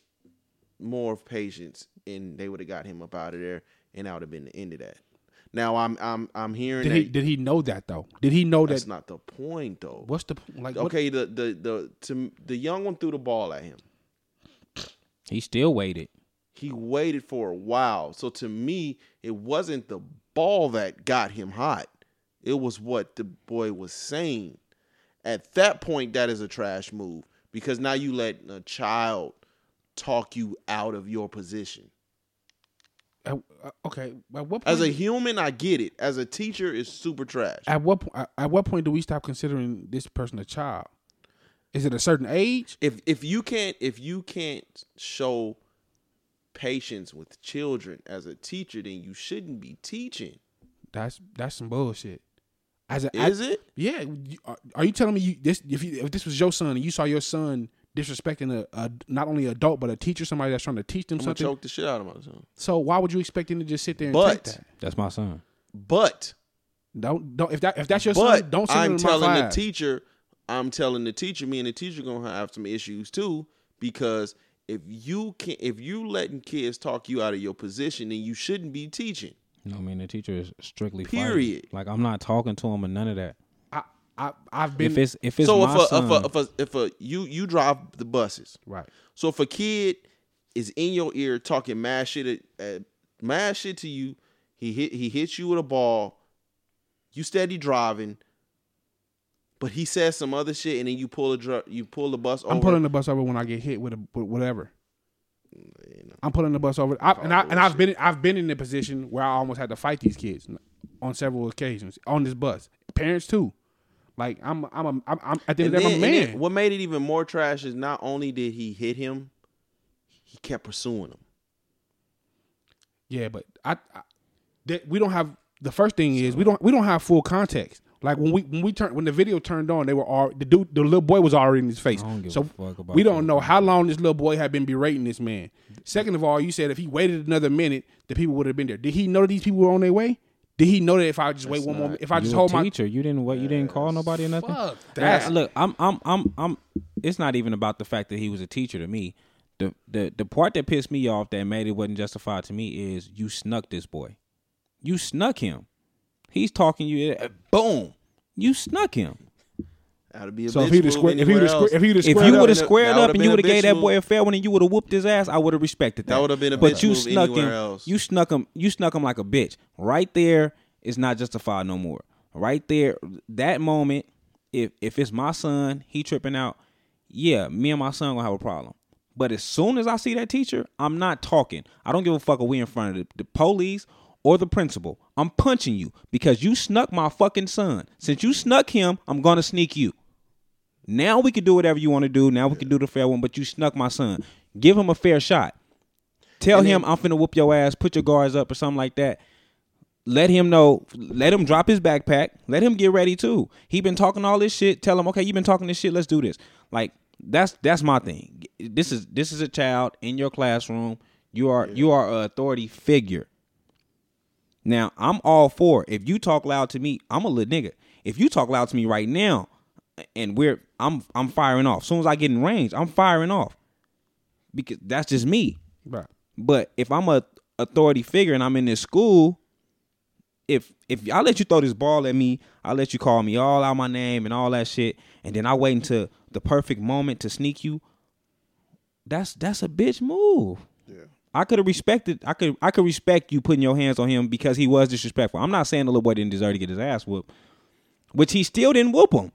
more of patience, and they would have got him up out of there, and that would have been the end of that. Now I'm hearing. Did he know that though? Did he know that? That's not the point though. What's the point? Like, okay, the young one threw the ball at him. He still waited. He waited for a while. So to me, it wasn't the ball that got him hot. It was what the boy was saying. At that point, that is a trash move because now you let a child talk you out of your position. Okay. At what point, as a human, I get it. As a teacher, it's super trash. At what point do we stop considering this person a child? Is it a certain age? If you can't show patience with children as a teacher, then you shouldn't be teaching. That's some bullshit. Is it? Yeah. Are you telling me this? If this was your son and you saw your son disrespecting a not only adult but a teacher, somebody that's trying to teach them something. Choke the shit out of my son. So why would you expect him to just sit there and take that? That's my son. But don't if that's your son, don't send him to my class. I'm telling the teacher, me and the teacher gonna have some issues too, because if you letting kids talk you out of your position, then you shouldn't be teaching. No, I mean the teacher is strictly period. Fighting. Like I'm not talking to him or none of that. I've been if it's so if you drive the buses, right? So if a kid is in your ear talking mad shit to you, he hits you with a ball, you steady driving, but he says some other shit and then you pull the bus over. I'm pulling the bus over when I get hit with whatever. You know, I'm pulling the bus over. I've been in the position where I almost had to fight these kids on several occasions on this bus. Parents too. Like I'm at the end of the day, I'm a man. What made it even more trash is not only did he hit him, he kept pursuing him. Yeah, but we don't have the first thing is we don't have full context. Like when the video turned on, they were already, the little boy was already in his face. We don't know how long this little boy had been berating this man. Second of all, you said if he waited another minute, the people would have been there. Did he know that these people were on their way? Did he know that if I just wait one more, if I just hold my teacher, you didn't wait, you didn't call nobody or nothing? Fuck that. Yeah, look, I'm. It's not even about the fact that he was a teacher to me. The part that pissed me off that made it wasn't justified to me is you snuck this boy. You snuck him. He's talking you. Boom. You snuck him. That'd be a so if he would have squared up and you would have gave that boy a fair one and you would have whooped his ass, I would have respected that. That would have been a bitch move anywhere else. You snuck him like a bitch. Right there is not justified no more. Right there, that moment, if it's my son, he tripping out, yeah, me and my son gonna have a problem. But as soon as I see that teacher, I'm not talking. I don't give a fuck if we in front of the police or the principal. I'm punching you because you snuck my fucking son. Since you snuck him, I'm gonna sneak you. Now we can do whatever you want to do. Now we can do the fair one, but you snuck my son. Give him a fair shot. Tell him I'm finna whoop your ass, put your guards up or something like that. Let him know. Let him drop his backpack. Let him get ready too. He been talking all this shit. Tell him, okay, you've been talking this shit. Let's do this. Like that's my thing. This is a child in your classroom. You are an authority figure. Now I'm all for it. If you talk loud to me, I'm a little nigga. If you talk loud to me right now, and I'm firing off. As soon as I get in range, I'm firing off because that's just me. Right. But if I'm a authority figure and I'm in this school. If I let you throw this ball at me, I let you call me all out my name and all that shit, and then I wait until the perfect moment to sneak you. That's a bitch move. Yeah, I could respect you putting your hands on him because he was disrespectful. I'm not saying the little boy didn't deserve to get his ass whooped, which he still didn't whoop him.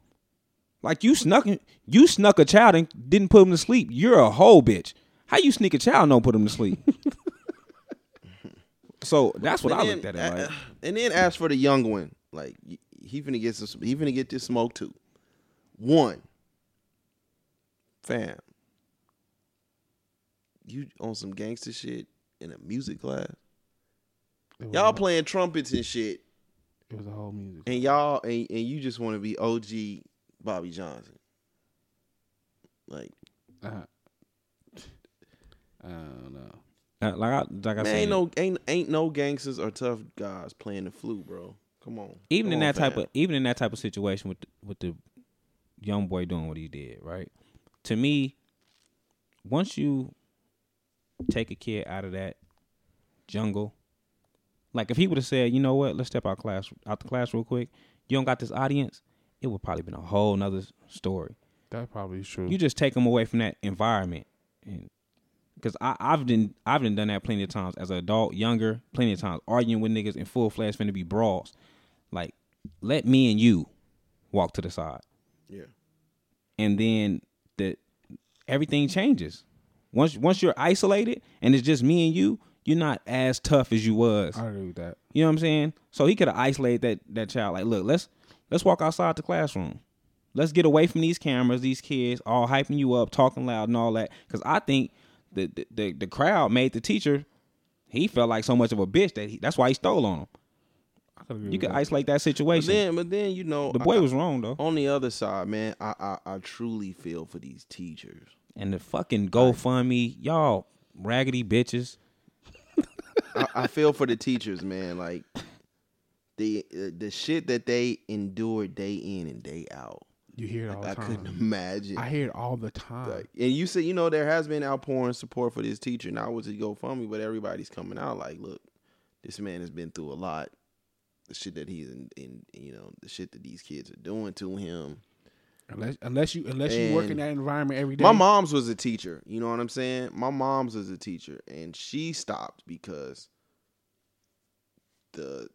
Like you snuck a child and didn't put him to sleep. You're a whole bitch. How you sneak a child and don't put him to sleep? So that's what I looked at it like. And then as for the young one, like he finna get this smoke too. One, fam, you on some gangster shit in a music class? Y'all playing trumpets and shit. It was a whole music. And y'all and you just want to be OG Bobby Johnson, like. I don't know. Ain't no gangsters or tough guys playing the flute, bro. Come on. Even in that type of situation with the young boy doing what he did, right? To me, once you take a kid out of that jungle, like if he would have said, you know what, let's step out the class real quick. You don't got this audience. It would probably been a whole nother story. That probably is true. You just take them away from that environment and. Because I've been done that plenty of times as an adult, younger, plenty of times, arguing with niggas in full-fledged finna be brawls. Like, let me and you walk to the side. Yeah. And then everything changes. Once you're isolated and it's just me and you, you're not as tough as you was. I agree with that. You know what I'm saying? So he could have isolated that child. Like, look, let's walk outside the classroom. Let's get away from these cameras, these kids, all hyping you up, talking loud and all that. Because I think... The crowd made the teacher. He felt like so much of a bitch that that's why he stole on him. You could isolate that situation. But then you know the boy was wrong though. On the other side, man, I truly feel for these teachers. and the fucking GoFundMe, y'all raggedy bitches. I feel for the teachers, man. Like the shit that they endured day in and day out. You hear it all the time. I couldn't imagine. I hear it all the time. Like, and you say, you know, there has been outpouring support for this teacher. Not was it GoFundMe, but everybody's coming out like, look, this man has been through a lot. The shit that he's in you know, the shit that these kids are doing to him. Unless you work in that environment every day. My mom's was a teacher. You know what I'm saying? My mom's was a teacher, and she stopped because the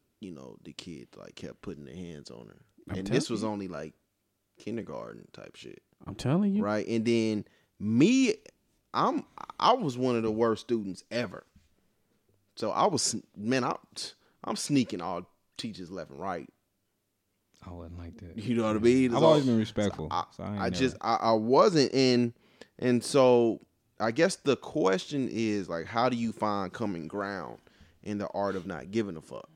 kid like kept putting their hands on her, and this was only like kindergarten type shit. I'm telling you, right? And then me, I was one of the worst students ever. So I was I'm sneaking all teachers left and right. I wasn't like that. You know what I mean? I've always been respectful. I wasn't in. And so I guess the question is, like, how do you find common ground in the art of not giving a fuck?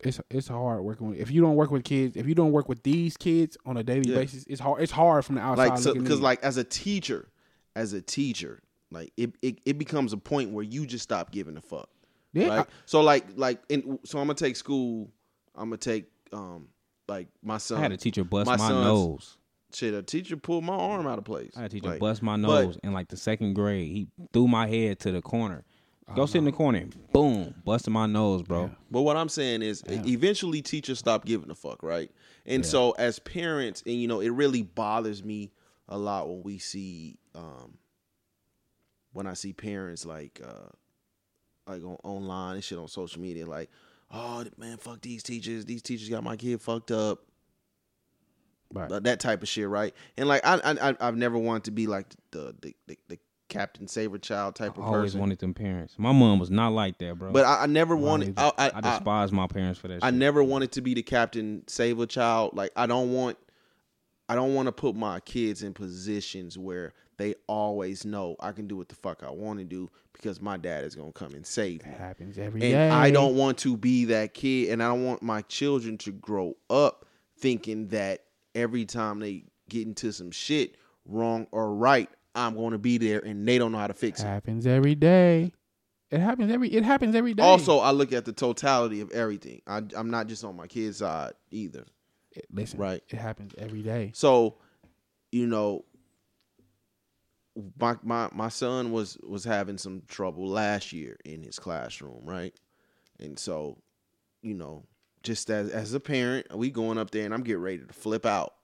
It's hard working with, if you don't work with kids, if you don't work with these kids on a daily basis, it's hard from the outside. Like, so, because like as a teacher, like it becomes a point where you just stop giving a fuck. Yeah. Right? So I'm gonna take school. I'm gonna take like my son. I had a teacher bust my nose. Shit, a teacher pulled my arm out of place. I had a teacher bust my nose in like the second grade. He threw my head to the corner. Sit in the corner and boom, busted my nose, bro. Yeah. But what I'm saying is eventually teachers stop giving a fuck, right? And so as parents, and you know, it really bothers me a lot when we see when I see parents like on online and shit on social media, like, oh, man, fuck these teachers. These teachers got my kid fucked up. Right. That type of shit, right? And, like, I've never wanted to be, like, the Captain Saver Child type of person. I always wanted them parents. My mom was not like that, bro. But I never wanted... I despise my parents for that shit. I never wanted to be the Captain Saver Child. Like, I don't want to put my kids in positions where they always know I can do what the fuck I want to do because my dad is going to come and save me. It happens every day. And I don't want to be that kid, and I don't want my children to grow up thinking that every time they get into some shit, wrong or right, I'm going to be there and they don't know how to fix it. It happens every day. It happens every day. Also, I look at the totality of everything. I'm not just on my kids' side either. Listen, right? It happens every day. So, you know, my son was having some trouble last year in his classroom, right? And so, you know, just as a parent, we going up there and I'm getting ready to flip out.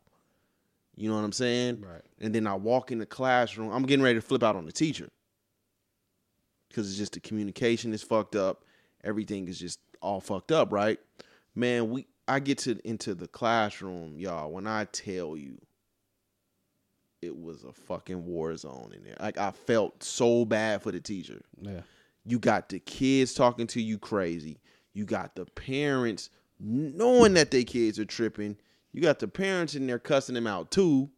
You know what I'm saying? Right. And then I walk in the classroom. I'm getting ready to flip out on the teacher because it's just the communication is fucked up. Everything is just all fucked up, right? Man, I get into the classroom, y'all. When I tell you, it was a fucking war zone in there. Like, I felt so bad for the teacher. Yeah. You got the kids talking to you crazy. You got the parents knowing that their kids are tripping. You got the parents in there cussing them out too.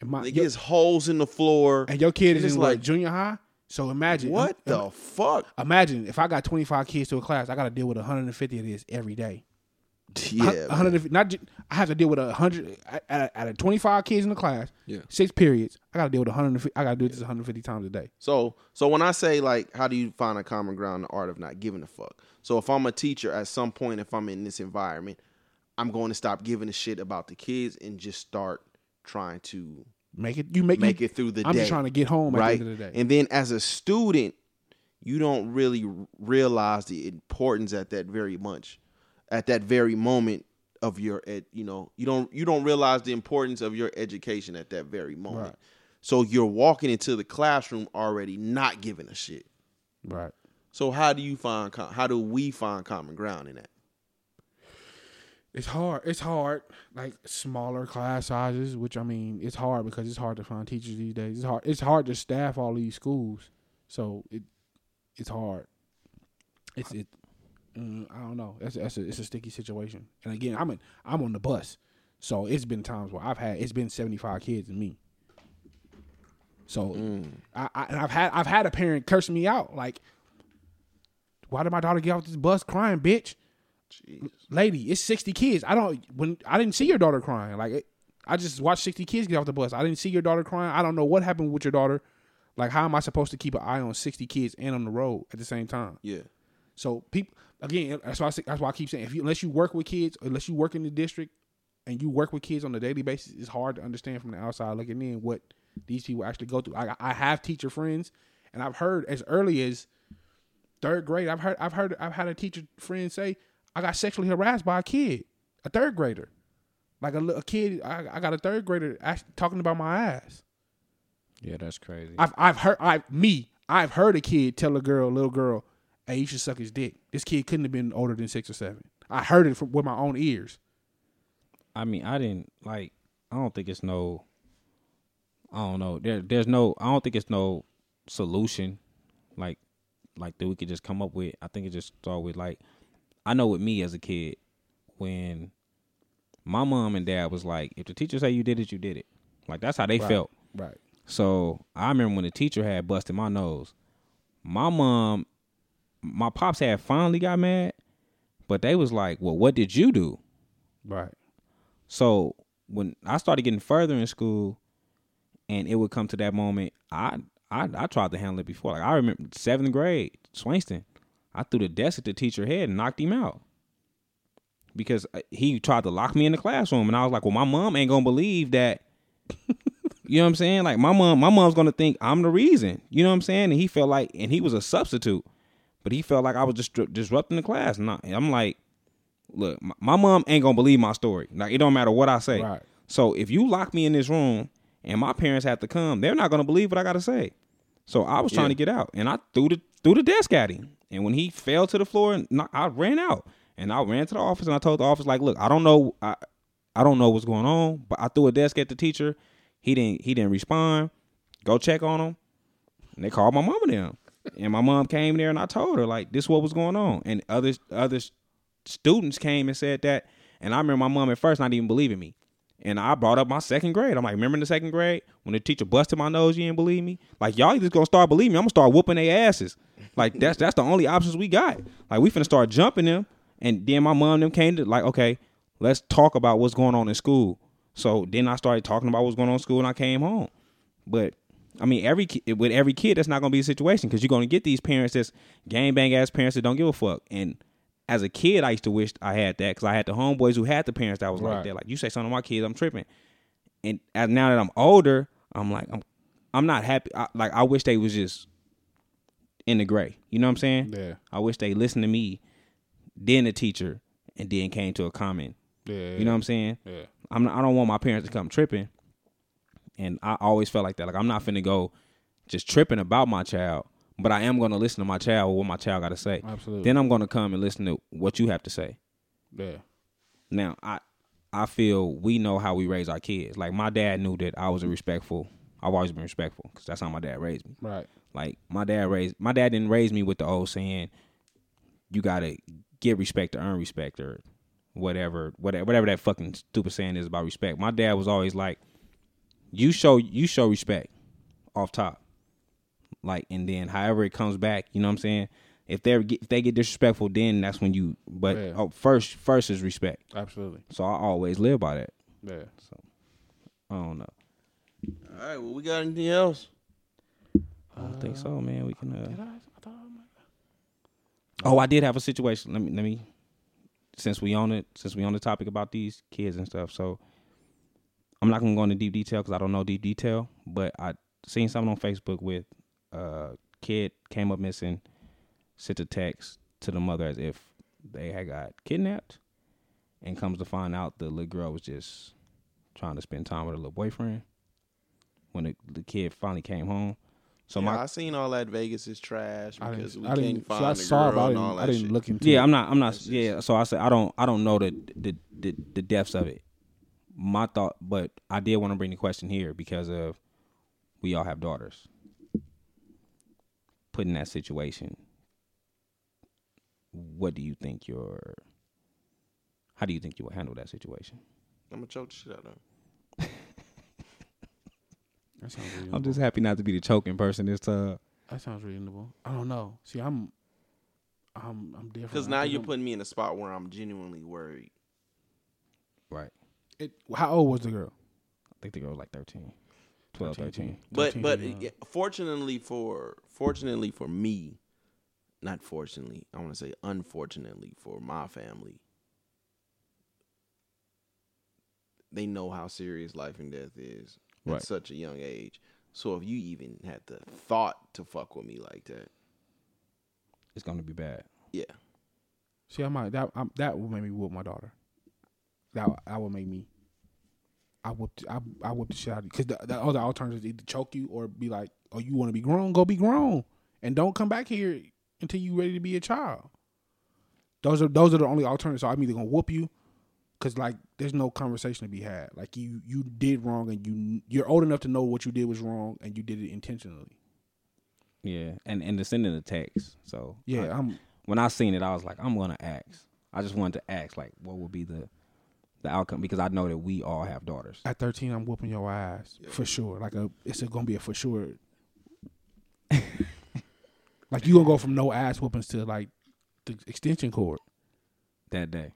It gets holes in the floor. And your kid is in like junior high? So imagine what the fuck? Imagine if I got 25 kids to a class, I got to deal with 150 of this every day. Yeah, 150. I have to deal with 100 out of 25 kids in the class. Yeah, 6 periods. I got to deal with 150. I got to do this 150 times a day. So when I say like, how do you find a common ground in the art of not giving a fuck? So if I'm a teacher, at some point, if I'm in this environment, I'm going to stop giving a shit about the kids and just start trying to make it through the day. I'm just trying to get home at the end of the day. And then as a student, you don't really realize the importance at that very much. At that very moment of your, you don't realize the importance of your education at that very moment. Right. So you're walking into the classroom already not giving a shit. Right. So how do we find common ground in that? It's hard. Like smaller class sizes, which I mean, it's hard because it's hard to find teachers these days. It's hard to staff all these schools. So it's hard. I don't know. It's a sticky situation. And again, I'm on the bus, so it's been times where it's been 75 kids and me. So I've had a parent curse me out like, "Why did my daughter get off this bus crying, bitch?" Jeez. Lady, it's 60 kids. I didn't see your daughter crying. Like I just watched 60 kids get off the bus. I didn't see your daughter crying. I don't know what happened with your daughter. Like, how am I supposed to keep an eye on 60 kids and on the road at the same time? Yeah. So people, again, that's why I keep saying, unless you work with kids, unless you work in the district and you work with kids on a daily basis, it's hard to understand from the outside looking in what these people actually go through. I have teacher friends, and I've heard as early as third grade, I've had a teacher friend say, I got sexually harassed by a kid, a third grader. Like a kid, I got a third grader talking about my ass. Yeah, that's crazy. I've heard a kid tell a little girl, hey, you should suck his dick. This kid couldn't have been older than 6 or 7. I heard it with my own ears. I mean, I don't think it's no solution like that we could just come up with. I think it just started with, like, I know with me as a kid, when my mom and dad was like, if the teacher say you did it, you did it. Like, that's how they felt. Right. So I remember when the teacher had busted my nose, my pops had finally got mad, but they was like, well, what did you do? Right. So when I started getting further in school and it would come to that moment, I tried to handle it before. Like, I remember 7th grade, Swanston, I threw the desk at the teacher's head and knocked him out because he tried to lock me in the classroom. And I was like, well, my mom ain't going to believe that. You know what I'm saying? Like, my mom's going to think I'm the reason. You know what I'm saying? And he felt like, and he was a substitute, but he felt like I was just disrupting the class. And I'm like, look, my mom ain't going to believe my story. Like, it don't matter what I say. Right. So if you lock me in this room and my parents have to come, they're not going to believe what I got to say. So I was trying to get out, and I threw the desk at him. And when he fell to the floor, I ran out. And I ran to the office, and I told the office, like, look, I don't know what's going on, but I threw a desk at the teacher. He didn't respond. Go check on him. And they called my mama down. And my mom came there, and I told her, like, this is what was going on. And other students came and said that. And I remember my mom at first not even believing me. And I brought up my 2nd grade. I'm like, remember in the 2nd grade when the teacher busted my nose, you didn't believe me? Like, y'all just gonna start believing me. I'm gonna start whooping their asses. Like, that's the only options we got. Like, we finna start jumping them. And then my mom and them came to, like, okay, let's talk about what's going on in school. So then I started talking about what's going on in school, and I came home. But I mean, every kid, that's not gonna be a situation, because you're gonna get these parents that's gangbang ass parents that don't give a fuck. And as a kid, I used to wish I had that, because I had the homeboys who had the parents that was like that. Like, you say something to my kids, I'm tripping. And now that I'm older, I'm like, I'm not happy. I wish they was just in the gray. You know what I'm saying? Yeah. I wish they listened to me, then the teacher, and then came to a comment. Yeah. You know what I'm saying? Yeah. I don't want my parents to come tripping. And I always felt like that. Like, I'm not finna go just tripping about my child. But I am going to listen to my child, what my child got to say. Absolutely. Then I'm going to come and listen to what you have to say. Yeah. Now, I feel we know how we raise our kids. Like, my dad knew that I've always been respectful, because that's how my dad raised me. Right. Like, my dad didn't raise me with the old saying, you got to get respect to earn respect, or whatever that fucking stupid saying is about respect. My dad was always like, you show respect off top. Like, and then however it comes back, you know what I'm saying? If they get disrespectful, then that's when you. But first is respect. Absolutely. So I always live by that. Yeah. So I don't know. All right. Well, we got anything else? I don't think so, man. We can. I did have a situation. Let me. Since we on the topic about these kids and stuff, so I'm not gonna go into deep detail because I don't know deep detail. But I seen something on Facebook with. Kid came up missing, sent a text to the mother as if they had got kidnapped, and comes to find out the little girl was just trying to spend time with her little boyfriend when the kid finally came home. So I seen all that. Vegas is trash because we can't find the girl and all that shit. I didn't look into it. Yeah, I'm not. Yeah, so I said I don't know the depths of it. My thought, but I did want to bring the question here because of we all have daughters. Put in that situation, how do you think you would handle that situation? I'm gonna choke the shit out of him. That sounds reasonable. I'm just happy not to be the choking person this time. That sounds reasonable. I don't know. See, I'm different. Because now you're putting me in a spot where I'm genuinely worried. Right. How old was the girl? I think the girl was like 13. 12, 13. But fortunately for me, not fortunately, I want to say unfortunately for my family, they know how serious life and death is at such a young age. So if you even had the thought to fuck with me like that, it's going to be bad. Yeah. See, that would make me whoop my daughter. That would make me. I whooped the shit out of you, because the other alternative is either choke you or be like, "Oh, you want to be grown? Go be grown, and don't come back here until you ready to be a child." Those are the only alternatives. So I'm either gonna whoop you, because like there's no conversation to be had. Like you did wrong, and you're old enough to know what you did was wrong, and you did it intentionally. Yeah, and it's in the text. So yeah, when I seen it, I was like, I'm gonna ask. I just wanted to ask, like, what would be the outcome, because I know that we all have daughters. At 13, I'm whooping your ass for sure. Like it's gonna be a for sure. Like you gonna go from no ass whoopings to like the extension cord that day.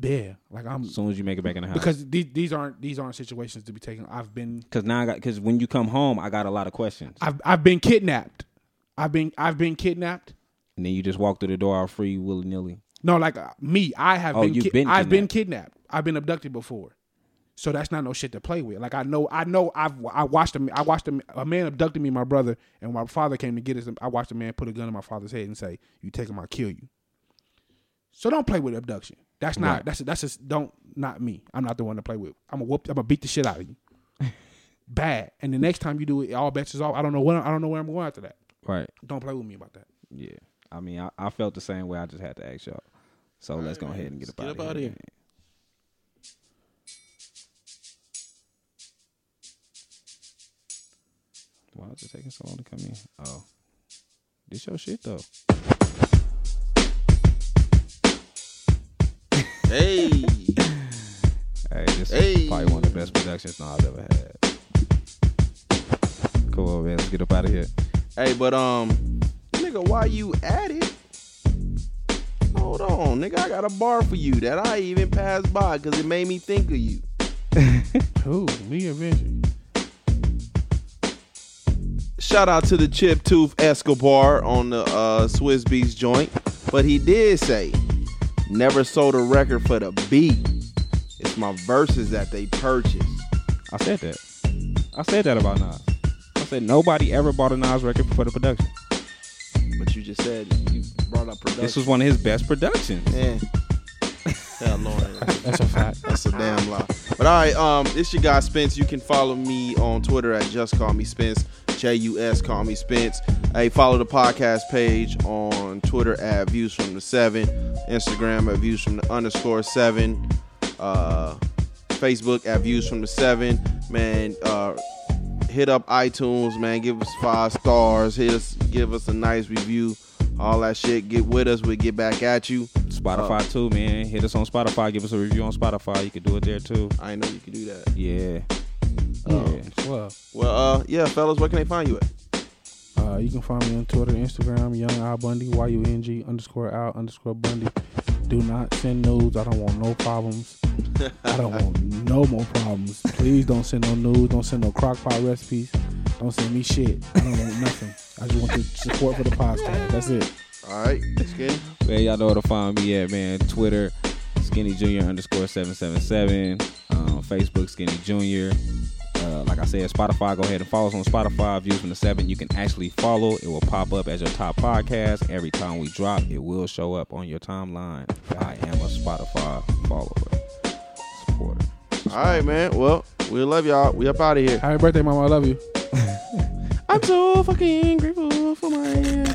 Yeah, like as soon as you make it back in the house, because these aren't situations to be taken. I've been because when you come home, I got a lot of questions. I've been kidnapped. I've been kidnapped. And then you just walk through the door all free willy nilly. No, like me, I've been kidnapped. I've been abducted before, so that's not no shit to play with. Like I know. I watched a man abducted me, my brother, and when my father came to get us, I watched a man put a gun in my father's head and say, "You take him, I'll kill you." So don't play with abduction. That's not. Right. Not me. I'm not the one to play with. I'm gonna beat the shit out of you, bad. And the next time you do it, all bets is off. I don't know where I'm going after that. Right. Don't play with me about that. Yeah. I mean, I felt the same way. I just had to ask y'all. So all let's go ahead and get up out of here. Why is it taking so long to come in? Oh. This your shit, though. Hey. This is probably one of the best productions I've ever had. Cool, man. Let's get up out of here. Hey, but, nigga, why you at it? Hold on, nigga. I got a bar for you that I even passed by because it made me think of you. Who? Me or Vinci? Shout out to the Chip Tooth Escobar on the Swiss Beats joint. But he did say, never sold a record for the beat. It's my verses that they purchased. I said that about Nas. I said nobody ever bought a Nas record for the production. But you just said you brought up production. This was one of his best productions. Yeah. Lord. That's a fact. That's a damn lie. But all right, it's your guy Spence. You can follow me on Twitter at Just Call Me Spence. JUS Call Me Spence. Hey, follow the podcast page on Twitter at Views From The 7, Instagram at Views From The _7, Facebook at Views From The 7. Man, hit up iTunes, man. Give us 5 stars. Give us a nice review. All that shit. Get with us. We'll get back at you. Spotify too, man. Hit us on Spotify. Give us a review on Spotify. You can do it there too. I know you can do that. Yeah. Fellas, where can they find you at? You can find me on Twitter, Instagram, Young Al Bundy, YUNG_Al_Bundy. Do not send nudes. I don't want no problems. I don't want no more problems. Please don't send no nudes. Don't send no crock pot recipes. Don't send me shit. I don't want nothing. I just want the support for the podcast. That's it. All right, Skinny. Man, y'all know where to find me at, man. Twitter, SkinnyJr_777. Facebook, SkinnyJr. Like I said, Spotify, go ahead and follow us on Spotify, Views From The 7. You can actually follow. It will pop up as your top podcast. Every time we drop, it will show up on your timeline. I am a Spotify follower. Supporter. All right, man. Well, we love y'all. We up out of here. Happy birthday, Mama. I love you. I'm so fucking grateful for my